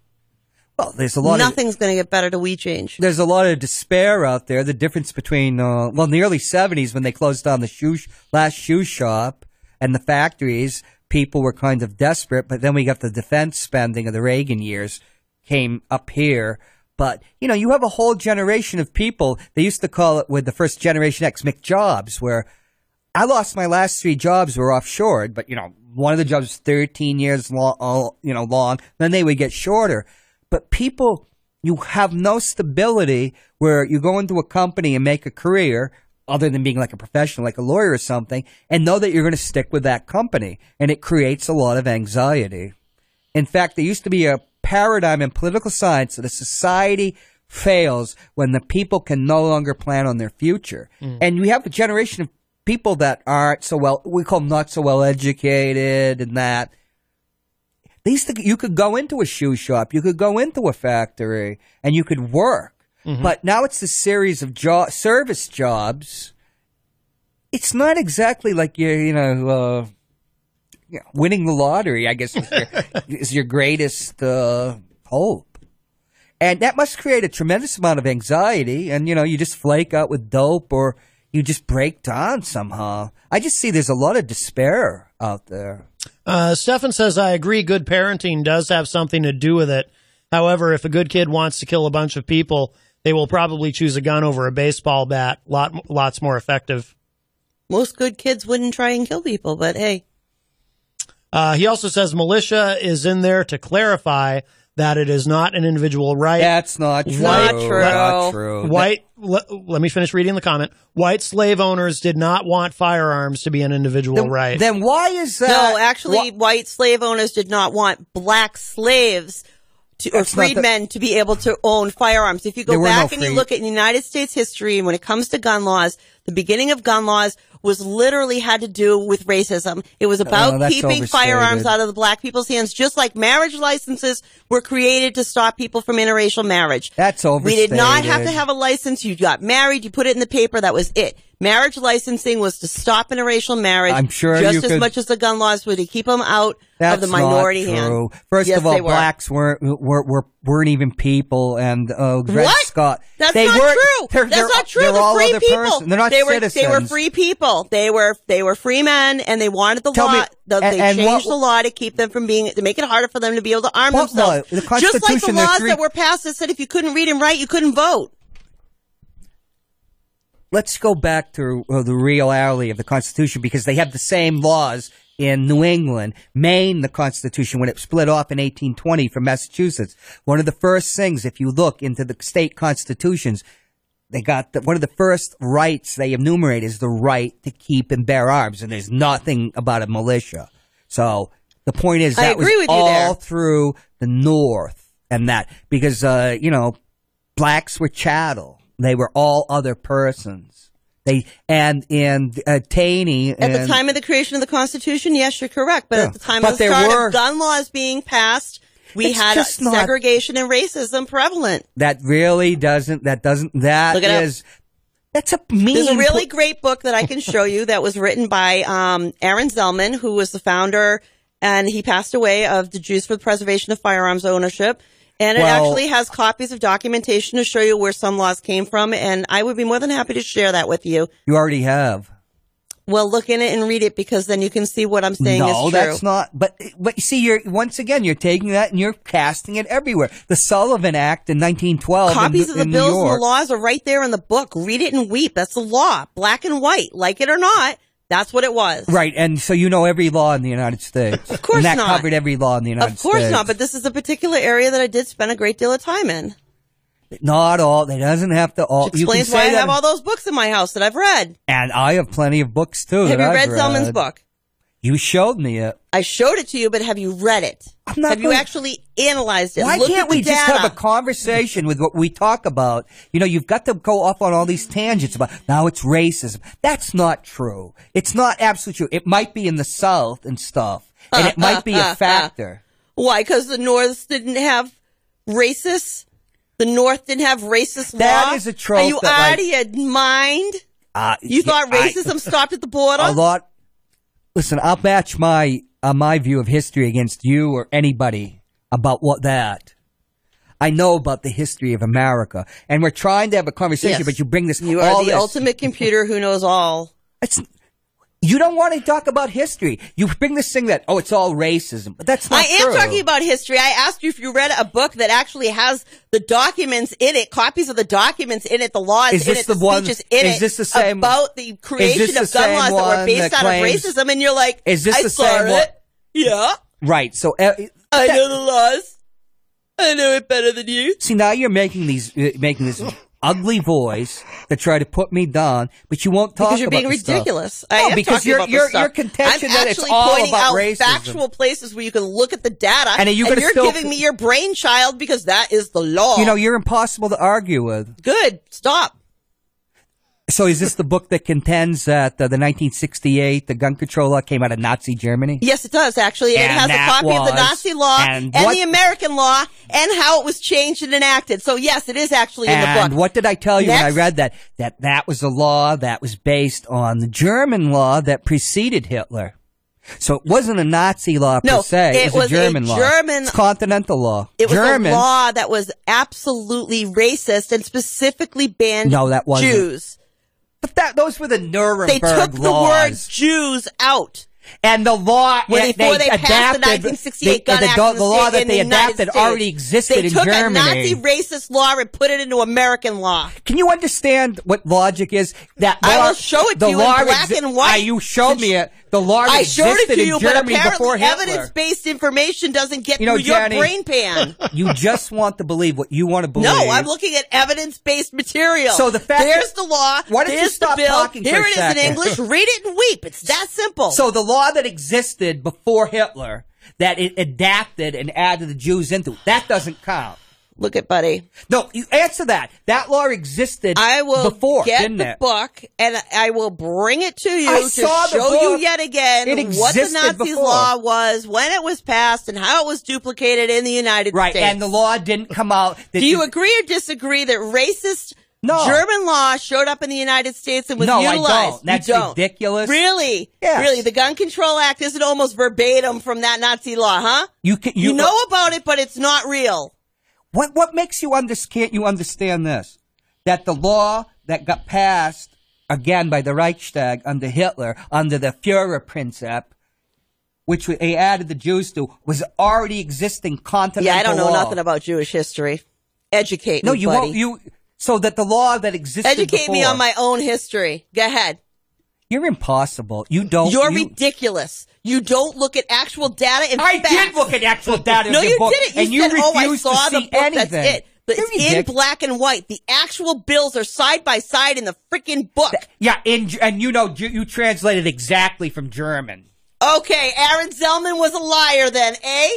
Well, there's a lot Nothing's going to get better till we change. There's a lot of despair out there. The difference between, uh, well, in the early seventies when they closed down the shoe sh- last shoe shop, and the factories, people were kind of desperate, but then we got the defense spending of the Reagan years came up here. But, you know, you have a whole generation of people. They used to call it with the first generation X McJobs, where I lost my last three jobs were offshored, but, you know, one of the jobs was thirteen years long, you know, long. Then they would get shorter. But people you have no stability where you go into a company and make a career other than being like a professional, like a lawyer or something, and know that you're going to stick with that company. And it creates a lot of anxiety. In fact, there used to be a paradigm in political science that a society fails when the people can no longer plan on their future. Mm. And we have a generation of people that aren't so well, we call them not so well educated and that. These things, you could go into a shoe shop, you could go into a factory, and you could work. Mm-hmm. But now it's a series of jo- service jobs. It's not exactly like you're, you know, uh, you know, winning the lottery, I guess, is your, is your greatest uh, hope. And that must create a tremendous amount of anxiety. And, you know, you just flake out with dope or you just break down somehow. I just see there's a lot of despair out there. Uh, Stefan says, I agree. Good parenting does have something to do with it. However, if a good kid wants to kill a bunch of people, they will probably choose a gun over a baseball bat. Lot, lots more effective. Most good kids wouldn't try and kill people, but hey. Uh, he also says militia is in there to clarify that it is not an individual right. That's not true. Not true. Not true. White. Let, let me finish reading the comment. White slave owners did not want firearms to be an individual then, right. Then why is that? No, actually, wh- white slave owners did not want black slaves to, or freedmen to be able to own firearms. If you go back no and you look at United States history, and when it comes to gun laws, the beginning of gun laws was literally had to do with racism. It was about oh, keeping firearms out of the black people's hands, just like marriage licenses were created to stop people from interracial marriage. That's overstated. We did not have to have a license. You got married, you put it in the paper, that was it. Marriage licensing was to stop interracial marriage. I'm sure just you as could, much as the gun laws were to keep them out of the minority hand. First yes, of all, blacks were. weren't were, were, weren't even people, and oh, Dred what? Scott. That's they not were, true. They're, That's they're, not true. They're, they're all free other people. Person. They're not they were, citizens. They were free people. They were they were free men, and they wanted the Tell law. Me, the, and, they changed what, the law to keep them from being to make it harder for them to be able to arm well, themselves. No, the Constitution, just like the laws three, that were passed that said if you couldn't read and write, you couldn't vote. Let's go back to uh, the reality of the Constitution, because they have the same laws in New England. Maine, the Constitution, when it split off in eighteen twenty from Massachusetts, one of the first things, if you look into the state constitutions, they got the, one of the first rights they enumerate is the right to keep and bear arms, and there's nothing about a militia. So the point is that was all through the North and that, because, uh, you know, blacks were chattel. They were all other persons. They and and uh, Taney and, at the time of the creation of the Constitution. Yes, you're correct. But yeah. at the time but of the start were, of gun laws being passed, we had a, not, segregation and racism prevalent. That really doesn't. That doesn't. That Look it is. Up. That's a mean. There's a really po- great book that I can show you that was written by um, Aaron Zelman, who was the founder, and he passed away, of the Jews for the Preservation of Firearms Ownership. And it well, actually has copies of documentation to show you where some laws came from, and I would be more than happy to share that with you. You already have. Well, look in it and read it, because then you can see what I'm saying no, is true. No, that's not. But but you see, you're once again you're taking that and you're casting it everywhere. The Sullivan Act in nineteen twelve. Copies in, of the in bills and the laws are right there in the book. Read it and weep. That's the law, black and white, like it or not. That's what it was. Right, and so you know every law in the United States. Of course and that not. covered every law in the United States. Of course States. not, but this is a particular area that I did spend a great deal of time in. Not all. It doesn't have to all. Which explains you can why I have all those books in my house that I've read. And I have plenty of books, too, Have that you read, read Zelman's book? You showed me it. I showed it to you, but have you read it? I'm not have going... you actually analyzed it? Why Look can't we just data. have a conversation with what we talk about? You know, you've got to go off on all these tangents about, now it's racism. That's not true. It's not absolutely true. It might be in the South and stuff, and uh, it might uh, be uh, a factor. Uh. Why? Because the North didn't have racists? The North didn't have racist law? That is a trope. Are you out of your mind? Uh, you thought racism I, stopped at the border? A lot. Listen, I'll match my uh, my view of history against you or anybody about what that. I know about the history of America, and we're trying to have a conversation, yes. but you bring this. You all are the this. ultimate computer who knows all. It's, you don't want to talk about history. You bring this thing that, oh, it's all racism, but that's not I true. I am talking about history. I asked you if you read a book that actually has the documents in it, copies of the documents in it, the laws in it, the, the one, speeches in is it, this the same, about the creation the of gun laws that were based that claims, out of racism, and you're like, is this I the saw same it. One? Yeah. Right, so... Uh, that, I know the laws. I know it better than you. See, now you're making these, uh, making this ugly voice that try to put me down, but you won't talk about this stuff. Because you're being ridiculous. I no, am because you're, about you're, you're contention I'm that it's all about racism. I'm actually pointing out factual places where you can look at the data, and, you and you're still giving me your brainchild because that is the law. You know, you're impossible to argue with. Good. Stop. So is this the book that contends that uh, the nineteen sixty-eight, the gun control law came out of Nazi Germany? Yes, it does, actually. And it has a copy was, of the Nazi law and, and what, the American law and how it was changed and enacted. So, yes, it is actually in the book. And what did I tell you Next. when I read that? That that was a law that was based on the German law that preceded Hitler. So it wasn't a Nazi law per no, se. It, it was, was a German a law. German, it's continental law. It was German. a law that was absolutely racist and specifically banned no, that wasn't. Jews. But that those were the Nuremberg laws. They took laws. the word Jews out. And the law when they, before they, they adapted, passed the nineteen sixty-eight they, gun act, the, the law that they the adapted already existed in Germany. They took a Nazi racist law and put it into American law. Can you understand what logic is? That I law, will show it to you in black exi- and white. Uh, you showed me it. The law I showed it to you, but apparently evidence-based information doesn't get you know, through Johnny, your brain pan. You just want to believe what you want to believe. No, I'm looking at evidence-based material. So the fact there's that, the law. Why don't you stop the bill, talking? Here for it second. is in English. Read it and weep. It's that simple. So the law that existed before Hitler that it adapted and added the Jews into that doesn't count. Look at buddy. No, you answer that. That law existed I will before, get didn't the it? book, and I will bring it to you I to saw show the you yet again it what the Nazi before. law was, when it was passed, and how it was duplicated in the United right, States. Right, and the law didn't come out. That Do you it, agree or disagree that racist no. German law showed up in the United States and was no, utilized? No, I don't. That's you don't. ridiculous. Really? Yes. Really, the Gun Control Act isn't almost verbatim from that Nazi law, huh? You, can, you, you know uh, about it, but it's not real. What what makes you under, can't you understand this? That the law that got passed, again, by the Reichstag under Hitler, under the Führerprinzip, which they added the Jews to, was already existing continental law. Yeah, I don't know law. nothing about Jewish history. Educate no, me, No, you buddy. won't. You, so that the law that existed Educate before, me on my own history. Go ahead. You're impossible. You don't. You're you, ridiculous. You don't look at actual data and I facts. did look at actual data in no, your book. No, you didn't. You and said, you oh, I saw the book. Anything. That's it. But You're it's ridiculous. in black and white. The actual bills are side by side in the freaking book. Yeah, and, and you know, you, you translated exactly from German. Okay, Aaron Zelman was a liar then, eh?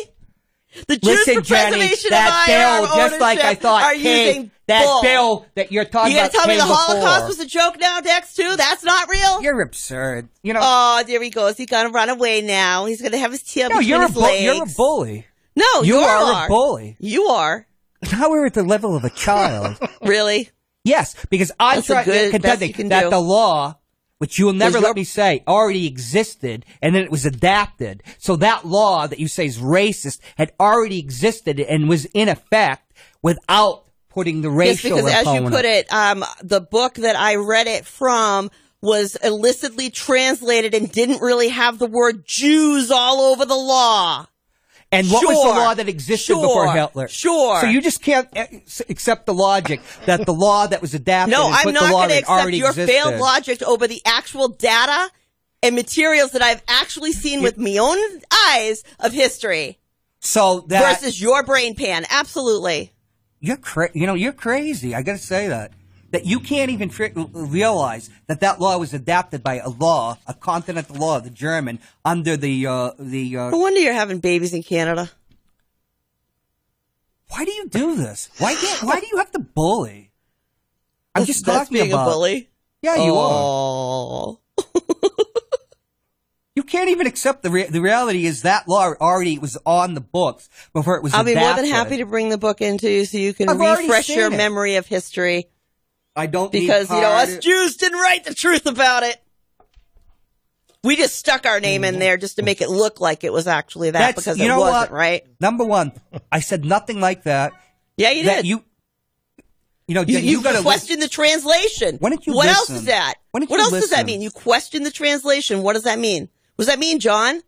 The Jews Listen, for Jenny, preservation that of bill, just like I thought, came, that bull. bill that you're talking you about You gonna tell me the before. Holocaust was a joke now, Dex, too? That's not real? You're absurd. You know. Oh, there he goes. He's gonna run away now. He's gonna have his tail no, between you're his a bu- legs. No, you're a bully. No, you, you are. are a bully. You are. Now we're at the level of a child. Really? Yes, because I tried contending that do. the law, which you will never let me say, already existed, and then it was adapted. So that law that you say is racist had already existed and was in effect without putting the racial yes, because opponent. As you put it, um, the book that I read it from was illicitly translated and didn't really have the word Jews all over the law. And what sure, was the law that existed sure, before Hitler? Sure. So you just can't accept the logic that the law that was adapted no, and put I'm not the law that accept already your existed. Failed logic over the actual data and materials that I've actually seen with my own eyes of history. So that versus your brain pan, absolutely. You're cra- you know, you're crazy. I got to say that. That you can't even fr- realize that that law was adapted by a law, a continental law, the German, under the, uh, the, uh. No wonder you're having babies in Canada. Why do you do this? Why can't, why do you have to bully? I'm that's, just talking being about. being a bully? Yeah, you oh. are. You can't even accept the re- the reality is that law already was on the books before it was I'll adapted. I'll be more than happy to bring the book into you so you can I've refresh your it. memory of history. I don't because need you know us Jews didn't write the truth about it. We just stuck our name in there just to make it look like it was actually that That's, because you it know wasn't what? right. Number one, I said nothing like that. Yeah, you that did. You, you know, you, you, you gotta question the translation. When did you what listen? else is that? When did you what else listen? does that mean? You question the translation. What does that mean? What does that mean, John?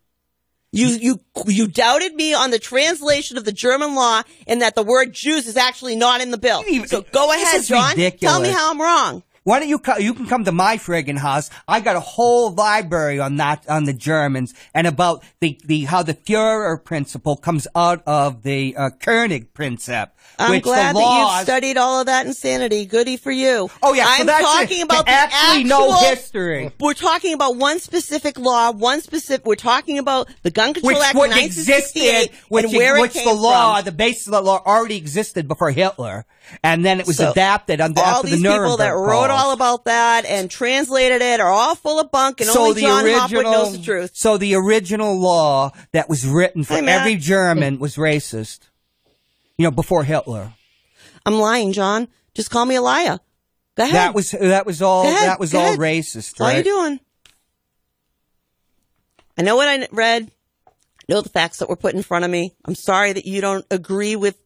You you you doubted me on the translation of the German law and that the word Jews is actually not in the bill. So go ahead, John. Ridiculous. Tell me how I'm wrong. Why don't you co- you can come to my friggin' house? I got a whole library on that, on the Germans, and about the, the how the Führer principle comes out of the uh, Koenig principle. I'm glad laws- that you've studied all of that insanity. Goody for you. Oh yeah, I'm so that's talking it. about the actually actual, no history. We're talking about one specific law, one specific. We're talking about the Gun Control which, Act of nineteen sixty-eight, which and where which it came the law, from. The basis of the law already existed before Hitler. And then it was so adapted under all after these the Nuremberg people that wrote all about that and translated it are all full of bunk, and so only John Hopwood knows the truth. So the original law that was written for hey, every German was racist. You know, before Hitler. I'm lying, John. Just call me a liar. Go ahead. That was that was all that was all racist. That's right? All you doing? I know what I read. I know the facts that were put in front of me. I'm sorry that you don't agree with.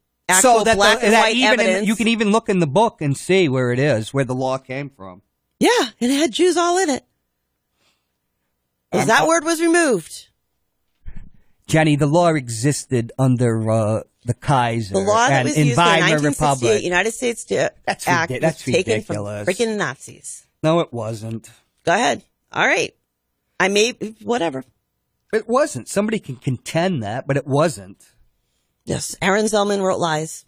So that, black the, and that even in, you can even look in the book and see where it is, where the law came from. Yeah, and it had Jews all in it. Because um, that uh, word was removed. Jenny, the law existed under uh, the Kaiser. The law that was used in the nineteen sixty-eight United States That's Act ridic- that's was taken from freaking Nazis. No, it wasn't. Go ahead. All right. I may, whatever. It wasn't. Somebody can contend that, but it wasn't. Yes, Aaron Zelman wrote lies.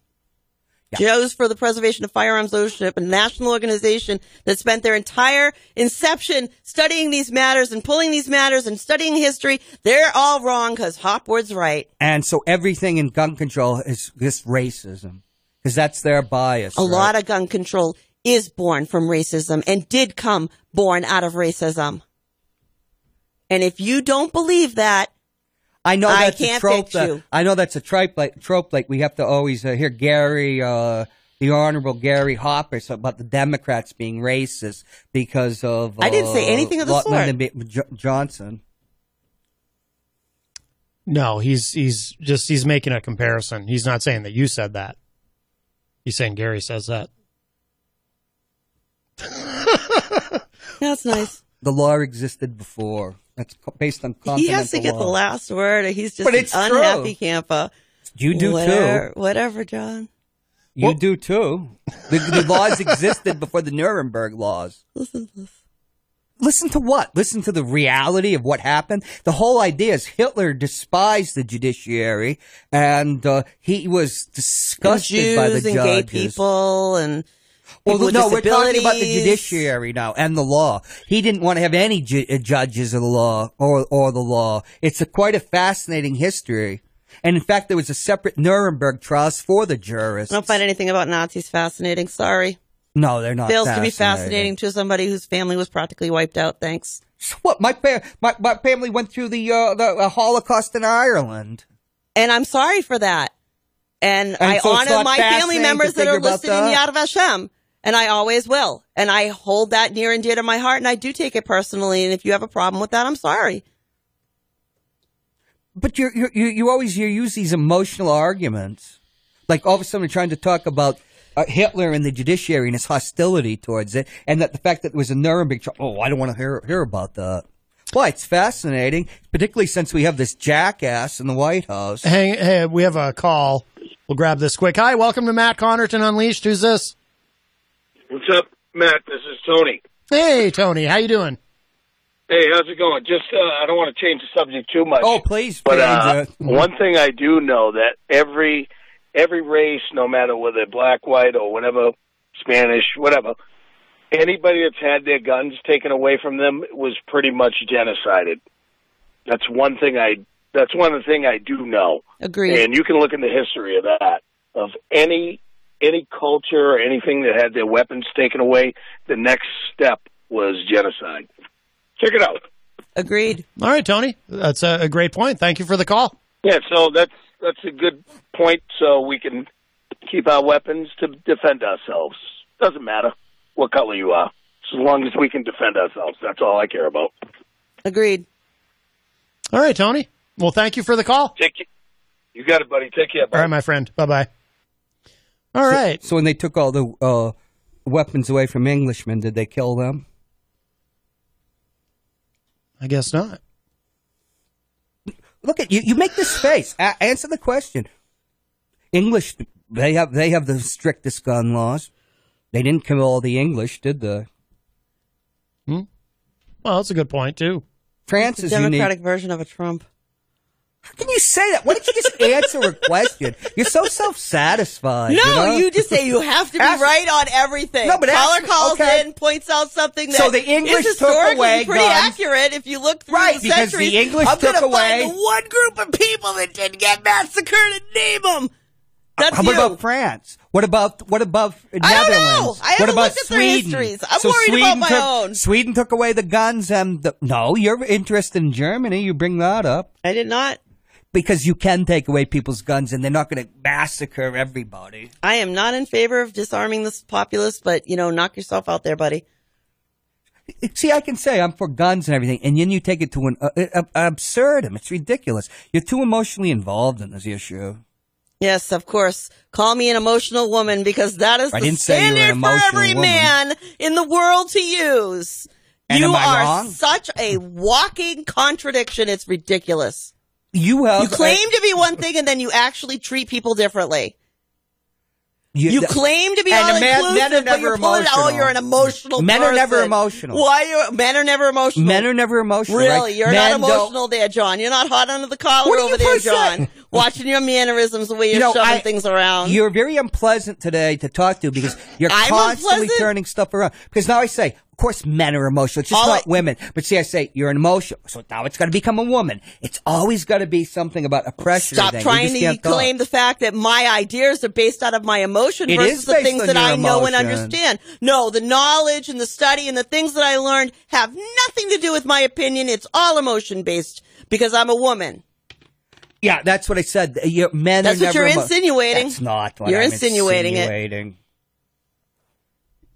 Yeah. Jews for the Preservation of Firearms Ownership, a national organization that spent their entire inception studying these matters and pulling these matters and studying history. They're all wrong because Hopwood's right. And so everything in gun control is this racism because that's their bias. A right? lot of gun control is born from racism and did come born out of racism. And if you don't believe that, I know that's I a trope. That, I know that's a trope. Like, trope, like we have to always uh, hear Gary, uh, the Honorable Gary Hopper, about the Democrats being racist because of. Uh, I didn't say anything of the L- sort. B- J- Johnson. No, he's he's just he's making a comparison. He's not saying that you said that. He's saying Gary says that. That's nice. The law existed before. That's based on continental law. He has to get the last word, or he's just an unhappy camper. You do whatever, too. Whatever, John. You well, do too. The, the laws existed before the Nuremberg laws. Listen to this. Listen to what? Listen to the reality of what happened. The whole idea is Hitler despised the judiciary, and uh, he was disgusted by the judges. Jews and gay people and. Well, no, we're talking about the judiciary now and the law. He didn't want to have any ju- judges of the law or or the law. It's a quite a fascinating history. And, in fact, there was a separate Nuremberg trials for the jurists. I don't find anything about Nazis fascinating. Sorry. No, they're not Fails fascinating. Fails to be fascinating to somebody whose family was practically wiped out. Thanks. So what? My pa- my, my family went through the, uh, the uh, Holocaust in Ireland. And I'm sorry for that. And, and I so honor my family members that are listed in Yad Vashem. And I always will. And I hold that near and dear to my heart, and I do take it personally. And if you have a problem with that, I'm sorry. But you you you always you use these emotional arguments. Like all of a sudden we're trying to talk about uh, Hitler and the judiciary and his hostility towards it, and that the fact that there was a Nuremberg trial. Oh, I don't want to hear hear about that. Well, it's fascinating, particularly since we have this jackass in the White House. Hey, hey, we have a call. We'll grab this quick. Hi, welcome to Matt Connarton Unleashed. Who's this? What's up, Matt? This is Tony. Hey, Tony. How you doing? Hey, how's it going? Just, uh, I don't want to change the subject too much. Oh, please. But uh, one thing I do know that every every race, no matter whether black, white, or whatever, Spanish, whatever, anybody that's had their guns taken away from them was pretty much genocided. That's one thing I. That's one thing I do know. Agreed. And you can look in the history of that of any. Any culture or anything that had their weapons taken away, the next step was genocide. Check it out. Agreed. All right, Tony. That's a great point. Thank you for the call. Yeah, so that's that's a good point so we can keep our weapons to defend ourselves. Doesn't matter what color you are. As long as we can defend ourselves, that's all I care about. Agreed. All right, Tony. Well, thank you for the call. Take care. You got it, buddy. Take care. Bye. All right, my friend. Bye-bye. All right. So, so when they took all the uh, weapons away from Englishmen, did they kill them? I guess not. Look at you. You make this face. A- answer the question. English, they have they have the strictest gun laws. They didn't kill all the English, did they? Well, that's a good point, too. France it's is unique. The Democratic version of a Trump. How can you say that? Why don't you just answer a question? You're so self-satisfied. No, you know? You just say you have to be ask, right on everything. No, but Caller ask, calls okay. in, points out something that so the English is historically took away pretty guns. Accurate if you look through right, the centuries. Right, because the English I'm took away. I'm going to find one group of people that didn't get massacred and name them. That's How you. about France? What about what about Netherlands? I don't know. I what about Sweden? I'm so worried Sweden about my took, own. Sweden took away the guns and the, no, you're interested in Germany. You bring that up. I did not. Because you can take away people's guns and they're not going to massacre everybody. I am not in favor of disarming this populace, but, you know, knock yourself out there, buddy. See, I can say I'm for guns and everything, and then you take it to an uh, uh, absurdum. It's ridiculous. You're too emotionally involved in this issue. Yes, of course. Call me an emotional woman because that is I the standard for every woman. man in the world to use. And you are wrong? Such a walking contradiction. It's ridiculous. You, have, you claim I, to be one thing, and then you actually treat people differently. You, you claim to be all inclusive, men are never but you're pulling out, oh, you're an emotional men person. Men are never emotional. Why are you, men are never emotional. Men are never emotional. Really? Right? You're men not emotional don't. there, John. You're not hot under the collar over there, John. Watching your mannerisms the way you're you know, shoving I, things around. You're very unpleasant today to talk to because you're I'm constantly unpleasant? turning stuff around. Because now I say, of course men are emotional. It's just all not I, women. But see, I say, you're an emotional. So now it's got to become a woman. It's always got to be something about oppression. Stop trying to claim the fact that my ideas are based out of my emotion it versus the things that I emotion. know and understand. No, the knowledge and the study and the things that I learned have nothing to do with my opinion. It's all emotion-based because I'm a woman. Yeah, that's what I said. You're, men that's are what never you're emo- insinuating. That's not what you're I'm insinuating. insinuating. It.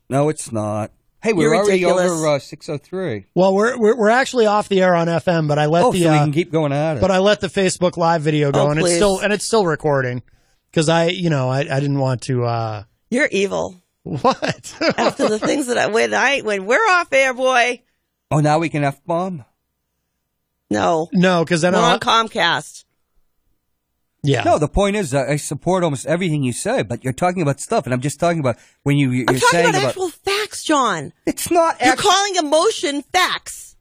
No, it's not. Hey, we're You're already ridiculous. over uh, six oh three. Well, we're, we're we're actually off the air on F M, but I let oh, the so we uh, can keep going at it. But I let the Facebook Live video go, oh, and please. it's still and it's still recording because I, you know, I, I didn't want to. Uh... You're evil. What? After the things that I when I when we're off air, boy. Oh, now we can F bomb. No, no, because then we're on Comcast. Yeah. No, the point is uh, I support almost everything you say, but you're talking about stuff, and I'm just talking about when you, you're I'm talking saying about actual about, facts, John. It's not. You're act- calling emotion facts.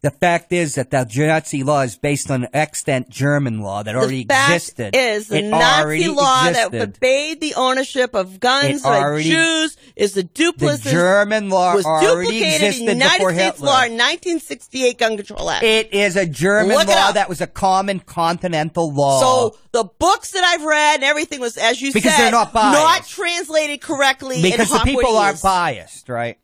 The fact is that the Nazi law is based on extant German law that the already fact existed. Is the it Nazi law existed. that forbade the ownership of guns by already, Jews is the duplicitous. The German law was already existed in the United before States Hitler. law in nineteen sixty-eight Gun Control Act. It is a German Look law that was a common continental law. So the books that I've read and everything was, as you because said, they're not, not translated correctly. Because in the people are biased, right?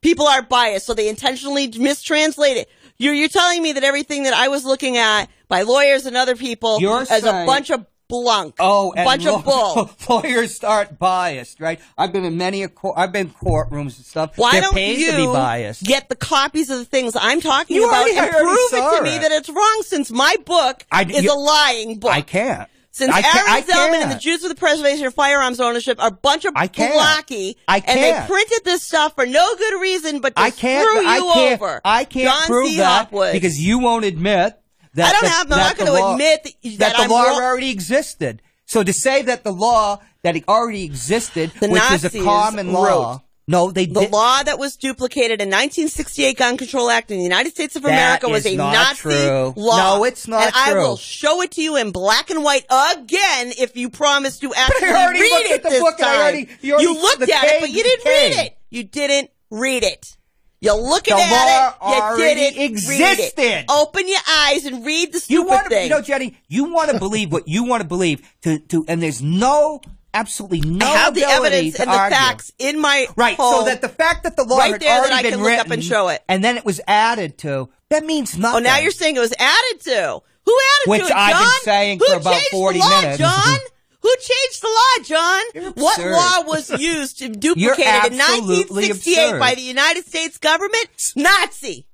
People are biased, so they intentionally mistranslate it. You're, you're telling me that everything that I was looking at by lawyers and other people you're as saying, a bunch of blunk, oh, a bunch lo- of bull. Lawyers start biased, right? I've been in many a court, I've been in courtrooms and stuff. Why They're don't you to be biased. get the copies of the things I'm talking you about and prove it to me it. that it's wrong? Since my book I, is you, a lying book, I can't. Since I can't, Aaron Zelman and the Jews for the Preservation of Firearms Ownership are a bunch of blocky, and they printed this stuff for no good reason but to screw you I can't, over. I can't John prove C. that Hopwood. because you won't admit that I don't the, have. I'm not going to admit that, that, that the I'm law wrong. already existed. So to say that the law that it already existed, the which Nazis is a common wrote. law. No, they The did. law that was duplicated in nineteen sixty-eight Gun Control Act in the United States of America that was a Nazi true. law. No, it's not and true. And I will show it to you in black and white again if you promise to actually read it this book time. Already, you, already you looked at case, it, but you didn't read it. You didn't read it. You're looking the at law it. You didn't existed. read it. Open your eyes and read the stupid you wanna, thing. You know, Jenny, you want to believe what you want to believe, to, to, and there's no... Absolutely no. I have the evidence and the argue. facts in my right, home, so that the fact that the law right had there already that I been can written, look up and show it, and then it was added to. That means nothing. Oh, now you're saying it was added to? Who added Which to it, John? Which I've been saying Who for about forty the law, minutes, John. Who changed the law, John? What law was used to duplicate in nineteen sixty-eight absurd. by the United States government? Nazi.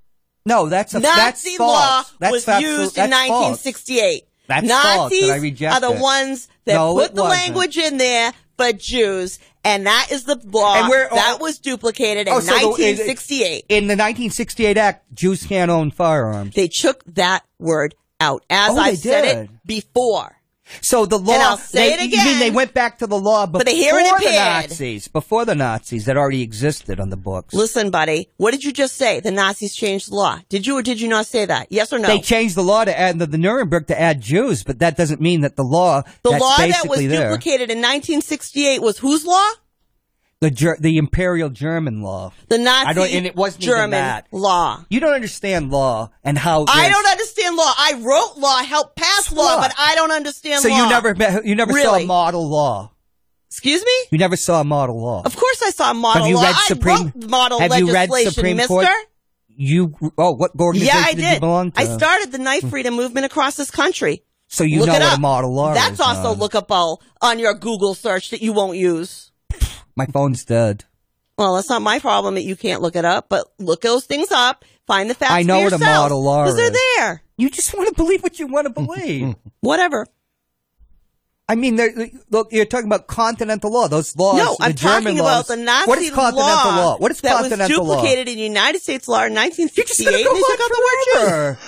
No, that's a Nazi that's law that's was absolute, used in nineteen sixty-eight. False. That's Nazis that I reject are the it. ones that no, put the wasn't. language in there for Jews, and that is the law and oh, that was duplicated in oh, so nineteen sixty-eight. The, in the nineteen sixty-eight Act, Jews can't own firearms. They took that word out, as oh, I said did. it before. So the law, and I'll say they, it again. You mean they went back to the law before the, the Nazis, before the Nazis that already existed on the books. Listen, buddy, what did you just say? The Nazis changed the law. Did you or did you not say that? Yes or no? They changed the law to add the, the Nuremberg to add Jews, but that doesn't mean that the law. The that's law that was there. duplicated in nineteen sixty-eight was whose law? The ger- the Imperial German law. The Nazi I don't, and it wasn't German that. law. You don't understand law and how... I don't understand law. I wrote law, helped pass law, law, but I don't understand so law. So you never you never really. saw a model law? Excuse me? You never saw a model law. Of course I saw a model have you law. Read Supreme, I wrote model have legislation, you read Supreme mister. Court? You, oh, what organization yeah, I did you belong to? I started the knife freedom movement across this country. So you look know what a model law That's is. That's also not. lookable on your Google search that you won't use. My phone's dead. Well, that's not my problem that you can't look it up, but look those things up. Find the facts for yourself. I know what a model law is. Because they're there. You just want to believe what you want to believe. Whatever. I mean, look, you're talking about continental law. Those laws, no, the I'm German laws. No, I'm talking about the Nazi law. What is continental law? law? What is that continental law? That was duplicated in United States law in nineteen sixty-eight. You're just going to go on forever.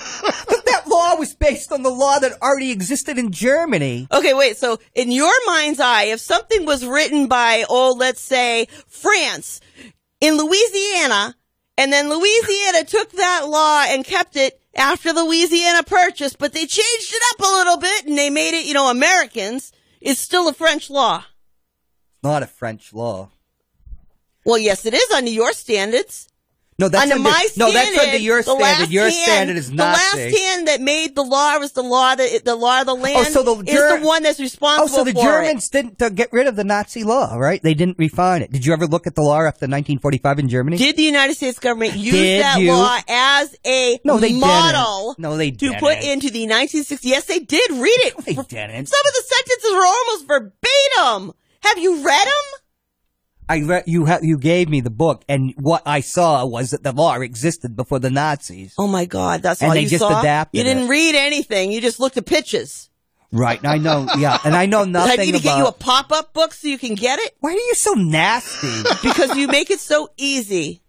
That law was based on the law that already existed in Germany. Okay, wait. So in your mind's eye, if something was written by, oh, let's say, France in Louisiana, and then Louisiana took that law and kept it after the Louisiana Purchase, but they changed it up a little bit and they made it, you know, Americans, it's still a French law. It's not a French law. Well, yes, it is under your standards. No, that's under, under my standard. No, that's under your standard. Your hand, standard is Nazi. The last hand that made the law was the law that the law of the land. Oh, so the Ger- is the one that's responsible for it. Oh, so the Germans it. didn't uh, get rid of the Nazi law, right? They didn't refine it. Did you ever look at the law after nineteen forty-five in Germany? Did the United States government use Did that you? law as a no, they model? Didn't. No, they didn't. To put into the nineteen sixties? Yes, they did. Read it. No, they didn't. Some of the sentences were almost verbatim. Have you read them? I read, you ha- you gave me the book, and what I saw was that the law existed before the Nazis. Oh my God, that's all you saw? And they just adapted it. You didn't read anything, you just looked at pictures. Right, and I know, yeah, and I know nothing about... I need to get you a pop-up book so you can get it? Why are you so nasty? Because you make it so easy.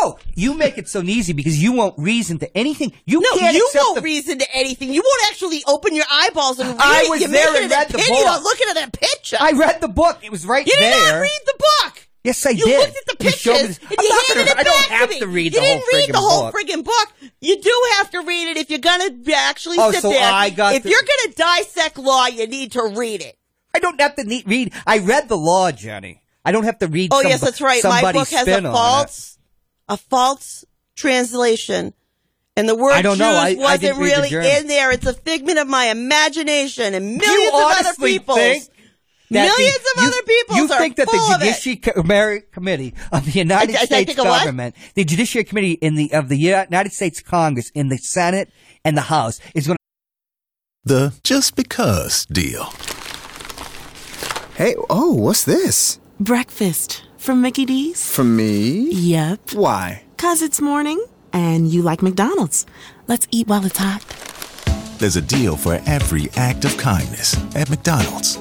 No, you make it so easy because you won't reason to anything. You no, can't you won't the... reason to anything. You won't actually open your eyeballs and read I it. I was you there and read the book. You're looking at that picture. I read the book. It was right you there. You did not read the book. Yes, I you did. You looked at the pictures. You and you handed gonna, it back I don't have to, to read the whole friggin' book. You didn't read the whole friggin' book. You do have to read it if you're going to actually oh, sit so there. I got if to... you're going to dissect law, you need to read it. I don't have to need, read. I read the law, Jenny. I don't have to read somebody's spin on it. Oh, yes, that's right. My book has a false... A false translation. And the word I don't Jews know. I, wasn't I really the in there. It's a figment of my imagination. And millions of other peoples. Millions the, of you, other peoples you are think that full the Judiciary Committee of the United I, I, States I government, what? the Judiciary Committee in the of the United States Congress, in the Senate and the House, is going to... The just because deal. Hey, oh, what's this? Breakfast. From Mickey D's? From me? Yep. Why? 'Cause it's morning and you like McDonald's. Let's eat while it's hot. There's a deal for every act of kindness at McDonald's.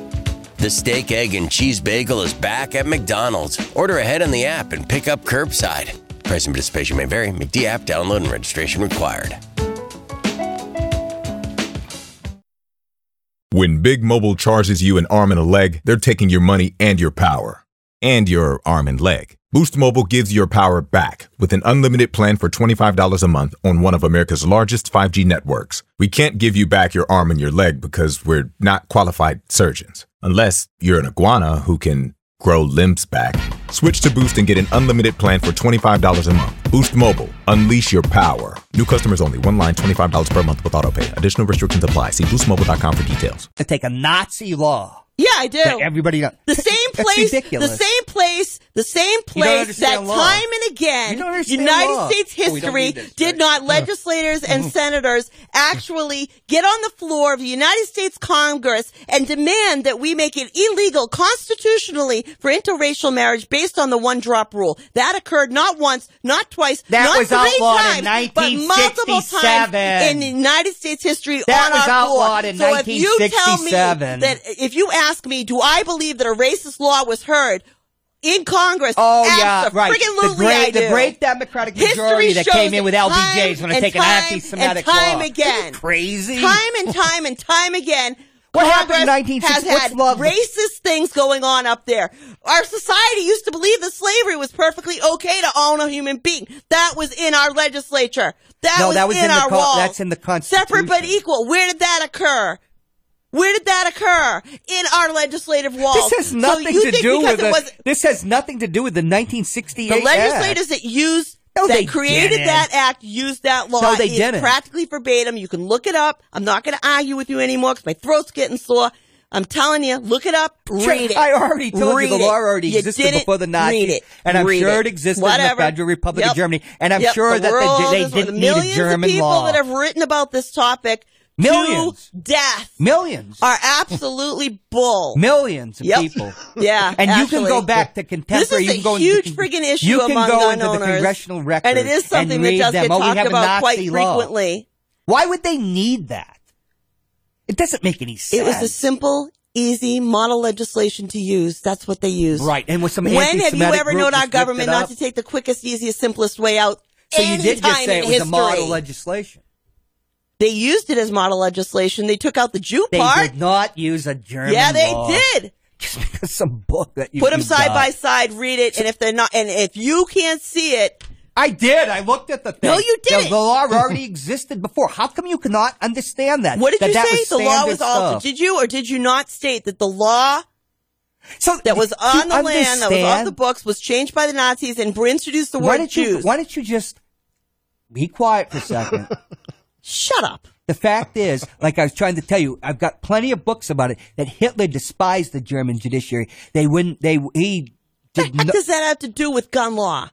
The Steak, Egg, and Cheese Bagel is back at McDonald's. Order ahead on the app and pick up curbside. Price and participation may vary. McD app download and registration required. When Big Mobile charges you an arm and a leg, they're taking your money and your power. And your arm and leg. Boost Mobile gives your power back with an unlimited plan for twenty-five dollars a month on one of America's largest five G networks. We can't give you back your arm and your leg because we're not qualified surgeons. Unless you're an iguana who can grow limbs back. Switch to Boost and get an unlimited plan for twenty-five dollars a month. Boost Mobile. Unleash your power. New customers only. One line, twenty-five dollars per month with auto pay. Additional restrictions apply. See boost mobile dot com for details. To take a Nazi law. Yeah, I do. Like everybody knows. The same place, the same place, the same place that law. time and again, United law. States history oh, this, did right? not legislators and senators actually get on the floor of the United States Congress and demand that we make it illegal constitutionally for interracial marriage based on the one-drop rule. That occurred not once, not twice, that not was three outlawed times, in nineteen sixty-seven. But multiple times in the United States history that on was our outlawed floor. In so if you tell me that if you ask Ask me, do I believe that a racist law was heard in Congress? Oh, yeah, right. The great, the great Democratic majority that came in with L B J's when I take an anti-Semitic law. Time and time again. Crazy. Time and time and time again. What Congress happened in has had love? Racist things going on up there. Our society used to believe that slavery was perfectly okay to own a human being. That was in our legislature. That, no, was, that was in, in our laws. That's in the Constitution. Separate but equal. Where did that occur? Where did that occur? In our legislative walls. This has nothing so to do with the, was, this has nothing to do with the nineteen sixty-eight The legislators act. that used no, that created didn't. that act used that law. No, they it's didn't. Practically verbatim. You can look it up. I'm not going to argue with you anymore because my throat's getting sore. I'm telling you, look it up, read it. I already told read you the law already it. existed before the Nazis, read it. and I'm read sure it existed Whatever. in the Federal Republic yep. of Germany. And I'm yep. sure the that they, they didn't need a German of law. People that have written about this topic. Millions. To death. Millions. Are absolutely bull. Millions of yep. people. Yeah. And actually, you can go back to contemporary. This is a you huge into, friggin' issue you can among go gun into owners. The congressional record. And it is something that does them. get oh, talked about quite law. frequently. Why would they need that? It doesn't make any sense. It was a simple, easy model legislation to use. That's what they used. Right. And with some anti-Semitic groups. When have you ever known our government not to take the quickest, easiest, simplest way out? So you did just say it was a model legislation. They used it as model legislation. They took out the Jew they part. They did not use a German Yeah, they law. did. Just because some book that you Put them side got. by side, read it, and if they're not, and if you can't see it. I did. I looked at the thing. No, you didn't. The, the law already existed before. How come you cannot understand that? What did that, you that say? The law was altered. Did you or did you not state that the law so that was on the understand? land, that was off the books, was changed by the Nazis and introduced the word Jews? You, why don't you just be quiet for a second? Shut up. The fact is, like I was trying to tell you, I've got plenty of books about it, that Hitler despised the German judiciary. They wouldn't, they, he did not. What does that have to do with gun law?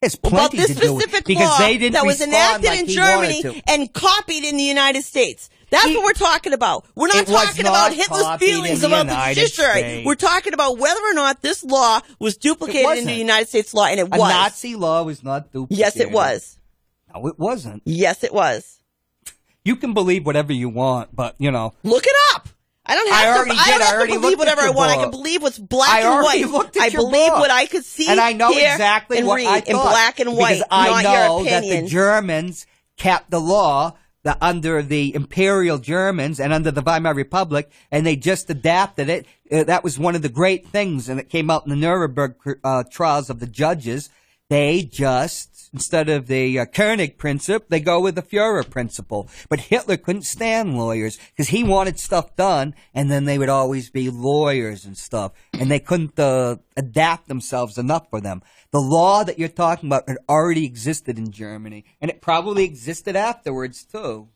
It's plenty to do with this specific law that was enacted in Germany and copied in the United States. That's what we're talking about. We're not talking about Hitler's feelings about the judiciary. We're talking about whether or not this law was duplicated into United States law, and it was. A Nazi law was not duplicated. Yes, it was. No, it wasn't. Yes, it was. You can believe whatever you want, but, you know. Look it up. I don't have I already to, did. I don't I have already to believe whatever I want. Book. I can believe what's black I and white. Looked at I your believe book. what I could see and I know hear, exactly and what read I thought, in black and white, because I not know your opinion. That the Germans kept the law the, under the Imperial Germans and under the Weimar Republic, and they just adapted it. Uh, that was one of the great things, and it came out in the Nuremberg uh, trials of the judges. They just, instead of the uh, Koenig principle, they go with the Fuhrer principle. But Hitler couldn't stand lawyers because he wanted stuff done, and then they would always be lawyers and stuff, and they couldn't uh, adapt themselves enough for them. The law that you're talking about had already existed in Germany, and it probably existed afterwards, too.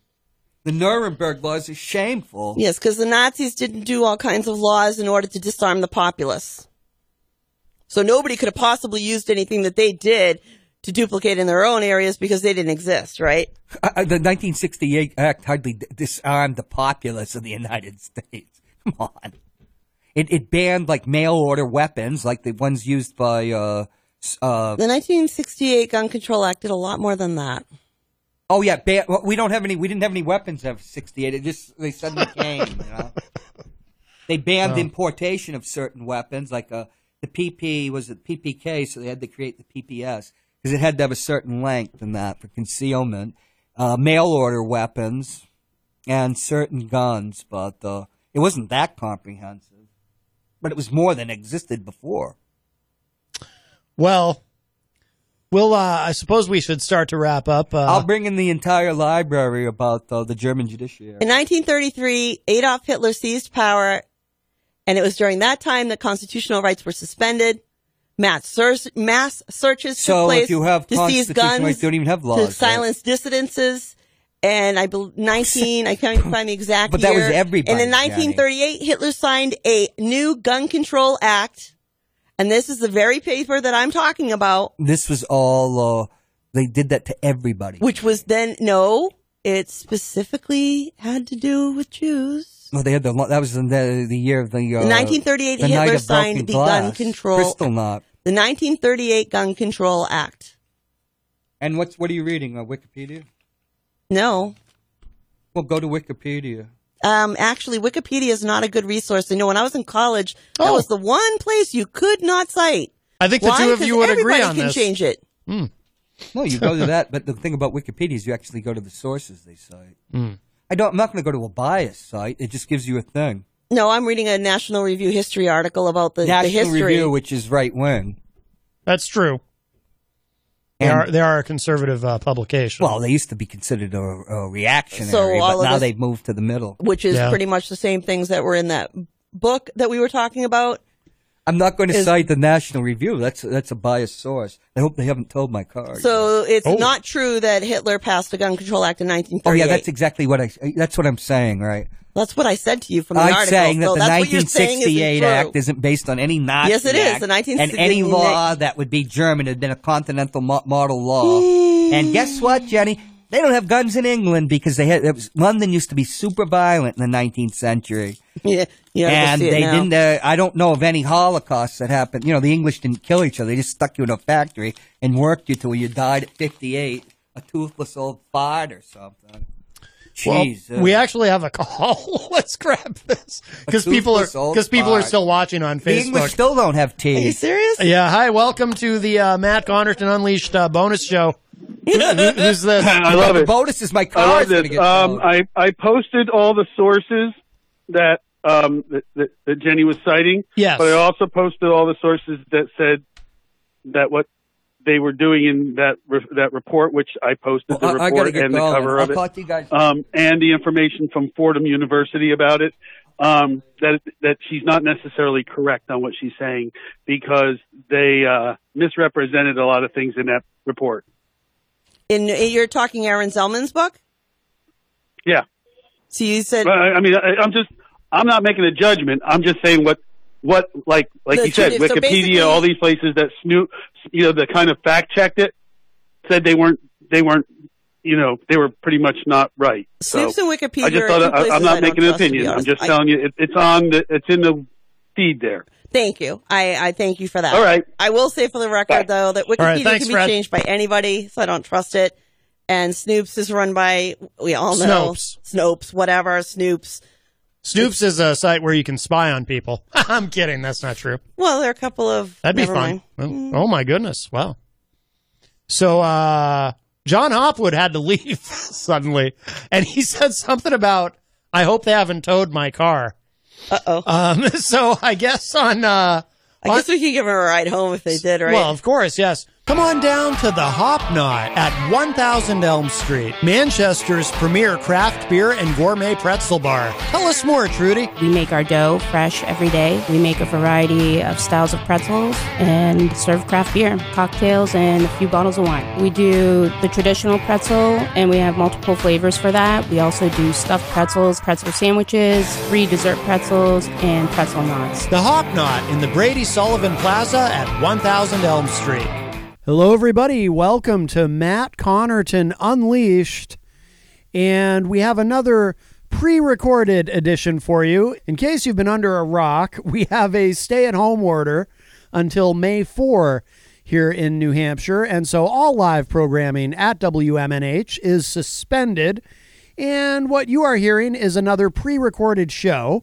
The Nuremberg laws are shameful. Yes, because the Nazis didn't do all kinds of laws in order to disarm the populace. So nobody could have possibly used anything that they did to duplicate in their own areas because they didn't exist, right? Uh, the nineteen sixty-eight Act hardly disarmed the populace of the United States. Come on. It it banned, like, mail-order weapons, like the ones used by... Uh, uh, the nineteen sixty-eight Gun Control Act did a lot more than that. Oh, yeah. Ban- well, we don't have any... We didn't have any weapons after sixty-eight. It just... They suddenly came, you know? They banned oh. importation of certain weapons, like... a. The P P was the P P K, so they had to create the P P S because it had to have a certain length in that for concealment, uh, mail order weapons, and certain guns. But uh, it wasn't that comprehensive, but it was more than existed before. Well, well, uh, I suppose we should start to wrap up. Uh, I'll bring in the entire library about uh, the German judiciary. In nineteen thirty-three, Adolf Hitler seized power. And it was during that time that constitutional rights were suspended. Mass, sur- mass searches so took place if you have to seize guns, rights, don't even have laws, to silence right? dissidences. And I believe nineteen, I can't find the exact but year. But that was everybody. And in nineteen thirty-eight, Danny. Hitler signed a new Gun Control Act. And this is the very paper that I'm talking about. This was all, uh, they did that to everybody. Which was then, no, it specifically had to do with Jews. Well, they had the that was in the, the year of the uh, nineteen thirty-eight the Hitler signed the glass, Gun Control Crystal Knot. The nineteen thirty-eight Gun Control Act. And what's what are you reading? Uh, Wikipedia? No. Well, go to Wikipedia. Um, actually, Wikipedia is not a good resource. You know, when I was in college, oh. that was the one place you could not cite. I think the Why? two of you would agree on this. Everybody can change it. Mm. No, you go to that, but the thing about Wikipedia is you actually go to the sources they cite. Mm. I don't, I'm not going to go to a biased site. It just gives you a thing. No, I'm reading a National Review history article about the, National the history. National Review, which is right-wing. That's true. And, they, are, they are a conservative uh, publication. Well, they used to be considered a, a reactionary, so but now this, they've moved to the middle. Which is yeah. pretty much the same things that were in that book that we were talking about. I'm not going to is, cite the National Review. That's that's a biased source. I hope they haven't told my card. So yet. it's oh. not true that Hitler passed the Gun Control Act in nineteen thirty-eight. Oh, yeah, that's exactly what I – that's what I'm saying, right? That's what I said to you from the article. I'm saying that so the nineteen sixty-eight Act isn't based on any Nazi Yes, it is. The nineteen sixty-eight and any law that would be German had been a continental mo- model law. And guess what, Jenny? They don't have guns in England because they had. It was, London used to be super violent in the nineteenth century. Yeah, yeah. And they now. didn't. Uh, I don't know of any Holocausts that happened. You know, the English didn't kill each other. They just stuck you in a factory and worked you till you died at fifty-eight, a toothless old fart or something. Jeez, well, uh, we actually have a call. Let's grab this because people are because people are still watching on Facebook. The English still don't have tea. Are you serious? Yeah. Hi, welcome to the uh, Matt Connarton Unleashed uh, bonus show. Who, who's this? I love the it. Bonus is my car. I love it. Um, I I posted all the sources that um that, that, that Jenny was citing. Yes. But I also posted all the sources that said that what they were doing in that re- that report, which I posted well, the report and the cover of it, talk to you guys. Um, and the information from Fordham University about it, um, that that she's not necessarily correct on what she's saying because they uh, misrepresented a lot of things in that report. In you're talking Aaron Zelman's book? Yeah. So you said. Well, I mean, I, I'm just I'm not making a judgment. I'm just saying what. What, like, like you said, Wikipedia, all these places that snoop, you know, that kind of fact checked it, said they weren't, they weren't, you know, they were pretty much not right. Snoops and Wikipedia. I just thought I, I'm not making an opinion. I'm just telling you, it, it's on the, it's in the feed there. Thank you. I, I thank you for that. All right. I will say for the record though that Wikipedia can be changed by anybody, so I don't trust it. And Snoops is run by we all know Snopes, Snopes, whatever Snoops. Snoops is a site where you can spy on people. I'm kidding. That's not true. Well, there are a couple of... That'd be fun. Well, mm. Oh, my goodness. Wow. So uh, John Hopwood had to leave suddenly, and he said something about, I hope they haven't towed my car. Uh-oh. Um, so I guess on... Uh, I on, guess we could give them a ride home if they did, right? Well, of course, yes. Come on down to The Hop Knot at one thousand Elm Street, Manchester's premier craft beer and gourmet pretzel bar. Tell us more, Trudy. We make our dough fresh every day. We make a variety of styles of pretzels and serve craft beer, cocktails, and a few bottles of wine. We do the traditional pretzel, and we have multiple flavors for that. We also do stuffed pretzels, pretzel sandwiches, free dessert pretzels, and pretzel knots. The Hop Knot in the Brady Sullivan Plaza at one thousand Elm Street. Hello, everybody. Welcome to Matt Connarton Unleashed. And we have another pre-recorded edition for you. In case you've been under a rock, we have a stay-at-home order until May fourth here in New Hampshire. And so all live programming at W M N H is suspended. And what you are hearing is another pre-recorded show.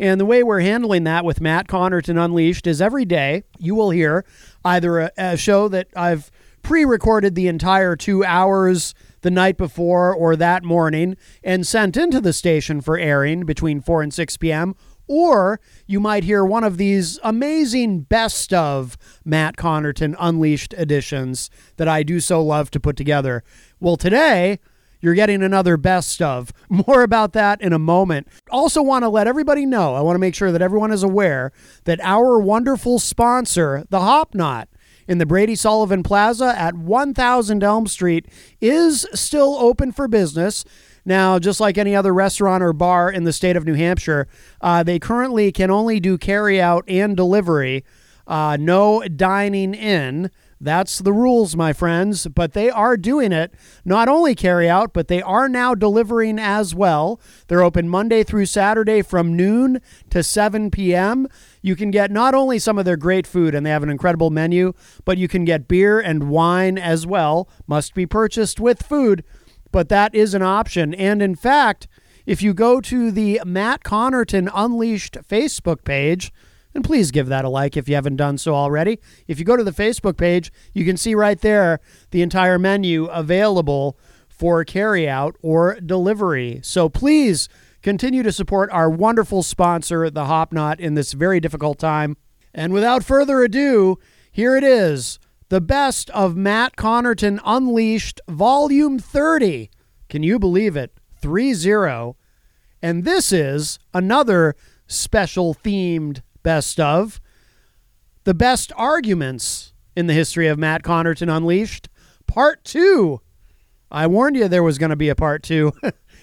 And the way we're handling that with Matt Connarton Unleashed is every day you will hear either a, a show that I've pre-recorded the entire two hours the night before or that morning and sent into the station for airing between four and six p.m., or you might hear one of these amazing best of Matt Connarton Unleashed editions that I do so love to put together. Well, today... you're getting another best of. More about that in a moment. Also want to let everybody know, I want to make sure that everyone is aware that our wonderful sponsor, The Hop Knot, in the Brady Sullivan Plaza at one thousand Elm Street is still open for business. Now, just like any other restaurant or bar in the state of New Hampshire, uh, they currently can only do carryout and delivery, uh, no dining in. That's the rules, my friends, but they are doing it. Not only carry out, but they are now delivering as well. They're open Monday through Saturday from noon to seven p.m. You can get not only some of their great food, and they have an incredible menu, but you can get beer and wine as well. Must be purchased with food, but that is an option. And in fact, if you go to the Matt Connarton Unleashed Facebook page, and please give that a like if you haven't done so already. If you go to the Facebook page, you can see right there the entire menu available for carryout or delivery. So please continue to support our wonderful sponsor, The Hop Knot, in this very difficult time. And without further ado, here it is, the best of Matt Connarton Unleashed, Volume thirty. Can you believe it? three zero. And this is another special themed best of. The best arguments in the history of Matt Connarton Unleashed, Part two. I warned you there was going to be a Part two.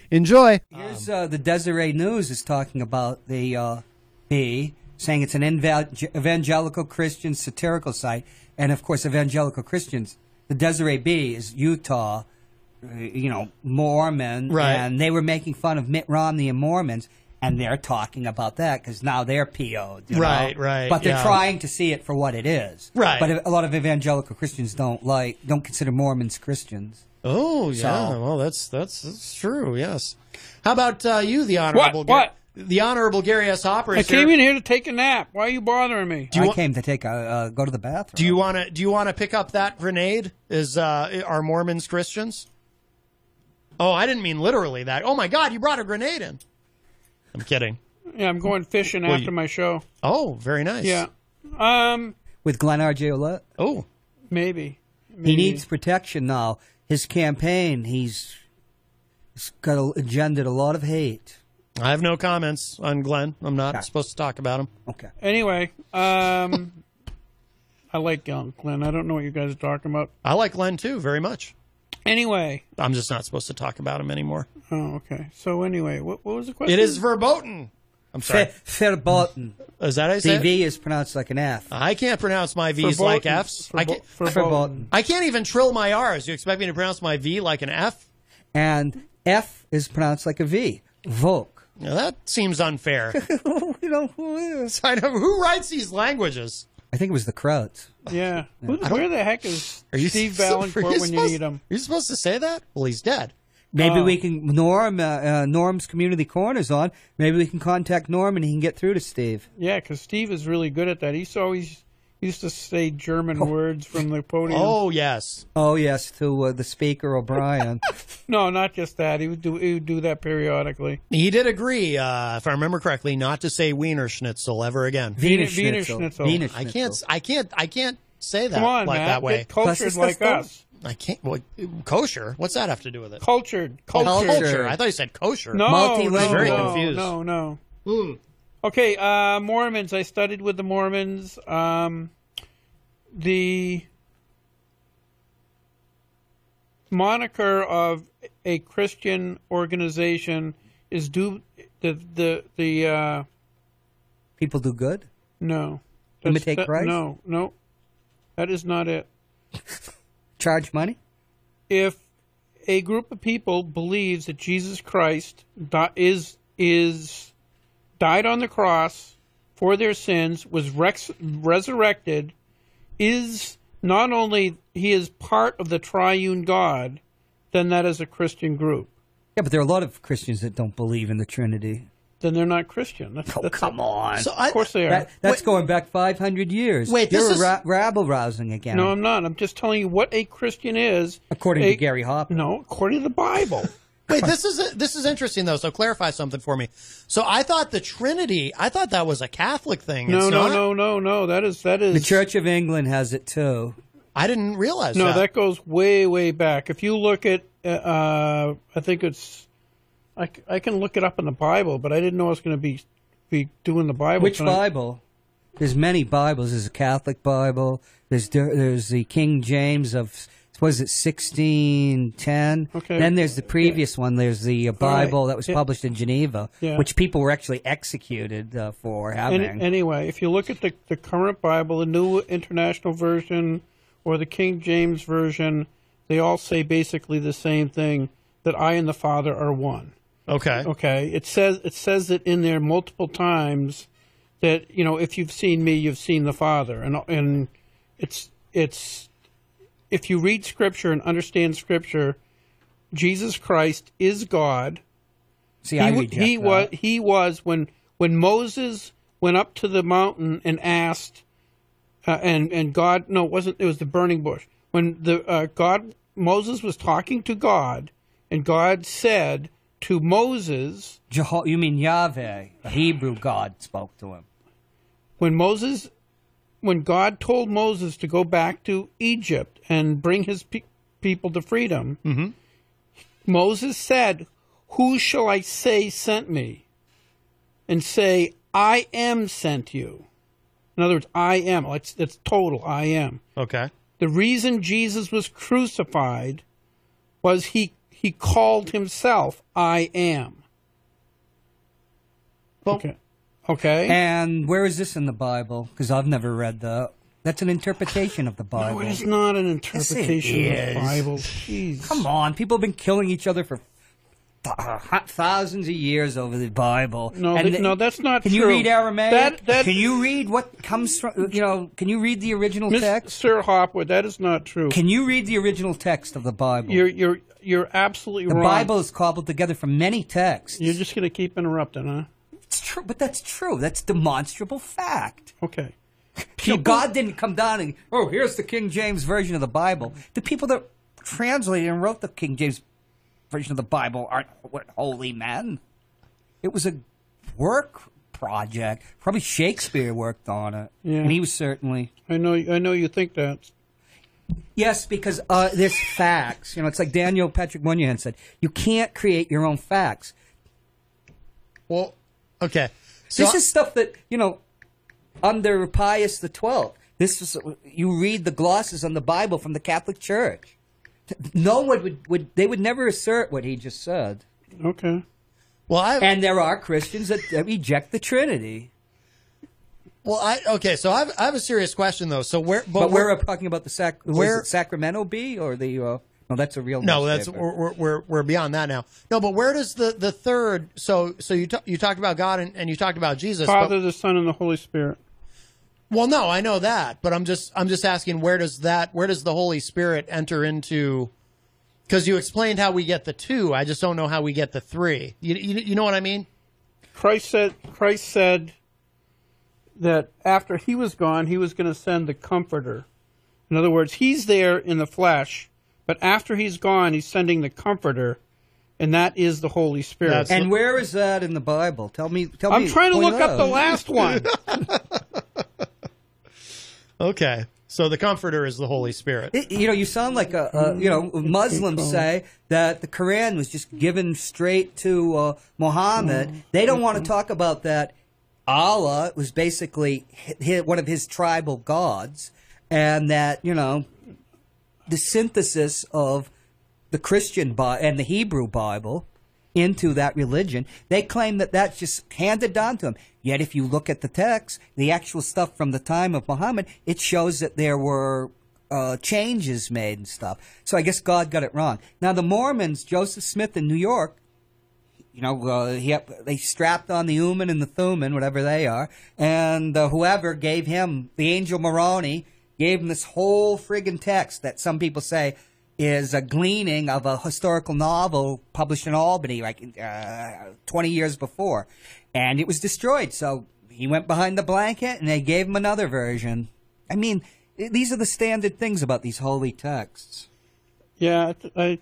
Enjoy. Here's uh, the Deseret News is talking about the uh, B, saying it's an evangelical Christian satirical site. And, of course, evangelical Christians, the Deseret Bee is Utah, you know, Mormon. Right. And they were making fun of Mitt Romney and Mormons, and they're talking about that because now they're P O'd. You right, know? Right. But they're yeah. trying to see it for what it is. Right. But a lot of evangelical Christians don't like, don't consider Mormons Christians. Oh, yeah. So, well, that's, that's that's true, yes. How about uh, you, the Honorable... What? Gar- what? The Honorable Gary S. Hopper is I came here. in here to take a nap. Why are you bothering me? You I wa- came to take a, uh, go to the bathroom. Do you want to Do you want to pick up that grenade? Is uh, Are Mormons Christians? Oh, I didn't mean literally that. Oh, my God, you brought a grenade in. I'm kidding. Yeah, I'm going fishing well, after you... my show. Oh, very nice. Yeah. Um, With Glenn R. J. Ouellette? Oh. Maybe. Maybe. He needs protection now. His campaign, he's, he's got a, engendered a lot of hate. I have no comments on Glenn. I'm not okay. supposed to talk about him. Okay. Anyway, um, I like Glenn. I don't know what you guys are talking about. I like Glenn, too, very much. Anyway. I'm just not supposed to talk about him anymore. Oh, okay. So, anyway, what, what was the question? It is verboten. I'm sorry. Fer- verboten. Is that how you say it? The V is pronounced like an F. I can't pronounce my V's verboten. like F's. Verbo- I, can't, verboten. I can't even trill my R's. You expect me to pronounce my V like an F? And F is pronounced like a V. Volk. Now, that seems unfair. You know, who is? I know, who writes these languages? I think it was the Krauts. Yeah. yeah. Who, where the heck is Steve Valancourt so, when you need him? Are you supposed to say that? Well, he's dead. Maybe uh, we can, Norm, uh, uh, Norm's Community Corner's on. Maybe we can contact Norm and he can get through to Steve. Yeah, because Steve is really good at that. He's always... used to say German oh. words from the podium. Oh, yes. Oh, yes, to uh, the speaker, O'Brien. No, not just that. He would do he would do that periodically. He did agree, uh, if I remember correctly, not to say Wiener Schnitzel ever again. Wiener, Wiener Schnitzel. Schnitzel. Wiener Schnitzel. I can't, I can't, I can't say that Come on, like Matt, that way. Get cultured like us. I can't. Well, kosher? What's that have to do with it? Cultured. Cultured. Culture. I thought you said kosher. No, Multilingual. I'm very confused. No, no, no. Mm. Okay, uh, Mormons. I studied with the Mormons. Um, the moniker of a Christian organization is do the the the uh, people do good. No, imitate that, Christ. No, no, that is not it. Charge money. If a group of people believes that Jesus Christ is is died on the cross for their sins, was rex- resurrected, is not only he is part of the triune God, then that is a Christian group. Yeah, but there are a lot of Christians that don't believe in the Trinity. Then they're not Christian. That's, oh, that's come it. on. So I, of course they are. That, that's wait, going back five hundred years. Wait, You're this is... ra- rabble-rousing again. No, I'm not. I'm just telling you what a Christian is. According a, to Gary Hopper. No, according to the Bible. Wait, this is this is interesting, though, so clarify something for me. So I thought the Trinity, I thought that was a Catholic thing. It's no, no, not... no, no, no. That is, that is... The Church of England has it, too. I didn't realize no, that. No, that goes way, way back. If you look at, uh, I think it's, I, I can look it up in the Bible, but I didn't know I was going to be, be doing the Bible. Which tonight. Bible? There's many Bibles. There's a Catholic Bible. There's There's the King James of... Was it sixteen ten? Okay. Then there's the previous yeah. one. There's the uh, Bible right. that was it, published in Geneva, yeah. which people were actually executed uh, for having. Any, anyway, if you look at the, the current Bible, the New International Version or the King James Version, they all say basically the same thing, that I and the Father are one. Okay. Okay. It says it says it in there multiple times that, you know, if you've seen me, you've seen the Father. And and it's it's... If you read Scripture and understand Scripture, Jesus Christ is God. See, I reject that. He was, he was when when Moses went up to the mountain and asked, uh, and and God no, it wasn't it was the burning bush when the uh, God Moses was talking to God And God said to Moses... Jeho- you mean Yahweh, the Hebrew God, spoke to him. When Moses, when God told Moses to go back to Egypt and bring his pe- people to freedom, mm-hmm. Moses said, "Who shall I say sent me?" And say, "I am sent you." In other words, I am. It's, it's total, I am. Okay. The reason Jesus was crucified was he he called himself I am. Well, okay. Okay. And where is this in the Bible? Because I've never read that. That's an interpretation of the Bible. No, it is not an interpretation yes, of the Bible. Jeez. Come on. People have been killing each other for thousands of years over the Bible. No, and th- no that's not can true. Can you read Aramaic? That, that, can you read what comes from, you know, can you read the original Mister text? Sir Hopwood, that is not true. Can you read the original text of the Bible? You're you're you're absolutely the wrong. The Bible is cobbled together from many texts. You're just going to keep interrupting, huh? It's true, but that's true. That's demonstrable fact. Okay. People, so God didn't come down and, oh, here's the King James Version of the Bible. The people that translated and wrote the King James Version of the Bible aren't holy men. It was a work project. Probably Shakespeare worked on it. Yeah. And he was certainly... I know I know you think that. Yes, because uh, there's facts. You know, it's like Daniel Patrick Moynihan said, you can't create your own facts. Well, okay. So this I- is stuff that, you know... Under Pius the Twelfth, this is you read the glosses on the Bible from the Catholic Church. No one would, would they would never assert what he just said. Okay. Well, I, and there are Christians that, that reject the Trinity. Well, I okay. So I've, I have a serious question though. So where? But, but we're, we're talking about the sac. Where it Sacramento be or the? Uh, no, that's a real. No, that's we're, we're we're beyond that now. No, but where does the, the third? So so you t- you talked about God and, and you talked about Jesus, Father, but, the Son, and the Holy Spirit. Well, no, I know that, but I'm just I'm just asking where does that where does the Holy Spirit enter into? Because you explained how we get the two, I just don't know how we get the three. You you, you know what I mean? Christ said Christ said that after he was gone, he was going to send the Comforter. In other words, he's there in the flesh, but after he's gone, he's sending the Comforter. And that is the Holy Spirit. That's and the, where is that in the Bible? Tell me. Tell I'm me, trying to look up, up the last one. Okay, so the Comforter is the Holy Spirit. It, you know, you sound like a, a you know Muslims say that the Quran was just given straight to uh, Muhammad. They don't want to talk about that. Allah was basically his, one of his tribal gods, and that you know the synthesis of the Christian Bible and the Hebrew Bible into that religion. They claim that that's just handed down to them. Yet if you look at the text, the actual stuff from the time of Muhammad, it shows that there were uh, changes made and stuff. So I guess God got it wrong. Now the Mormons, Joseph Smith in New York, you know, uh, he, they strapped on the Uman and the Thuman, whatever they are, and uh, whoever gave him, the angel Moroni, gave him this whole friggin' text that some people say is a gleaning of a historical novel published in Albany like uh, twenty years before. And it was destroyed, so he went behind the blanket and they gave him another version. I mean, it, these are the standard things about these holy texts. Yeah, I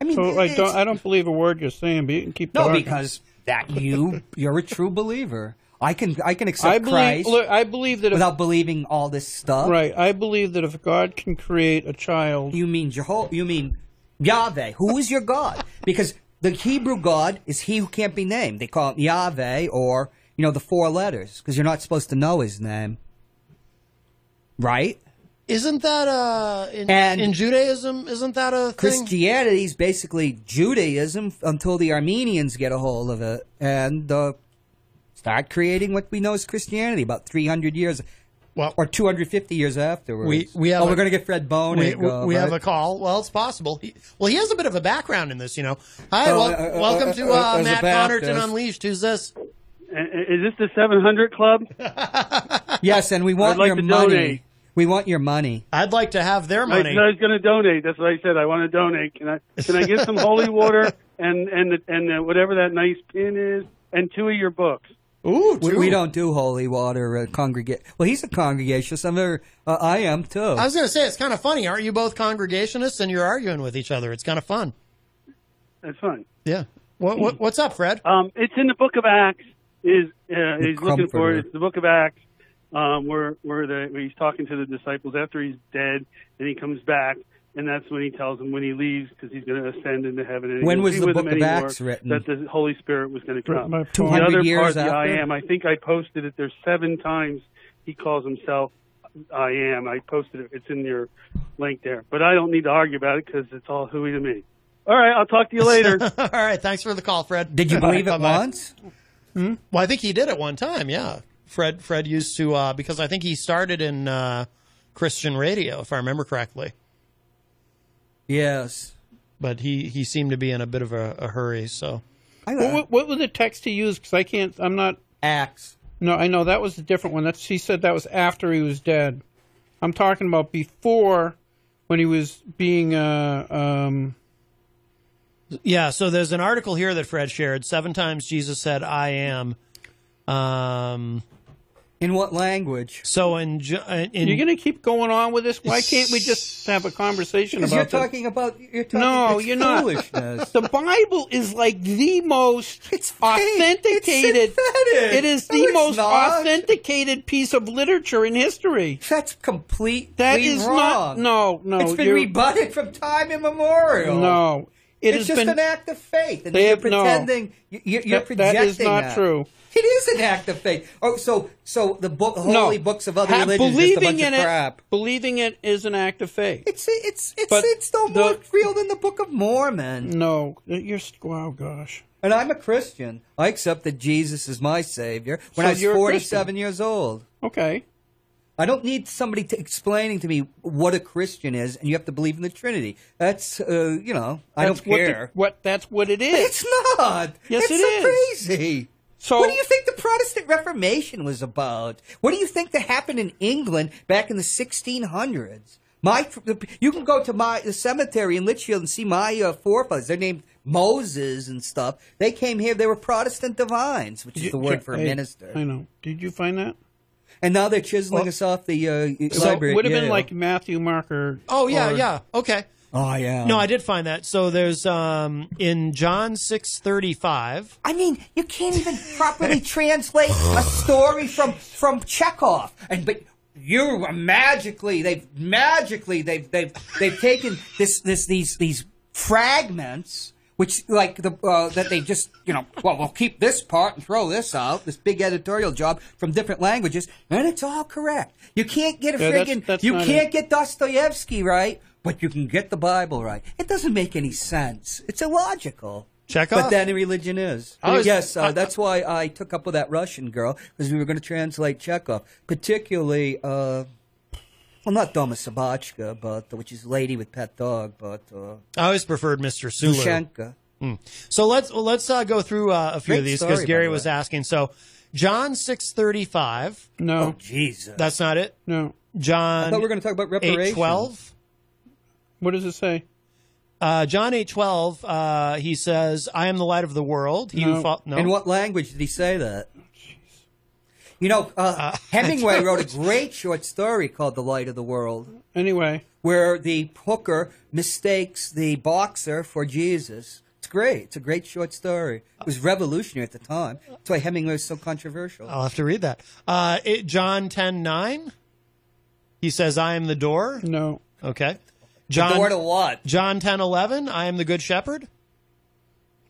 I mean, so I, don't, I don't believe a word you're saying, but you can keep talking. No, because that you, you're a true believer. I can I can accept I believe, Christ look, I believe that if, without believing all this stuff. Right. I believe that if God can create a child... You mean Jehovah, you mean Yahweh. Who is your God? Because the Hebrew God is he who can't be named. They call him Yahweh or, you know, the four letters because you're not supposed to know his name. Right? Isn't that uh in, and in Judaism? Isn't that a thing? Christianity is basically Judaism until the Armenians get a hold of it. And... Uh, Start creating what we know as Christianity about three hundred years well, or two hundred fifty years afterwards. We, we have oh, a, we're going to get Fred Bonig. We, we, uh, we right? have a call. Well, it's possible. He, well, he has a bit of a background in this, you know. Hi, oh, wel- uh, welcome uh, to uh, uh, Matt Connarton Unleashed. Who's this? Uh, is this the seven hundred Club? Yes, and we want like your money. Donate. We want your money. I'd like to have their money. I, I was going to donate. That's what I said. I want to donate. Can I Can I get some holy water and and the, and the, whatever that nice pin is and two of your books? Ooh, we, we don't do holy water uh, congregation. Well, he's a congregationist. I'm a, uh, I am, too. I was going to say, it's kind of funny. Aren't you both congregationists and you're arguing with each other? It's kind of fun. That's fine. Yeah. What, what, what's up, Fred? Um, it's in the Book of Acts. Is uh, he's looking for it. It's the Book of Acts, um, where where, the, where he's talking to the disciples after he's dead, and he comes back, and that's when he tells them when he leaves because he's going to ascend into heaven. And when was the Book of Acts written? That the Holy Spirit was going to come. The other part, the I am. I think I posted it. There's seven times he calls himself I am. I posted it. It's in your link there. But I don't need to argue about it because it's all hooey to me. All right, I'll talk to you later. All right, thanks for the call, Fred. Did you believe it once? Hmm? Well, I think he did at one time, yeah. Fred Fred used to, uh, because I think he started in uh, Christian radio, if I remember correctly. Yes. But he, he seemed to be in a bit of a, a hurry, so. I, uh, what, what, what was the text he used? Because I can't, I'm not. Acts. No, I know, that was a different one. That's, he said that was after he was dead. I'm talking about before when he was being... Uh, um, Yeah, so there's an article here that Fred shared. Seven times Jesus said, I am. Um, in what language? So in, in You're going to keep going on with this? Why can't we just have a conversation about you're talking this? About, you're talking about no, you're foolishness. Not. The Bible is like the most it's authenticated. It's it is the no, most not. authenticated piece of literature in history. That's completely that is wrong. Not, no, no. It's been rebutted from time immemorial. No. It it's just been, an act of faith. And you're pretending, no, you're, you're that, projecting that. That is not that. True. It is an act of faith. Oh, so so the book, holy no. books of other ha, religions is a bunch of crap. It, believing it is an act of faith. It's it's it's but it's no more the, real than the Book of Mormon. No, you're wow, gosh. And I'm a Christian. I accept that Jesus is my Savior when so I was forty-seven years old. Okay. I don't need somebody to explaining to me what a Christian is, and you have to believe in the Trinity. That's, uh, you know, I that's don't what care. The, what that's what it is. It's not. Yes, it's it is. It's so crazy. So, what do you think the Protestant Reformation was about? What do you think that happened in England back in the sixteen hundreds? My, you can go to my the cemetery in Litchfield and see my uh, forefathers. They're named Moses and stuff. They came here. They were Protestant divines, which is you, the word for I, a minister. I know. Did you find that? And now they're chiseling well, us off the uh, so library. It would have yeah. been like Matthew, Mark, or... Oh, yeah, or, yeah. Okay. Oh, yeah. No, I did find that. So there's um, in John six thirty-five... I mean, you can't even properly translate a story from, from Chekhov. And but you magically, they've magically, they've they've they've taken this this these these fragments... Which, like, the uh, that they just, you know, well, we'll keep this part and throw this out, this big editorial job from different languages, and it's all correct. You can't get a yeah, friggin', that's, that's you can't it. get Dostoevsky right, but you can get the Bible right. It doesn't make any sense. It's illogical. Check off. But then religion is. Was, yes, uh, that's why I took up with that Russian girl, because we were going to translate Chekhov, particularly, uh, well, not Doma Sobotchka, but which is lady with pet dog, but uh, I always preferred Mister Sulu. Mm. So let's well, let's uh, go through uh, a few Great of these because Gary was asking. So John six thirty five. No, oh, Jesus, that's not it. No, John. I thought we were going to talk about reparations. Eight twelve. What does it say? Uh, John eight twelve. Uh, he says, "I am the light of the world." He no. who fought, no. In what language did he say that? You know, uh, uh, Hemingway wrote a great short story called The Light of the World. Anyway. Where the hooker mistakes the boxer for Jesus. It's great. It's a great short story. It was revolutionary at the time. That's why Hemingway was so controversial. I'll have to read that. Uh, it, John ten nine. He says, I am the door. No. Okay. John, the door to what? John ten eleven. I am the good shepherd.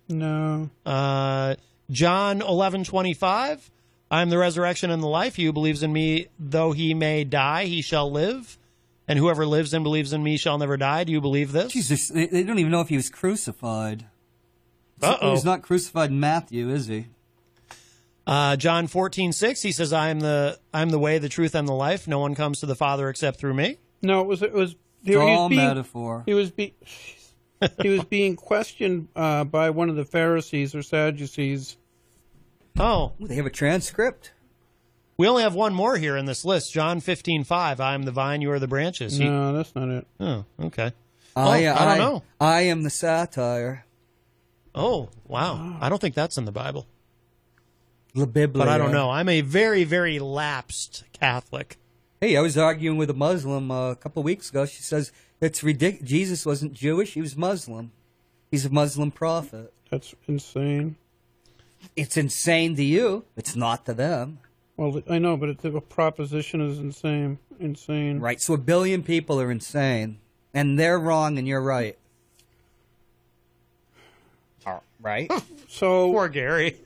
No. Uh, John eleven twenty five. I am the resurrection and the life. He who believes in me, though he may die, he shall live. And whoever lives and believes in me shall never die. Do you believe this? Jesus, they, they don't even know if he was crucified. Uh-oh. He's not crucified in Matthew, is he? Uh, John fourteen six. He says, I am the I am the way, the truth, and the life. No one comes to the Father except through me. No, it was... It was it's he, all he was being, metaphor. He was, be, he was being questioned uh, by one of the Pharisees or Sadducees. Oh. Ooh, they have a transcript. We only have one more here in this list. John fifteen five. I am the vine, you are the branches. He... No, that's not it. Oh, okay. I, oh, I, I don't know. I am the satire. Oh, wow. wow. I don't think that's in the Bible. La Biblia. But I don't know. I'm a very, very lapsed Catholic. Hey, I was arguing with a Muslim uh, a couple weeks ago. She says it's ridiculous. Jesus wasn't Jewish. He was Muslim. He's a Muslim prophet. That's insane. It's insane to you. It's not to them. Well, I know, but the proposition is insane. Insane. Right. So a billion people are insane, and they're wrong, and you're right. All right. So poor Gary.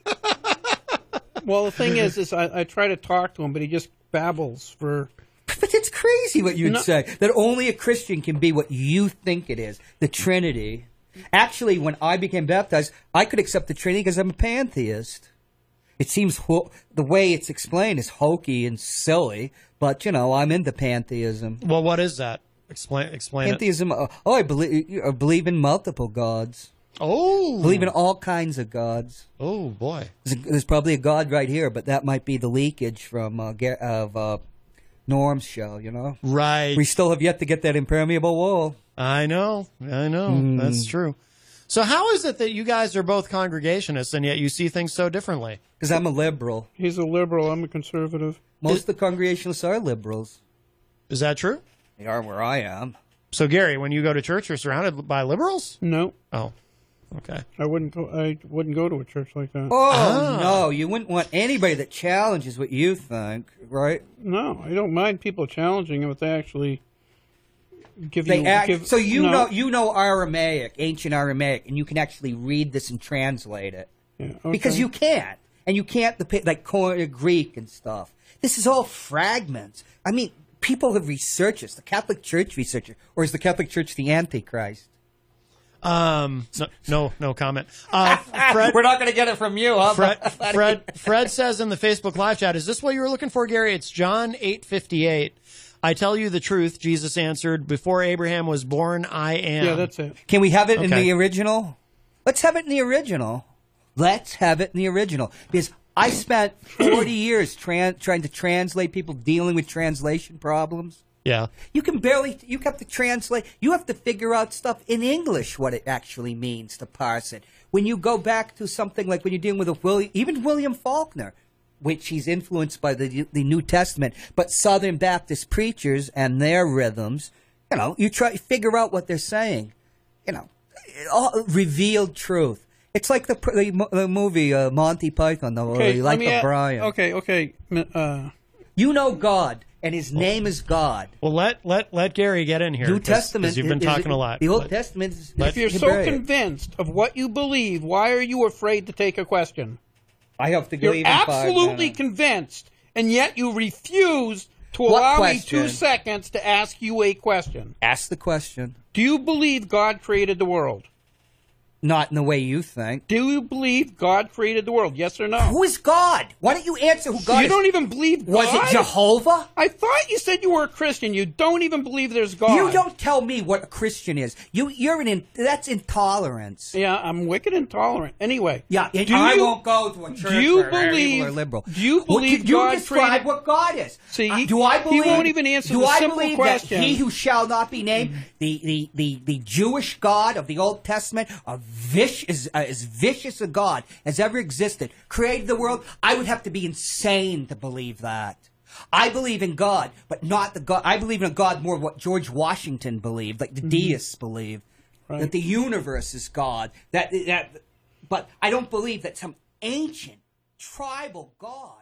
Well, the thing is, is I, I try to talk to him, but he just babbles for. But it's crazy what you'd no. say that only a Christian can be what you think it is. The Trinity. Actually, when I became baptized, I could accept the Trinity because I'm a pantheist. It seems ho- the way it's explained is hokey and silly, but, you know, I'm into pantheism. Well, what is that? Explain explain pantheism, it. Pantheism, oh, I believe, I believe in multiple gods. Oh. Believe in all kinds of gods. Oh, boy. There's, there's probably a god right here, but that might be the leakage from uh, of uh, Norm's show, you know? Right. We still have yet to get that impermeable wall. I know. I know. Mm. That's true. So how is it that you guys are both Congregationists and yet you see things so differently? Because I'm a liberal. He's a liberal. I'm a conservative. Most is, of the Congregationalists are liberals. Is that true? They are where I am. So, Gary, when you go to church, you're surrounded by liberals? No. Oh, okay. I wouldn't I wouldn't go to a church like that. Oh, oh. no. You wouldn't want anybody that challenges what you think, right? No. I don't mind people challenging if they actually... Give they you, act, give, so you no. know you know Aramaic, ancient Aramaic, and you can actually read this and translate it. Yeah, okay. Because you can't. And you can't, like, Greek and stuff. This is all fragments. I mean, people have researched this. The Catholic Church researched it. Or is the Catholic Church the Antichrist? Um, no, no, no comment. Uh, Fred, we're not going to get it from you, huh? Fred, Fred, Fred says in the Facebook live chat, is this what you were looking for, Gary? It's John eight fifty-eight. I tell you the truth, Jesus answered, before Abraham was born, I am. Yeah, that's it. Can we have it okay. in the original? Let's have it in the original. Let's have it in the original. Because I spent forty years tran- trying to translate people dealing with translation problems. Yeah. You can barely, you have to translate, you have to figure out stuff in English, what it actually means to parse it. When you go back to something like when you're dealing with a William, even William Faulkner, which he's influenced by the the New Testament, but Southern Baptist preachers and their rhythms, you know, you try to figure out what they're saying, you know, all revealed truth. It's like the, the, the movie uh, Monty Python, the okay, like O'Brien. Okay, okay. Uh, you know God, and his name is God. Well, let let, let Gary get in here. New Testament. You've been is, talking is, a lot. The Old let, Testament is If you're Hebraic. So convinced of what you believe, why are you afraid to take a question? I have to go You're even absolutely five convinced, and yet you refuse to what allow question? me two seconds to ask you a question. Ask the question. Do you believe God created the world? Not in the way you think. Do you believe God created the world? Yes or no? Who is God? Why don't you answer who God you is? You don't even believe God? Was it Jehovah? I thought you said you were a Christian. You don't even believe there's God. You don't tell me what a Christian is. You, you're an in, that's intolerance. Yeah, I'm wicked intolerant. Anyway. Yeah, do you, I won't go to a church you where believe, people are liberal. Do you believe well, God you describe created? What God is? See, uh, do I believe, he won't even answer do the I simple believe question. That he who shall not be named, the, the, the, the Jewish God of the Old Testament, a vicious, uh, as vicious a God as ever existed, created the world? I would have to be insane to believe that. I believe in God, but not the God. I believe in a God more of what George Washington believed, like the mm-hmm. deists believe, right. that the universe is God. That that, but I don't believe that some ancient tribal God.